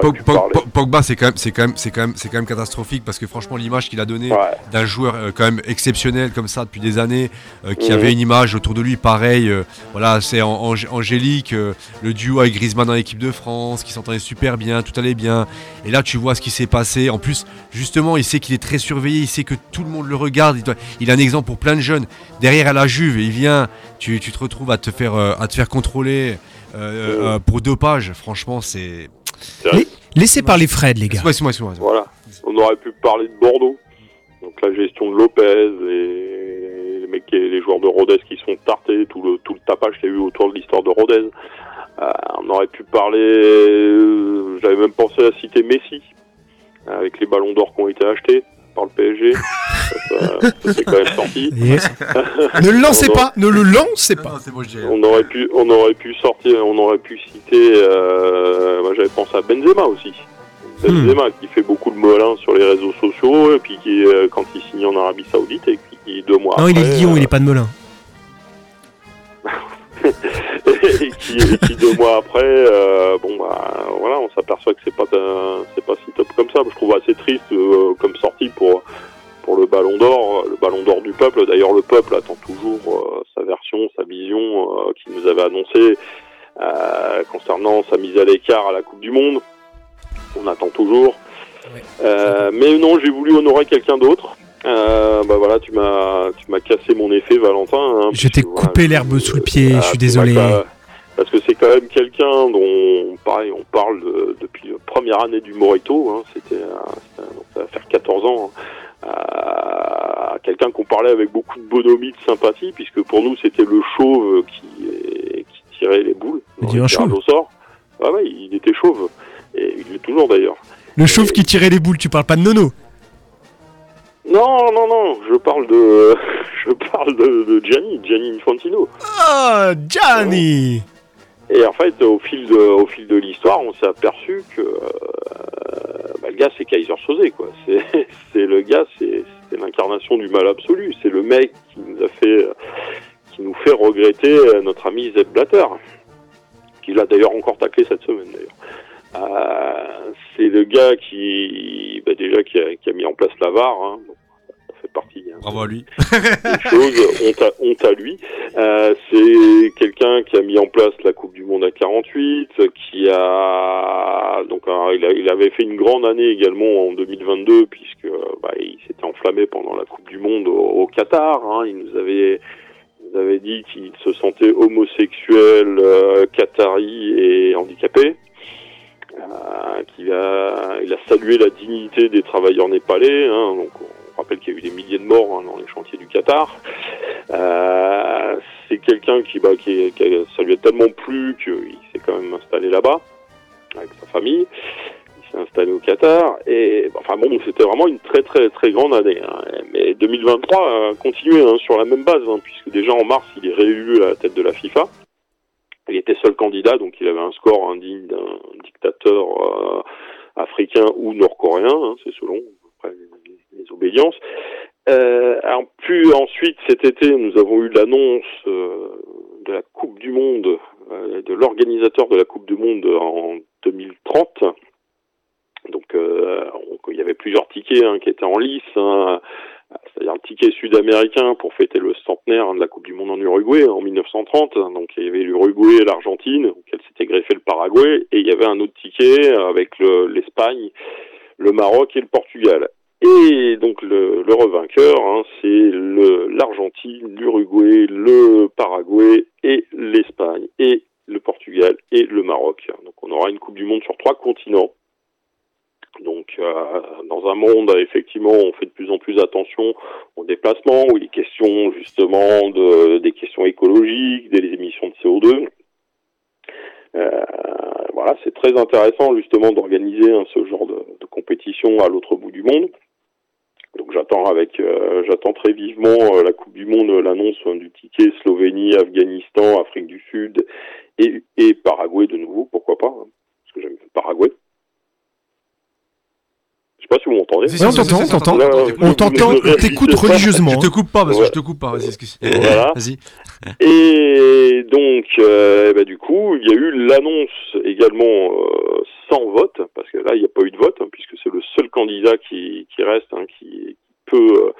Pog, Pog, Pog, Pogba, c'est quand même, c'est quand même, c'est quand même, c'est quand même catastrophique parce que franchement, l'image qu'il a donnée ouais. d'un joueur euh, quand même exceptionnel comme ça depuis des années, euh, qui mmh. avait une image autour de lui pareil, euh, voilà, c'est an, an, angélique, euh, le duo avec Griezmann dans l'équipe de France, qui s'entendait super bien, tout allait bien. Et là, tu vois ce qui s'est passé. En plus, justement, il sait qu'il est très surveillé, il sait que tout le monde le regarde. Il, doit, il a un exemple pour plein de jeunes. Derrière à la Juve, il vient, tu, tu te retrouves à te faire, euh, à te faire contrôler euh, mmh. euh, pour dopage. Franchement, c'est Les, laissez parler Fred, les gars. C'est moi, c'est moi, c'est moi. Voilà. On aurait pu parler de Bordeaux. Donc la gestion de Lopez, les, les, mecs, les joueurs de Rodez qui sont tartés, tout le, tout le tapage qu'il y a eu autour de l'histoire de Rodez. Euh, on aurait pu parler. Euh, j'avais même pensé à citer Messi, avec les ballons d'or qui ont été achetés par le P S G. ça, ça, ça c'est quand même sorti. Yes. ne le lancez pas, ne le lancez pas. Non, non, c'est bon, je dirais. On aurait pu, on aurait pu sortir, on aurait pu citer. Euh, moi, j'avais pensé à Benzema aussi. Benzema hmm. qui fait beaucoup de molin sur les réseaux sociaux et puis qui, euh, quand il signe en Arabie Saoudite et puis qui deux mois. Non, après, il est Lyon, euh, il est pas de molin. et, qui, et qui deux mois après, euh, bon bah voilà, on s'aperçoit que c'est pas, euh, c'est pas si top comme ça. Je trouve assez triste euh, comme sortie pour pour le Ballon d'Or, le Ballon d'Or du peuple. D'ailleurs, le peuple attend toujours euh, sa version, sa vision euh, qu'il nous avait annoncée euh, concernant sa mise à l'écart à la Coupe du Monde. On attend toujours. Oui. Euh, mais non, j'ai voulu honorer quelqu'un d'autre. Euh, bah voilà, tu m'as, tu m'as cassé mon effet, Valentin. Hein, je t'ai voilà, coupé l'herbe sous le pied, ah, je suis désolé. Pas, parce que c'est quand même quelqu'un dont, pareil, on parle de, depuis la première année du Morito. Hein, c'était, c'était, donc ça va faire quatorze ans. Hein, à quelqu'un qu'on parlait avec beaucoup de bonhomie, de sympathie, puisque pour nous, c'était le chauve qui, qui tirait les boules. Il dit un chauve au sort. Ah ouais, il était chauve. Et il est toujours, d'ailleurs. Le et, chauve qui tirait les boules, tu parles pas de Nono? Non, non, non, je parle de. Je parle de, de Gianni, Gianni Infantino. Ah, oh, Gianni! Et en fait, au fil de, au fil de l'histoire, on s'est aperçu que. Euh, bah, le gars, c'est Kaiser Soze, quoi. C'est, c'est le gars, c'est, c'est l'incarnation du mal absolu. C'est le mec qui nous a fait. Qui nous fait regretter notre ami Sepp Blatter. Qui l'a d'ailleurs encore taclé cette semaine, d'ailleurs. Euh, c'est le gars qui. Bah, déjà, qui a, qui a mis en place la V A R. Hein. Donc, partie. Hein. Bravo à lui. Des choses, honte à, honte à lui. Euh, c'est quelqu'un qui a mis en place la Coupe du Monde à quarante-huit, qui a donc euh, il, a, il avait fait une grande année également en deux mille vingt-deux puisque bah, il s'était enflammé pendant la Coupe du Monde au, au Qatar. Hein. Il nous avait il nous avait dit qu'il se sentait homosexuel, euh, qatari et handicapé. Euh, qu'il a il a salué la dignité des travailleurs népalais. Hein, donc on rappelle qu'il y a eu des milliers de morts hein, dans les chantiers du Qatar. Euh, c'est quelqu'un qui, bah, qui, qui, ça lui a tellement plu qu'il s'est quand même installé là-bas avec sa famille. Il s'est installé au Qatar et, bah, enfin bon, c'était vraiment une très très très grande année. Hein. Mais deux mille vingt-trois a continué hein, sur la même base hein, puisque déjà en mars il est réélu à la tête de la FIFA. Il était seul candidat donc il avait un score indigne d'un dictateur euh, africain ou nord-coréen, hein, c'est selon. Après, les obédiences. Euh, alors, puis ensuite, cet été, nous avons eu l'annonce euh, de la Coupe du Monde, euh, de l'organisateur de la Coupe du Monde en deux mille trente. Donc, euh, on, il y avait plusieurs tickets hein, qui étaient en lice, hein, c'est-à-dire le ticket sud-américain pour fêter le centenaire hein, de la Coupe du Monde en Uruguay en mille neuf cent trente. Donc, il y avait l'Uruguay et l'Argentine, auquel s'était greffé le Paraguay, et il y avait un autre ticket avec le, l'Espagne, le Maroc et le Portugal. Et donc le, le revainqueur, hein, c'est le, l'Argentine, l'Uruguay, le Paraguay et l'Espagne, et le Portugal et le Maroc. Donc on aura une Coupe du Monde sur trois continents. Donc euh, dans un monde, effectivement, on fait de plus en plus attention aux déplacements, où il est question justement de, des questions écologiques, des émissions de C O deux. Euh, voilà, c'est très intéressant justement d'organiser hein, ce genre de, de compétition à l'autre bout du monde. Donc j'attends avec, euh, j'attends très vivement euh, la Coupe du Monde, l'annonce hein, du ticket Slovénie, Afghanistan, Afrique du Sud et, et Paraguay de nouveau, pourquoi pas. Hein, parce que j'aime le Paraguay. Je sais pas si vous m'entendez. Si, si, non, t'entends, si, si, t'entends. On t'entend, on t'écoute religieusement. Je te coupe pas, parce que je te coupe pas. Vas-y, excuse. Voilà. Vas-y. Et donc, euh, bah, du coup, il y a eu l'annonce également euh, sans vote, parce que là, il n'y a pas eu de vote, hein, puisque c'est le seul candidat qui, qui reste, hein, qui, qui peut... Euh,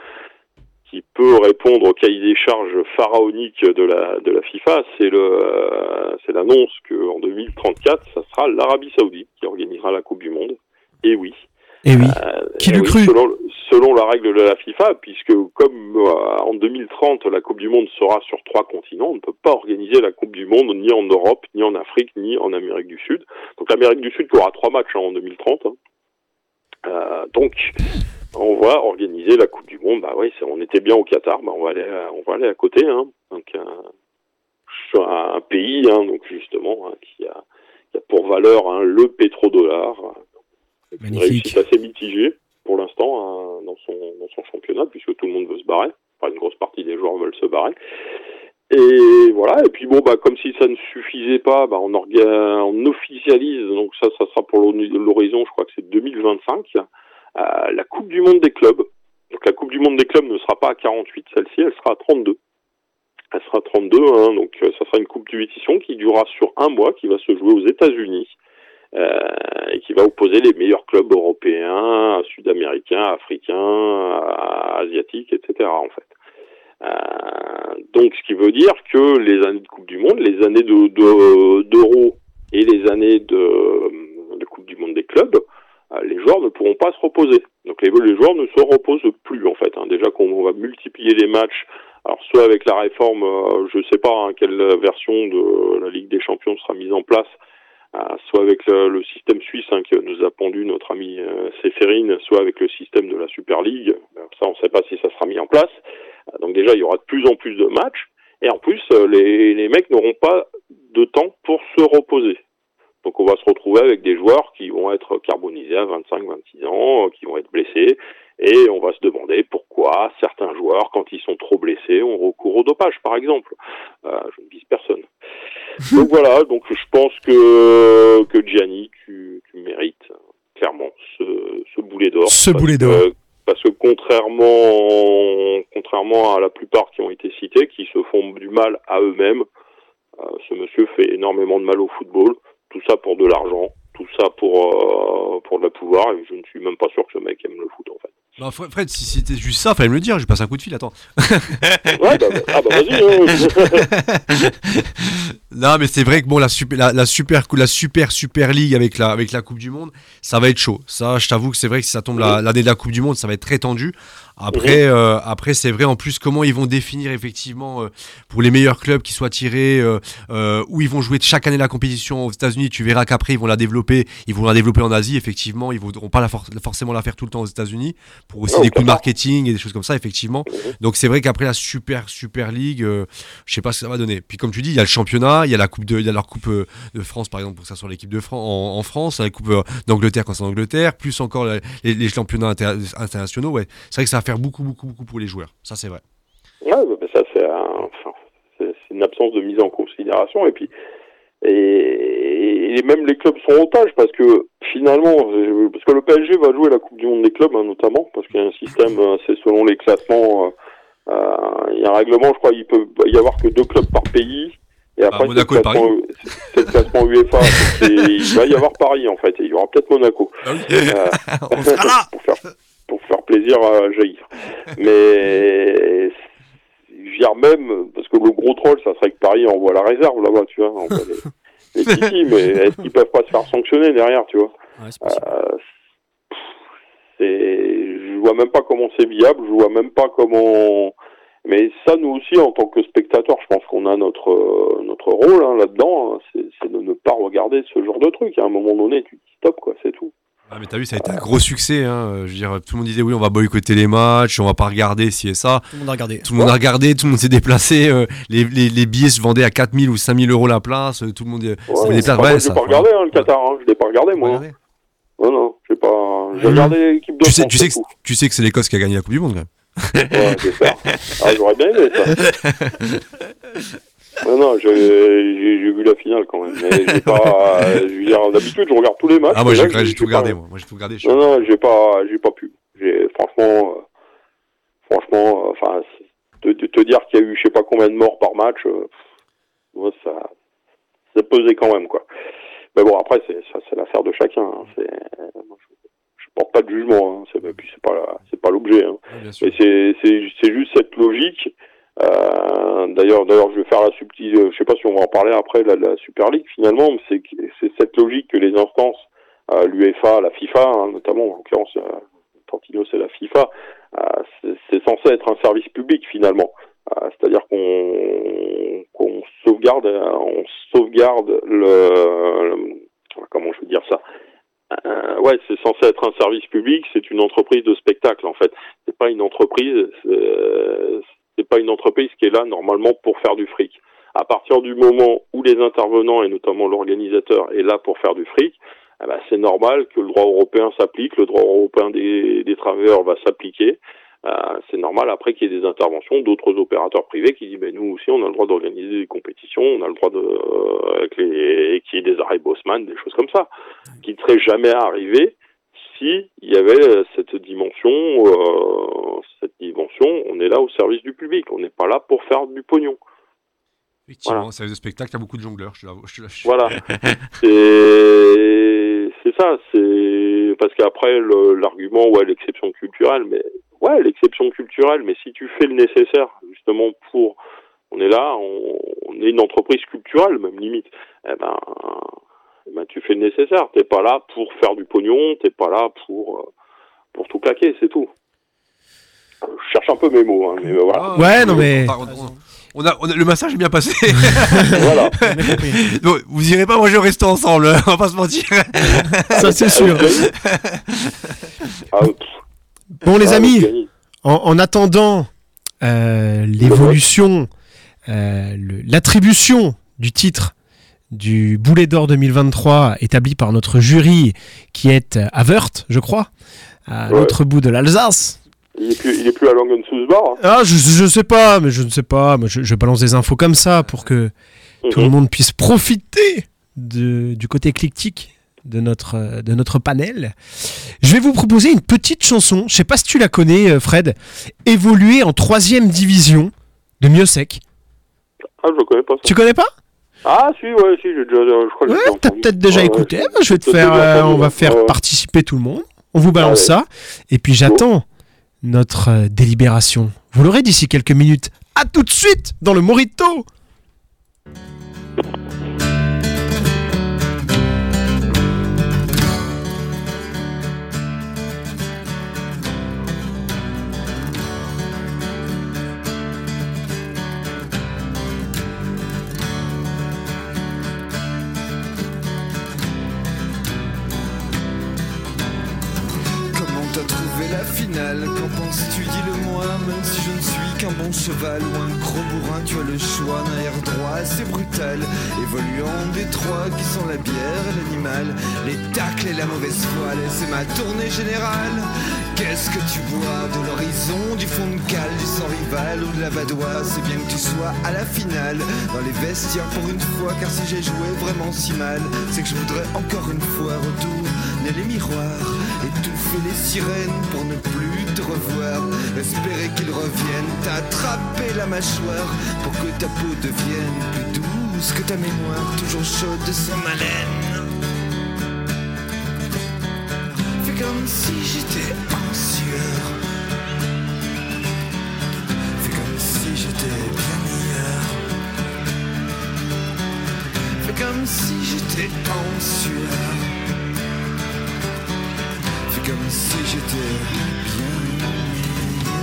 qui peut répondre au cahier des charges pharaonique de la de la FIFA, c'est le euh, c'est l'annonce que en deux mille trente-quatre, ça sera l'Arabie Saoudite qui organisera la Coupe du Monde. Et oui. Et oui. Euh, qui l'eût oui, cru. Selon, selon la règle de la FIFA, puisque comme euh, en deux mille trente, la Coupe du Monde sera sur trois continents, on ne peut pas organiser la Coupe du Monde ni en Europe, ni en Afrique, ni en Amérique du Sud. Donc l'Amérique du Sud qui aura trois matchs hein, en deux mille trente. Hein. Euh, donc. On va organiser la Coupe du Monde. Bah oui, on était bien au Qatar, bah on va aller, on va aller à côté, hein. Donc un, un pays, hein, donc justement, hein, qui, a, qui a pour valeur hein, le pétrodollar. Magnifique. C'est assez mitigé pour l'instant hein, dans son dans son championnat, puisque tout le monde veut se barrer. Enfin, une grosse partie des joueurs veulent se barrer. Et voilà. Et puis bon, bah comme si ça ne suffisait pas, bah on, orga- on officialise. Donc ça, ça sera pour l'horizon. Je crois que c'est deux mille vingt-cinq. Euh, la Coupe du Monde des clubs. Donc la Coupe du Monde des clubs ne sera pas à quarante-huit, celle-ci, elle sera à trente-deux. Elle sera à trente-deux, hein, donc euh, ça sera une coupe d'édition qui durera sur un mois, qui va se jouer aux États-Unis euh, et qui va opposer les meilleurs clubs européens, sud-américains, africains, asiatiques, et cetera en fait. Euh, donc ce qui veut dire que les années de Coupe du Monde, les années de, de, d'Euro et les années de, de Coupe du Monde des clubs, les joueurs ne pourront pas se reposer. Donc les, les joueurs ne se reposent plus, en fait. Hein. Déjà qu'on va multiplier les matchs, alors soit avec la réforme, euh, je ne sais pas hein, quelle version de la Ligue des Champions sera mise en place, euh, soit avec le, le système suisse hein, que nous a pondu notre ami euh, Seferin, soit avec le système de la Super League. Alors, ça, on ne sait pas si ça sera mis en place. Euh, donc déjà, il y aura de plus en plus de matchs. Et en plus, euh, les, les mecs n'auront pas de temps pour se reposer. Donc on va se retrouver avec des joueurs qui vont être carbonisés à vingt-cinq, vingt-six ans, qui vont être blessés, et on va se demander pourquoi certains joueurs, quand ils sont trop blessés, ont recours au dopage, par exemple. Euh, je ne vise personne. Donc voilà, donc je pense que, que Gianni, tu, tu mérites clairement ce, ce boulet d'or. Ce boulet d'or. Que, parce que contrairement, contrairement à la plupart qui ont été cités, qui se font du mal à eux-mêmes, euh, ce monsieur fait énormément de mal au football. Tout ça pour de l'argent, tout ça pour, euh, pour de la pouvoir, et je ne suis même pas sûr que ce mec aime le foot, en fait. Bah Fred, si c'était juste ça, fallait me le dire, je passe un coup de fil, attends. Ouais, bah, ah bah vas-y. Euh. Non, mais c'est vrai que bon, la super, la, la super, la super, super ligue avec la, avec la Coupe du Monde, ça va être chaud. Ça, je t'avoue que c'est vrai que si ça tombe la, l'année de la Coupe du Monde, ça va être très tendu. Après, mmh. euh, après, c'est vrai en plus comment ils vont définir effectivement euh, pour les meilleurs clubs qui soient tirés, euh, euh, où ils vont jouer chaque année la compétition aux États-Unis. Tu verras qu'après ils vont la développer, ils vont la développer en Asie. Effectivement, ils voudront pas la for- forcément la faire tout le temps aux États-Unis pour aussi oh, des coups de marketing et des choses comme ça. Effectivement. Mmh. Donc c'est vrai qu'après la super super ligue, euh, je sais pas ce que ça va donner. Puis comme tu dis, il y a le championnat, il y a la coupe de, il y a leur coupe euh, de France par exemple pour que ça soit l'équipe de France en, en France, la coupe euh, d'Angleterre quand c'est en Angleterre, plus encore la, les, les championnats inter- internationaux. Ouais, c'est vrai que ça faire beaucoup, beaucoup, beaucoup pour les joueurs. Ça, c'est vrai. Ouais, bah, ça, c'est, un... enfin, c'est, c'est une absence de mise en considération. Et puis, et, et même les clubs sont otages parce que finalement, parce que le P S G va jouer la Coupe du Monde des clubs, hein, notamment, parce qu'il y a un système, c'est selon les classements, euh, euh, il y a un règlement, je crois, il peut y avoir que deux clubs par pays. Et après, ah, Monaco c'est, le et Paris. C'est le classement UEFA. C'est, il va y avoir Paris, en fait, et il y aura peut-être Monaco. euh, On sera là pour faire... pour faire plaisir à Jair. Mais Jair même, parce que le gros troll, ça serait que Paris envoie la réserve là-bas, tu vois. On voit les, les titis, mais est-ce qu'ils peuvent pas se faire sanctionner derrière, tu vois ouais, c'est euh, c'est, je vois même pas comment c'est viable, je vois même pas comment... Mais ça, nous aussi, en tant que spectateurs, je pense qu'on a notre euh, notre rôle hein, là-dedans, hein. C'est, c'est de ne pas regarder ce genre de truc. À un moment donné, tu dis stop, quoi, c'est tout. Ah mais t'as vu, ça a été un gros succès, hein. Je veux dire, tout le monde disait oui, on va boycotter les matchs, on va pas regarder ci et ça. Tout le monde a regardé. Tout le monde a regardé, tout le monde s'est déplacé. Euh, les, les, les billets se vendaient à quatre mille ou cinq mille euros la place. Tout le monde. Ouais, ça me déplace. Pas, ouais, moi, ça, j'ai pas regardé hein, le Qatar, hein. Je l'ai pas regardé moi. Regardé. Non non, j'ai pas. J'ai regardé l'équipe de tu France. Sais, tu sais que tu sais que c'est l'Écosse qui a gagné la Coupe du Monde quand même. Ouais, c'est ça. Ah j'aurais bien aimé ça. Non, non, j'ai, j'ai vu la finale quand même. Mais j'ai pas. Je veux dire, d'habitude, je regarde tous les matchs. Ah, moi, j'ai, là, j'ai, j'ai tout regardé, pas... moi. Moi, j'ai tout regardé. Non, non, j'ai pas, j'ai pas pu. J'ai, franchement, euh, franchement, enfin, euh, te, te dire qu'il y a eu je sais pas combien de morts par match, euh, moi, ça, ça pesait quand même, quoi. Mais bon, après, c'est, ça, c'est l'affaire de chacun. Hein. C'est, moi, je, je porte pas de jugement. Hein. C'est, et puis, c'est pas, la, c'est pas l'objet. Hein. Ah, mais c'est, c'est, c'est juste cette logique. Euh, d'ailleurs, d'ailleurs, je vais faire la subtile. Je sais pas si on va en parler après la, la Super League finalement, mais c'est c'est cette logique que les instances, euh, l'UEFA, la FIFA, hein, notamment en l'occurrence, euh, Tantino c'est la FIFA, euh, c'est, c'est censé être un service public finalement. Euh, c'est-à-dire qu'on qu'on sauvegarde, euh, on sauvegarde le, le comment je veux dire ça. Euh, ouais, c'est censé être un service public. C'est une entreprise de spectacle en fait. C'est pas une entreprise. C'est, C'est pas une entreprise qui est là normalement pour faire du fric. À partir du moment où les intervenants et notamment l'organisateur est là pour faire du fric, eh ben c'est normal que le droit européen s'applique, le droit européen des, des travailleurs va s'appliquer. Euh, c'est normal après qu'il y ait des interventions d'autres opérateurs privés qui disent ben nous aussi on a le droit d'organiser des compétitions, on a le droit de euh, avec les qu'il y ait des arrêts Bosman, des choses comme ça, qui ne seraient jamais arrivées. Si il y avait cette dimension, euh, cette dimension, on est là au service du public, on n'est pas là pour faire du pognon. Effectivement, voilà. Service de spectacle, il y a beaucoup de jongleurs, je te lâche. Voilà, c'est... c'est ça, c'est parce qu'après le... l'argument, ouais, l'exception culturelle, mais ouais, l'exception culturelle, mais si tu fais le nécessaire justement pour, on est là, on, on est une entreprise culturelle même limite, eh ben. Ben, tu fais le nécessaire, t'es pas là pour faire du pognon, t'es pas là pour, euh, pour tout claquer, c'est tout. Je cherche un peu mes mots, hein, mais ben, voilà. Oh, ouais, non mais... On a, on a, le massage est bien passé. Voilà. Donc, vous irez pas manger au resto ensemble, on va pas se mentir. Ça c'est sûr. Bon les amis, en, en attendant euh, l'évolution, euh, le, l'attribution du titre du Boulet d'Or deux mille vingt-trois établi par notre jury qui est à Wörth, je crois, à ouais. l'autre bout de l'Alsace. Il est plus, il est plus à Langensousbar. Hein. Ah, je, je sais pas, mais je ne sais pas. Je, je balance des infos comme ça pour que mmh. tout le monde puisse profiter de, du côté éclectique de notre, de notre panel. Je vais vous proposer une petite chanson. Je sais pas si tu la connais, Fred. Évoluer en troisième division de Miossec. Ah, je connais pas. Ça. Tu connais pas? Ah si, ouais, si, je, je, je crois que ouais, j'ai t'as peut-être déjà ouais, écouté, ouais, je, bah, je vais te faire, euh, on va faire euh... participer tout le monde, on vous balance ouais. ça, et puis j'attends notre euh, délibération. Vous l'aurez d'ici quelques minutes, à tout de suite dans le Morito. Qu'en penses-tu, dis-le-moi, même si je ne suis qu'un bon cheval ou un gros bourrin, tu as le choix d'un air droit assez brutal, évoluant des trois qui sont la bière et l'animal, les tacles et la mauvaise foi, c'est ma tournée générale. Qu'est-ce que tu bois de l'horizon, du fond de cale, du sang rival ou de la vadoie, c'est bien que tu sois à la finale, dans les vestiaires pour une fois, car si j'ai joué vraiment si mal, c'est que je voudrais encore une fois retourner les miroirs, étouffer les sirènes pour ne plus te revoir, espérer qu'ils reviennent t'attraper la mâchoire pour que ta peau devienne plus douce que ta mémoire, toujours chaude de son haleine. Fais comme si j'étais en sueur, fais comme si j'étais bien meilleur, fais comme si j'étais en sueur, comme si j'étais bien meilleur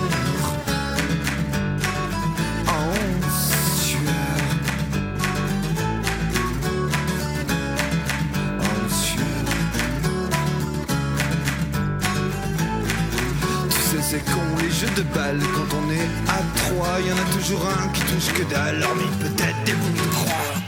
en sueur, en sueur. Tu sais c'est con les jeux de balles, quand on est à trois, y'en a toujours un qui touche que dalle, hormis peut-être des bouts de croix.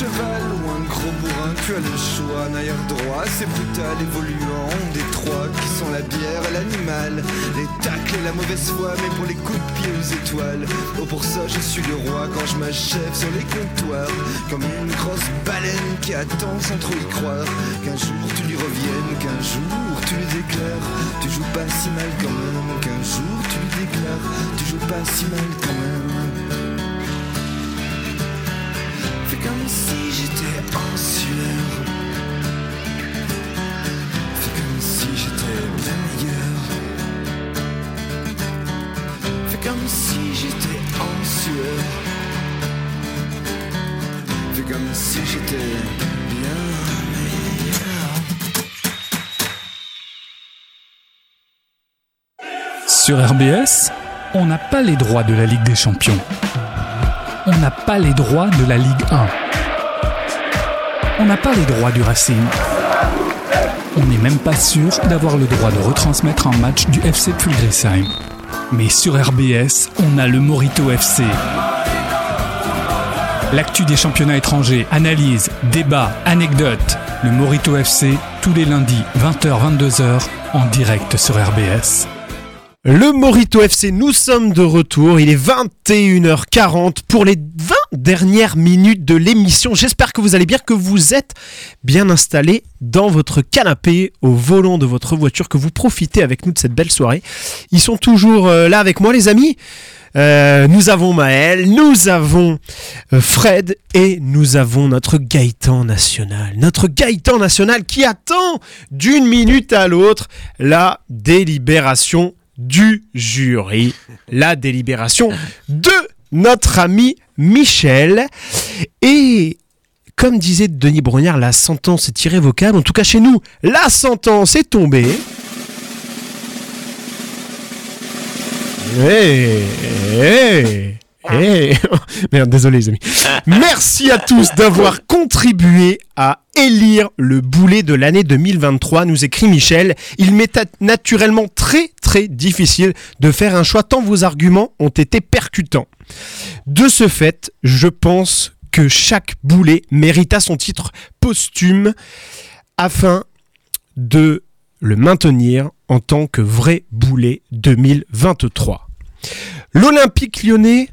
cheval ou un gros bourrin, tu as le choix, n'aille droit, c'est brutal, évoluant, des trois qui sont la bière et l'animal, les tacles et la mauvaise foi, mais pour les coups de pied aux étoiles, oh pour ça je suis le roi quand je m'achève sur les comptoirs, comme une grosse baleine qui attend sans trop y croire, qu'un jour tu lui reviennes, qu'un jour tu lui déclares, tu joues pas si mal quand même, qu'un jour tu lui déclares, tu joues pas si mal quand même. Comme si j'étais en sueur, fais comme si j'étais bien meilleur, fais comme si j'étais en sueur, fais comme si j'étais bien. Sur R B S, on n'a pas les droits de la Ligue des Champions. On n'a pas les droits de la Ligue un. On n'a pas les droits du Racing. On n'est même pas sûr d'avoir le droit de retransmettre un match du F C Pulgresheim. Mais sur R B S, on a le Morito F C. L'actu des championnats étrangers, analyse, débat, anecdote. Le Morito F C, tous les lundis, vingt heures-vingt-deux heures, en direct sur R B S. Le Morito F C, nous sommes de retour, il est vingt et une heures quarante pour les vingt dernières minutes de l'émission. J'espère que vous allez bien, que vous êtes bien installés dans votre canapé, au volant de votre voiture, que vous profitez avec nous de cette belle soirée. Ils sont toujours là avec moi les amis, euh, nous avons Maël, nous avons Fred et nous avons notre Gaëtan National. Notre Gaëtan National qui attend d'une minute à l'autre la délibération du jury, la délibération de notre ami Michel. Et comme disait Denis Brognard, la sentence est irrévocable. En tout cas, chez nous, la sentence est tombée. Hey, hey. Hey. Merde, désolé les amis. Merci à tous d'avoir contribué à élire le boulet de l'année deux mille vingt-trois, nous écrit Michel. Il m'est naturellement très très difficile de faire un choix tant vos arguments ont été percutants. De ce fait, je pense que chaque boulet mérita son titre posthume afin de le maintenir en tant que vrai boulet deux mille vingt-trois. L'Olympique lyonnais,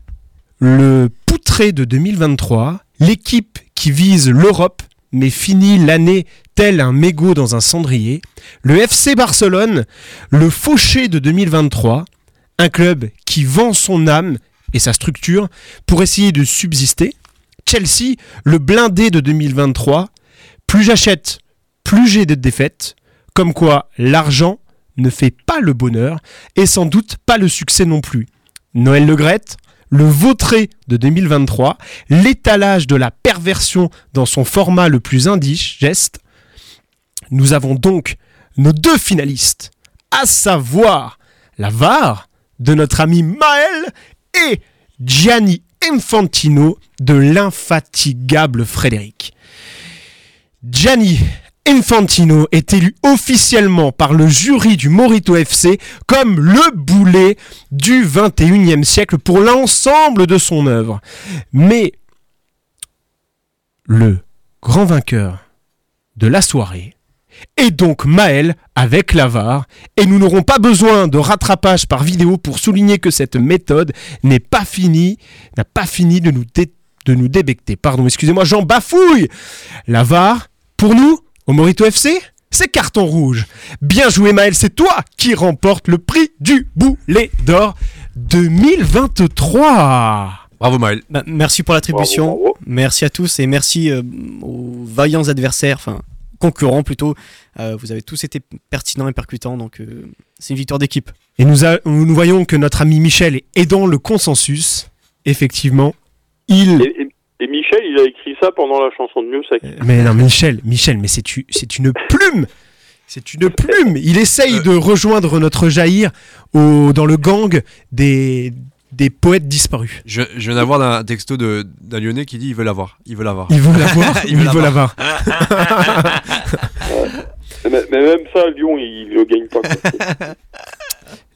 le poutré de deux mille vingt-trois, l'équipe qui vise l'Europe mais finit l'année tel un mégot dans un cendrier, le F C Barcelone, le fauché de deux mille vingt-trois, un club qui vend son âme et sa structure pour essayer de subsister, Chelsea, le blindé de deux mille vingt-trois, plus j'achète, plus j'ai de défaites, comme quoi l'argent ne fait pas le bonheur et sans doute pas le succès non plus. Noël Le Graët, le vautré de deux mille vingt-trois, l'étalage de la perversion dans son format le plus indigeste. Nous avons donc nos deux finalistes, à savoir la V A R de notre ami Maël et Gianni Infantino de l'infatigable Frédéric. Gianni Infantino est élu officiellement par le jury du Morito F C comme le boulet du vingt et unième siècle pour l'ensemble de son œuvre. Mais le grand vainqueur de la soirée est donc Maël avec la V A R et nous n'aurons pas besoin de rattrapage par vidéo pour souligner que cette méthode n'est pas finie, n'a pas fini de nous, dé- de nous débecter. Pardon, excusez-moi, j'en bafouille. La V A R, pour nous, au Morito F C, c'est carton rouge. Bien joué Maël, c'est toi qui remporte le prix du boulet d'or deux mille vingt-trois. Bravo Maël. Bah, merci pour l'attribution. Bravo, bravo. Merci à tous et merci euh, aux vaillants adversaires, enfin concurrents plutôt. Euh, vous avez tous été pertinents et percutants, donc euh, c'est une victoire d'équipe. Et nous, a, nous voyons que notre ami Michel est aidant le consensus. Effectivement, il... Et, et... Et Michel, il a écrit ça pendant la chanson de Mioussac. Mais non, Michel, Michel, mais c'est, tu, c'est une plume. C'est une plume. Il essaye de rejoindre notre Jaïr au, dans le gang des, des poètes disparus. Je, je viens d'avoir un texto de, d'un Lyonnais qui dit il veut l'avoir. Il veut l'avoir. Il veut l'avoir. il, il veut l'avoir. mais, mais même ça, Lyon, il ne gagne pas.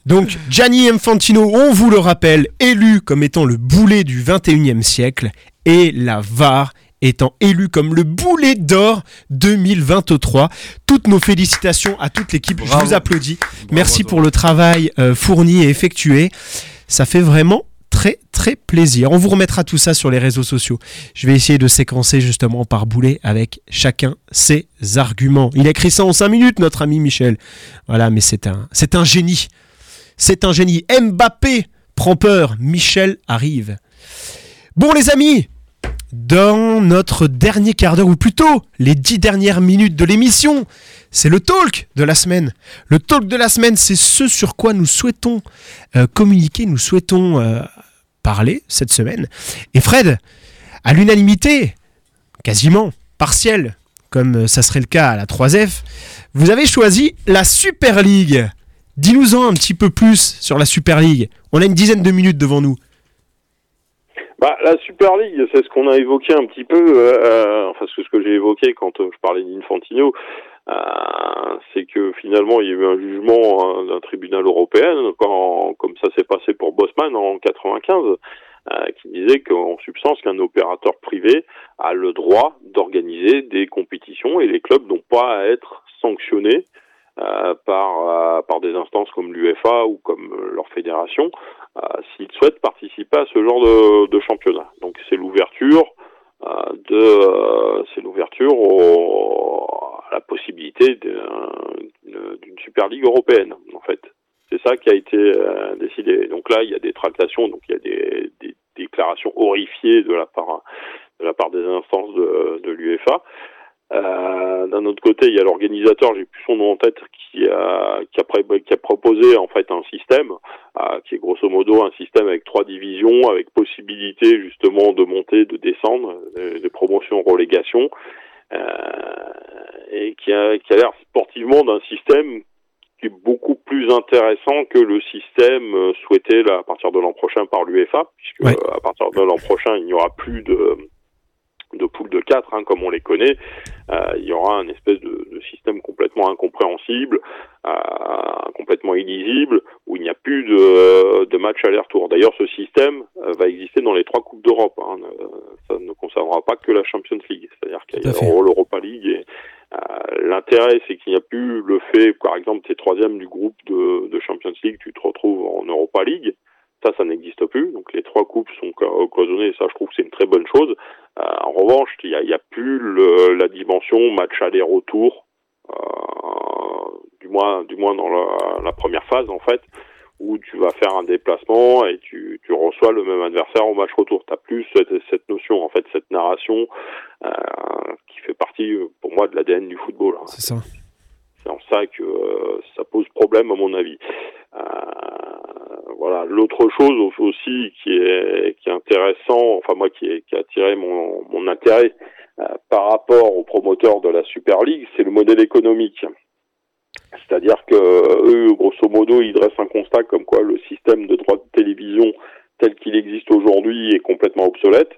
Donc, Gianni Infantino, on vous le rappelle, élu comme étant le boulet du vingt et unième siècle. Et la V A R étant élu comme le boulet d'or deux mille vingt-trois. Toutes nos félicitations à toute l'équipe. Bravo. Je vous applaudis. Bravo. Merci pour le travail euh, fourni et effectué. Ça fait vraiment très très plaisir. On vous remettra tout ça sur les réseaux sociaux. Je vais essayer de séquencer justement par boulet avec chacun ses arguments. Il a écrit ça en cinq minutes, notre ami Michel. Voilà, mais c'est un, c'est un génie. C'est un génie. Mbappé prend peur. Michel arrive. Bon les amis, dans notre dernier quart d'heure, ou plutôt les dix dernières minutes de l'émission, c'est le talk de la semaine. Le talk de la semaine, c'est ce sur quoi nous souhaitons euh, communiquer, nous souhaitons euh, parler cette semaine. Et Fred, à l'unanimité, quasiment partielle, comme ça serait le cas à la trois F, vous avez choisi la Super League. Dis-nous-en un petit peu plus sur la Super League. On a une dizaine de minutes devant nous. Bah, la Super League, c'est ce qu'on a évoqué un petit peu, euh, enfin ce que j'ai évoqué quand je parlais d'Infantino, euh, c'est que finalement il y a eu un jugement d'un tribunal européen, quand, comme ça s'est passé pour Bosman en quatre-vingt-quinze, euh, qui disait qu'en substance qu'un opérateur privé a le droit d'organiser des compétitions et les clubs n'ont pas à être sanctionnés euh, par, euh, par des instances comme l'UEFA ou comme leur fédération, Euh, s'ils souhaitent participer à ce genre de, de championnat. Donc c'est l'ouverture euh, de euh, c'est l'ouverture au, à la possibilité d'un, d'une Super Ligue européenne en fait. C'est ça qui a été euh, décidé. Donc là il y a des tractations, donc il y a des, des déclarations horrifiées de la part de la part des instances de, de l'UEFA. Euh, d'un autre côté, il y a l'organisateur, j'ai plus son nom en tête, qui a qui a, pré, qui a proposé en fait un système euh, qui est grosso modo un système avec trois divisions, avec possibilité justement de monter, de descendre, des promotions, relégations, euh, et qui a qui a l'air sportivement d'un système qui est beaucoup plus intéressant que le système souhaité là à partir de l'an prochain par l'UEFA, puisque ouais. euh, à partir de l'an prochain, il n'y aura plus de de poules de quatre, hein, comme on les connaît, euh, il y aura un espèce de, de système complètement incompréhensible, euh, complètement illisible, où il n'y a plus de, de match aller-retour. D'ailleurs, ce système euh, va exister dans les trois Coupes d'Europe. Hein, euh, ça ne concernera pas que la Champions League, c'est-à-dire qu'il y a l'Europa League. Et, euh, l'intérêt, c'est qu'il n'y a plus le fait, par exemple, tu es troisième du groupe de, de Champions League, tu te retrouves en Europa League. Ça, ça n'existe plus. Donc, les trois coupes sont cloisonnées. Et ça, je trouve que c'est une très bonne chose. Euh, en revanche, il n'y a, y a plus le, la dimension match aller-retour, euh, du moins, du moins dans la, la première phase, en fait, où tu vas faire un déplacement et tu, tu reçois le même adversaire au match retour. Tu as plus cette, cette notion, en fait, cette narration euh, qui fait partie, pour moi, de l'A D N du football. Hein. C'est ça. C'est en ça que euh, ça pose problème, à mon avis. Euh, voilà. L'autre chose aussi qui est qui est intéressant, enfin moi qui est, qui a attiré mon mon intérêt euh, par rapport aux promoteurs de la Super League, c'est le modèle économique. C'est-à-dire que eux, grosso modo, ils dressent un constat comme quoi le système de droit de télévision tel qu'il existe aujourd'hui est complètement obsolète,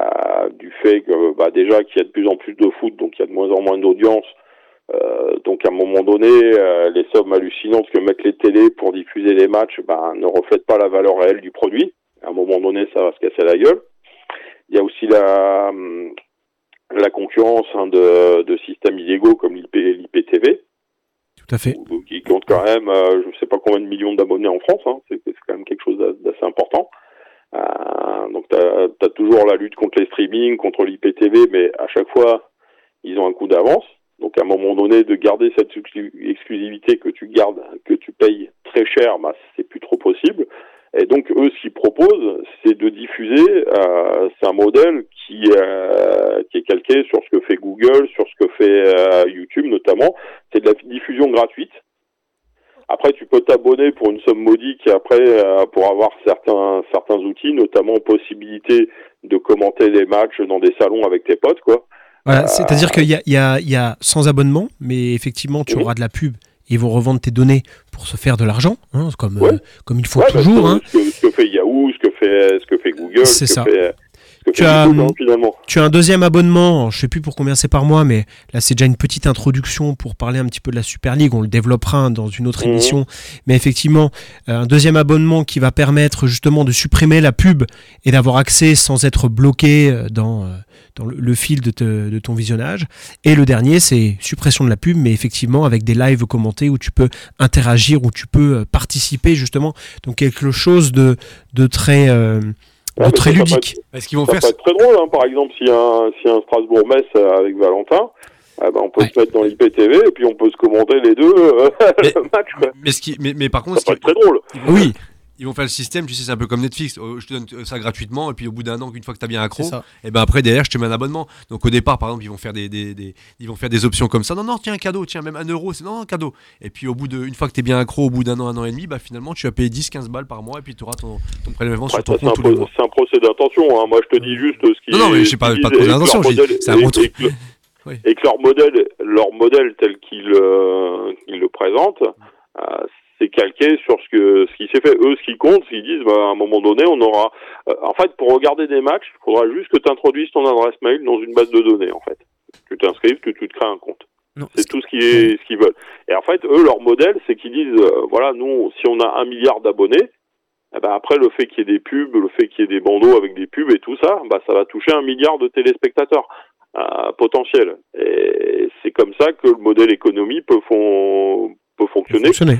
euh, du fait que bah déjà qu'il y a de plus en plus de foot, donc il y a de moins en moins d'audience. Euh, donc à un moment donné, euh, les sommes hallucinantes que mettent les télés pour diffuser les matchs ben, ne reflètent pas la valeur réelle du produit. À un moment donné, ça va se casser la gueule. Il y a aussi la, la concurrence hein, de, de systèmes illégaux comme l'I P, l'I P T V. Tout à fait. Où, qui compte quand même, euh, je ne sais pas combien de millions d'abonnés en France. Hein. C'est, c'est quand même quelque chose d'assez important. Euh, donc tu as toujours la lutte contre les streamings, contre l'I P T V, mais à chaque fois, ils ont un coup d'avance. Donc à un moment donné, de garder cette exclusivité que tu gardes, que tu payes très cher, bah c'est plus trop possible. Et donc eux, ce qu'ils proposent, c'est de diffuser. Euh, c'est un modèle qui euh, qui est calqué sur ce que fait Google, sur ce que fait euh, YouTube notamment. C'est de la diffusion gratuite. Après, tu peux t'abonner pour une somme modique et après euh, pour avoir certains certains outils, notamment possibilité de commenter les matchs dans des salons avec tes potes, quoi. Voilà, c'est-à-dire qu'il y a, il y a, il y a sans abonnement, mais effectivement, tu mmh. auras de la pub. Ils vont revendre tes données pour se faire de l'argent, hein, comme, ouais. euh, comme il faut ouais, toujours. Bah, hein. ce, que, ce que fait Yahoo, ce que fait, ce que fait Google, c'est ce ça. Que fait... Tu as, chose, hein, tu as un deuxième abonnement, je ne sais plus pour combien c'est par mois, mais là c'est déjà une petite introduction pour parler un petit peu de la Super League, on le développera dans une autre mmh. émission, mais effectivement un deuxième abonnement qui va permettre justement de supprimer la pub et d'avoir accès sans être bloqué dans, dans le, le fil de, te, de ton visionnage, et le dernier c'est suppression de la pub, mais effectivement avec des lives commentés où tu peux interagir, où tu peux participer justement, donc quelque chose de, de très... Euh, de ouais, très ludique. Est-ce qu'ils vont ça faire ça peut être très drôle, hein. Par exemple, s'il y a un, s'il y a un Strasbourg-Metz avec Valentin, eh ben on peut ouais. se mettre dans l'I P T V et puis on peut se commenter les deux euh, mais, le match. Ouais. Mais, ce qui, mais, mais par contre, ça ce peut qui... être très drôle. Oui. Ils vont faire le système, tu sais, c'est un peu comme Netflix. Je te donne ça gratuitement, et puis au bout d'un an, une fois que t'as bien accro, et ben après derrière, je te mets un abonnement. Donc au départ, par exemple, ils vont faire des, des, des ils vont faire des options comme ça. Non, non, tiens un cadeau, tiens même un euro, c'est non, non cadeau. Et puis au bout de, une fois que t'es bien accro, au bout d'un an, un an et demi, bah finalement, tu vas payer dix, quinze balles par mois, et puis tu auras ton, ton prélèvement ouais, sur ton compte tous les mois. C'est un procès d'intention. Hein. Moi, je te dis juste ce qui. Non, non, mais j'ai pas, pas de procès d'intention. C'est un bon truc. Et, oui. et que leur modèle, leur modèle tel qu'ils euh, qu'ils le présentent. Euh, C'est calqué sur ce que ce qui s'est fait. Eux, ce qui compte, ils disent bah, à un moment donné, on aura. Euh, en fait, pour regarder des matchs, il faudra juste que tu introduises ton adresse mail dans une base de données. En fait, tu t'inscrives, tu, tu te crées un compte. Non, c'est, c'est tout ce qui est ce qu'ils veulent. Et en fait, eux, leur modèle, c'est qu'ils disent euh, voilà, nous, si on a un milliard d'abonnés, eh ben après le fait qu'il y ait des pubs, le fait qu'il y ait des bandeaux avec des pubs et tout ça, bah ça va toucher un milliard de téléspectateurs euh, potentiels. Et c'est comme ça que le modèle économie peut, fon- peut fonctionner. fonctionner.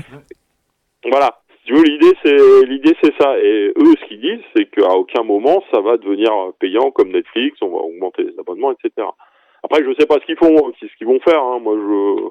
Voilà. Si tu veux, l'idée c'est l'idée c'est ça. Et eux, ce qu'ils disent, c'est qu'à aucun moment ça va devenir payant comme Netflix. On va augmenter les abonnements, et cetera. Après, je sais pas ce qu'ils font, ce qu'ils vont faire. Hein. Moi, je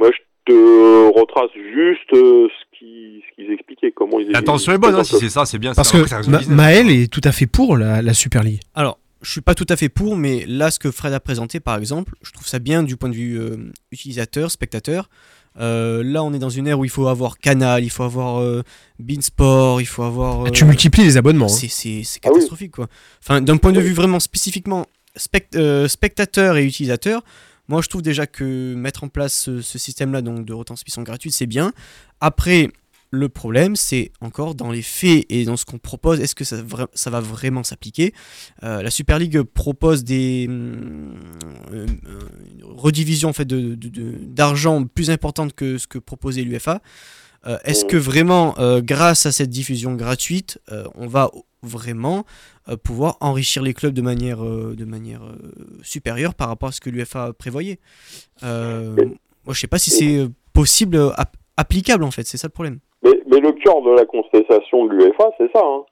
moi je te retrace juste ce qu'ils ce qu'ils expliquaient, comment ils. L'attention est bonne, hein, si c'est ça, c'est bien. Parce ça, que Ma- Maël est tout à fait pour la, la Super League. Alors, je suis pas tout à fait pour, mais là, ce que Fred a présenté, par exemple, je trouve ça bien du point de vue euh, utilisateur, spectateur. Euh, là, on est dans une ère où il faut avoir Canal, il faut avoir euh, Beansport, il faut avoir. Euh, tu multiplies les abonnements. C'est, c'est, c'est catastrophique, quoi. Enfin, d'un point de vue vraiment spécifiquement spect- euh, spectateur et utilisateur, moi, je trouve déjà que mettre en place ce, ce système-là, donc de retransmission gratuite, c'est bien. Après, le problème, c'est encore dans les faits et dans ce qu'on propose, est-ce que ça, vra- ça va vraiment s'appliquer ? euh, La Super League propose des euh, euh, redivisions en fait, de, de, de, d'argent plus importantes que ce que proposait l'U F A. Euh, est-ce que vraiment, euh, grâce à cette diffusion gratuite, euh, on va vraiment euh, pouvoir enrichir les clubs de manière, euh, de manière euh, supérieure par rapport à ce que l'U F A prévoyait ? euh, Moi, je ne sais pas si c'est possible, ap- applicable en fait, c'est ça le problème. Mais, mais le cœur de la contestation de l'U F A, c'est ça. Hein.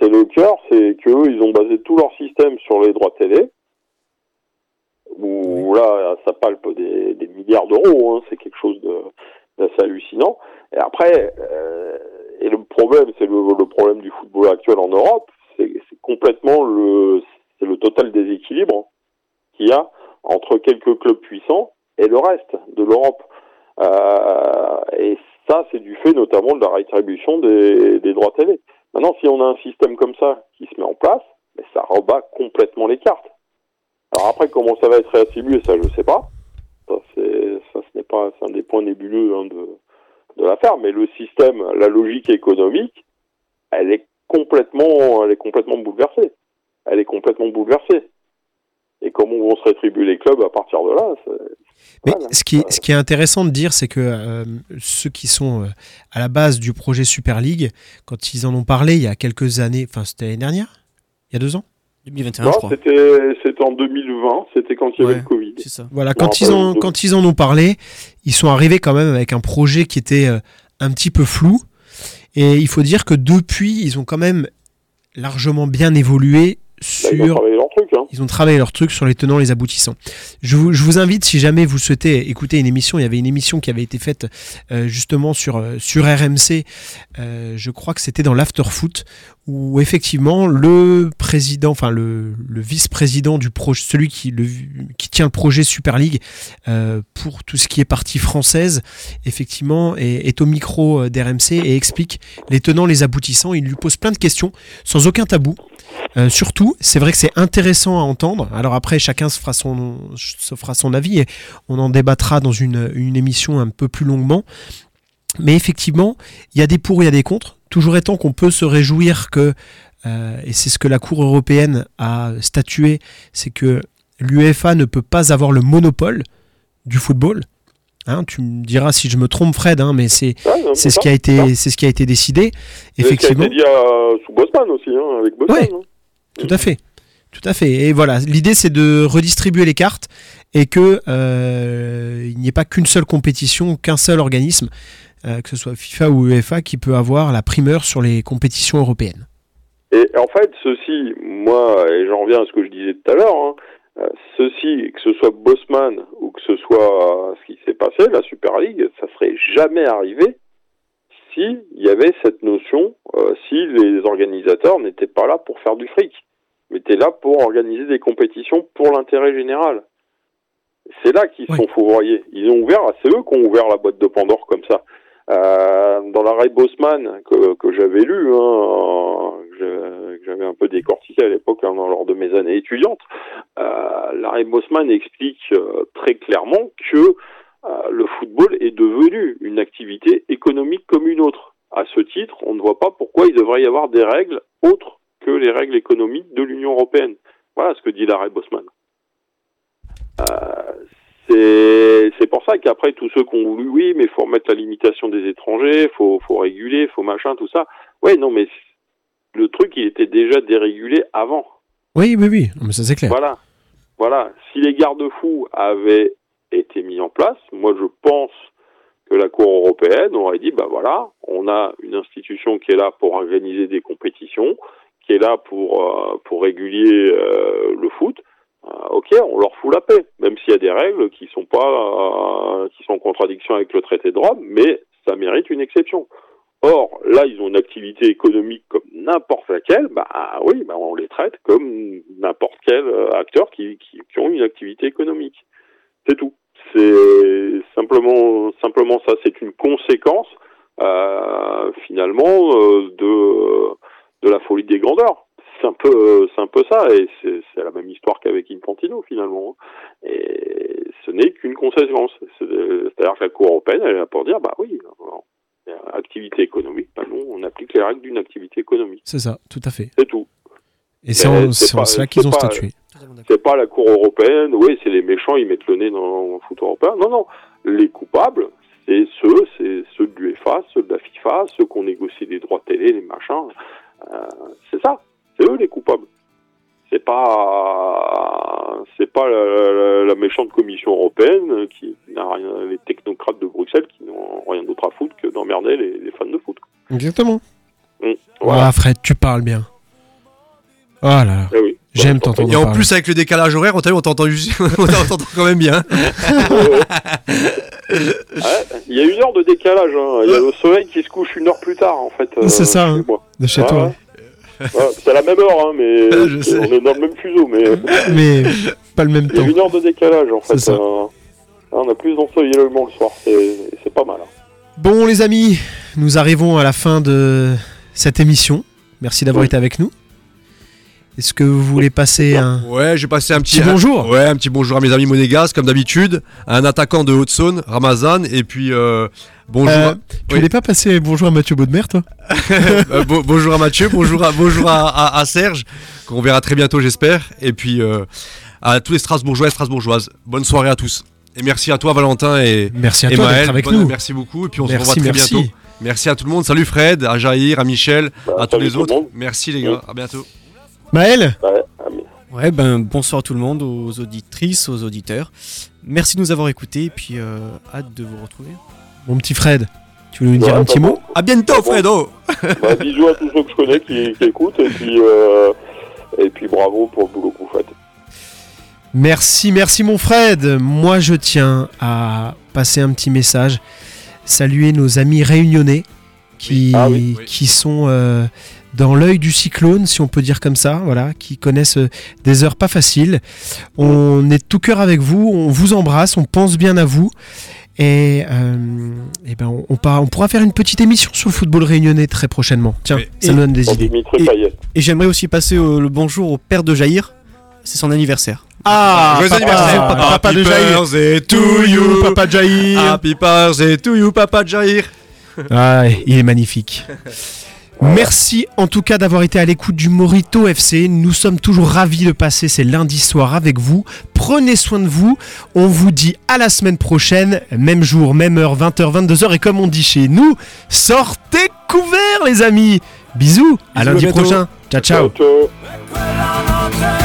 C'est le cœur, c'est qu'eux, ils ont basé tout leur système sur les droits télé, où là, ça palpe des, des milliards d'euros. Hein. C'est quelque chose de, d'assez hallucinant. Et après, euh, et le problème, c'est le, le problème du football actuel en Europe, c'est, c'est complètement le, c'est le total déséquilibre qu'il y a entre quelques clubs puissants et le reste de l'Europe. Euh, et ça, c'est du fait notamment de la rétribution des, des droits télé. Maintenant, si on a un système comme ça qui se met en place, ben, ça rebat complètement les cartes. Alors après, comment ça va être réattribué, ça, je sais pas. Ça, c'est, ça ce n'est pas, c'est un des points nébuleux hein, de, de l'affaire. Mais le système, la logique économique, elle est complètement, elle est complètement bouleversée. Elle est complètement bouleversée. Et comment vont se rétribuer les clubs à partir de là, c'est... Mais voilà. ce, qui, ce qui est intéressant de dire, c'est que euh, ceux qui sont euh, à la base du projet Super League, quand ils en ont parlé il y a quelques années, enfin c'était l'année dernière, il y a deux ans, deux mille vingt et un, non, je crois. C'était, c'était en deux mille vingt, c'était quand il y ouais, avait le Covid. C'est ça. Voilà, quand, non, ils ont, quand ils en ont parlé, ils sont arrivés quand même avec un projet qui était euh, un petit peu flou. Et il faut dire que depuis, ils ont quand même largement bien évolué. Sur... Là, ils ont travaillé leur truc, hein. Ils ont travaillé leur truc sur les tenants, les aboutissants. Je vous, je vous invite, si jamais vous souhaitez écouter une émission, il y avait une émission qui avait été faite euh, justement sur, euh, sur R M C, euh, je crois que c'était dans l'Afterfoot, où effectivement le président, enfin le, le vice-président du projet, celui qui, le, qui tient le projet Super League euh, pour tout ce qui est partie française, effectivement est, est au micro d'R M C et explique les tenants, les aboutissants. Il lui pose plein de questions sans aucun tabou. Euh, surtout, c'est vrai que c'est intéressant à entendre. Alors après, chacun se fera son, se fera son avis et on en débattra dans une, une émission un peu plus longuement. Mais effectivement, il y a des pour, il y a des contre. Toujours étant qu'on peut se réjouir que euh, et c'est ce que la Cour européenne a statué, c'est que l'UEFA ne peut pas avoir le monopole du football. Hein, tu me diras si je me trompe, Fred, hein, mais c'est, ah, non, c'est, c'est, ce qui a été, c'est ce qui a été décidé. Effectivement. C'est ce qui a été dit à, sous Bosman aussi, hein, avec Bosman. Ouais, hein. Tout à fait. Tout à fait. Et voilà, l'idée c'est de redistribuer les cartes et que euh, il n'y ait pas qu'une seule compétition, qu'un seul organisme, euh, que ce soit FIFA ou UEFA, qui peut avoir la primeur sur les compétitions européennes. Et en fait, ceci, moi, et j'en reviens à ce que je disais tout à l'heure, hein, euh, ceci, que ce soit Bosman ou que ce soit euh, ce qui s'est passé, la Super League, ça serait jamais arrivé s'il y avait cette notion, euh, si les organisateurs n'étaient pas là pour faire du fric. Mais t'es là pour organiser des compétitions pour l'intérêt général. C'est là qu'ils se oui. sont fourvoyés. Ils ont ouvert, c'est eux qui ont ouvert la boîte de Pandore comme ça. Euh, dans l'arrêt Bosman que, que j'avais lu, hein, que j'avais un peu décortiqué à l'époque, hein, lors de mes années étudiantes, euh, l'arrêt Bosman explique euh, très clairement que euh, le football est devenu une activité économique comme une autre. À ce titre, on ne voit pas pourquoi il devrait y avoir des règles autres que les règles économiques de l'Union européenne. Voilà ce que dit l'arrêt Bosman. Euh, c'est, c'est pour ça qu'après, tous ceux qui ont voulu, oui, mais il faut remettre la limitation des étrangers, il faut, faut réguler, il faut machin, tout ça. Oui, non, mais le truc, il était déjà dérégulé avant. Oui, oui, oui, mais ça c'est clair. Voilà, voilà. Si les garde-fous avaient été mis en place, moi je pense que la Cour européenne aurait dit, ben bah, voilà, on a une institution qui est là pour organiser des compétitions, qui est là pour euh, pour réguler euh, le foot, euh, ok, on leur fout la paix, même s'il y a des règles qui sont pas euh, qui sont en contradiction avec le traité de Rome, mais ça mérite une exception. Or, là, ils ont une activité économique comme n'importe laquelle, bah oui, bah on les traite comme n'importe quel acteur qui, qui, qui ont une activité économique. C'est tout. C'est simplement simplement ça. C'est une conséquence euh, finalement euh, de de la folie des grandeurs. C'est un peu, c'est un peu ça, et c'est, c'est la même histoire qu'avec Infantino, finalement. Et ce n'est qu'une conséquence. C'est, c'est-à-dire que la Cour européenne, elle est là pour dire, bah oui, alors, activité économique, bah non, on applique les règles d'une activité économique. C'est ça, tout à fait. C'est tout. Et c'est, en, c'est, c'est pas, en cela qu'ils ont pas, statué. C'est pas la Cour européenne, oui, c'est les méchants, ils mettent le nez dans le foot européen. Non, non, les coupables, c'est ceux, c'est ceux de l'UEFA, ceux de la FIFA, ceux qui ont négocié des droits télé, les machins. Euh, c'est ça, c'est eux les coupables. C'est pas, euh, c'est pas la, la, la méchante commission européenne qui n'a rien, les technocrates de Bruxelles qui n'ont rien d'autre à foutre que d'emmerder les, les fans de foot. Exactement. Mmh, voilà. Ah Fred, tu parles bien. Oh là là. Eh oui, j'aime t'entendre. Et en parler. Plus avec le décalage horaire, on t'a, on t'entend, on t'entend quand même bien. Il ouais, y a une heure de décalage, il hein. y a le soleil qui se couche une heure plus tard en fait. Euh, c'est ça, hein, de chez ouais, toi. Ouais. Ouais, c'est à la même heure, hein, mais on est dans le même fuseau, mais, mais pas le même temps. Il y a une heure de décalage en fait. Euh, on a plus d'ensoleillement le soir, c'est, c'est pas mal. Hein. Bon les amis, nous arrivons à la fin de cette émission. Merci d'avoir oui. été avec nous. Est-ce que vous voulez passer un... Ouais, j'ai passé un petit, petit bonjour. Ouais, un petit bonjour à mes amis monégasques, comme d'habitude. À un attaquant de Haute-Saône, Ramazan, et puis euh, bonjour. Euh, à... Tu oui. voulais pas passer bonjour à Mathieu Baudemer, toi euh, bo- Bonjour à Mathieu, bonjour à bonjour à, à, à Serge, qu'on verra très bientôt, j'espère. Et puis euh, à tous les Strasbourgeois et Strasbourgeoises. Bonne soirée à tous. Et merci à toi, Valentin et merci à et toi Maël. D'être avec Bonne, nous. Merci beaucoup. Et puis on merci, se revoit très merci. bientôt. Merci à tout le monde. Salut Fred, à Jaïr, à Michel, bah, à tous les autres. Le merci les gars. Oui. À bientôt. Maël ? Ouais, ben bonsoir tout le monde, aux auditrices, aux auditeurs. Merci de nous avoir écoutés et puis euh, hâte de vous retrouver. Mon petit Fred, tu veux nous ouais, dire un petit bon. mot ? À bientôt, Fredo ! Bah, bisous à tous ceux que je connais qui, qui écoutent et puis, euh, et puis bravo pour le boulot que vous faites. Merci, merci mon Fred. Moi, je tiens à passer un petit message, saluer nos amis réunionnais qui, ah, oui. qui sont... Euh, dans l'œil du cyclone, si on peut dire comme ça, voilà, qui connaissent des heures pas faciles. On est de tout cœur avec vous, on vous embrasse, on pense bien à vous. Et, euh, et ben on, on, part, on pourra faire une petite émission sur le football réunionnais très prochainement. Tiens, et, ça nous donne des idées. Et, et j'aimerais aussi passer au, le bonjour au père de Jaïr. C'est son anniversaire. Ah, joyeux anniversaire, papa, papa, papa de Jaïr. Happy birthday to you, papa Jaïr. Happy birthday to you, papa Jaïr. Ah, il est magnifique. Merci en tout cas d'avoir été à l'écoute du Morito F C. Nous sommes toujours ravis de passer ces lundis soirs avec vous. Prenez soin de vous. On vous dit à la semaine prochaine. Même jour, même heure, vingt heures, vingt-deux heures. Et comme on dit chez nous, sortez couverts les amis. Bisous, Bisous à lundi à prochain. Ciao, ciao. ciao, ciao.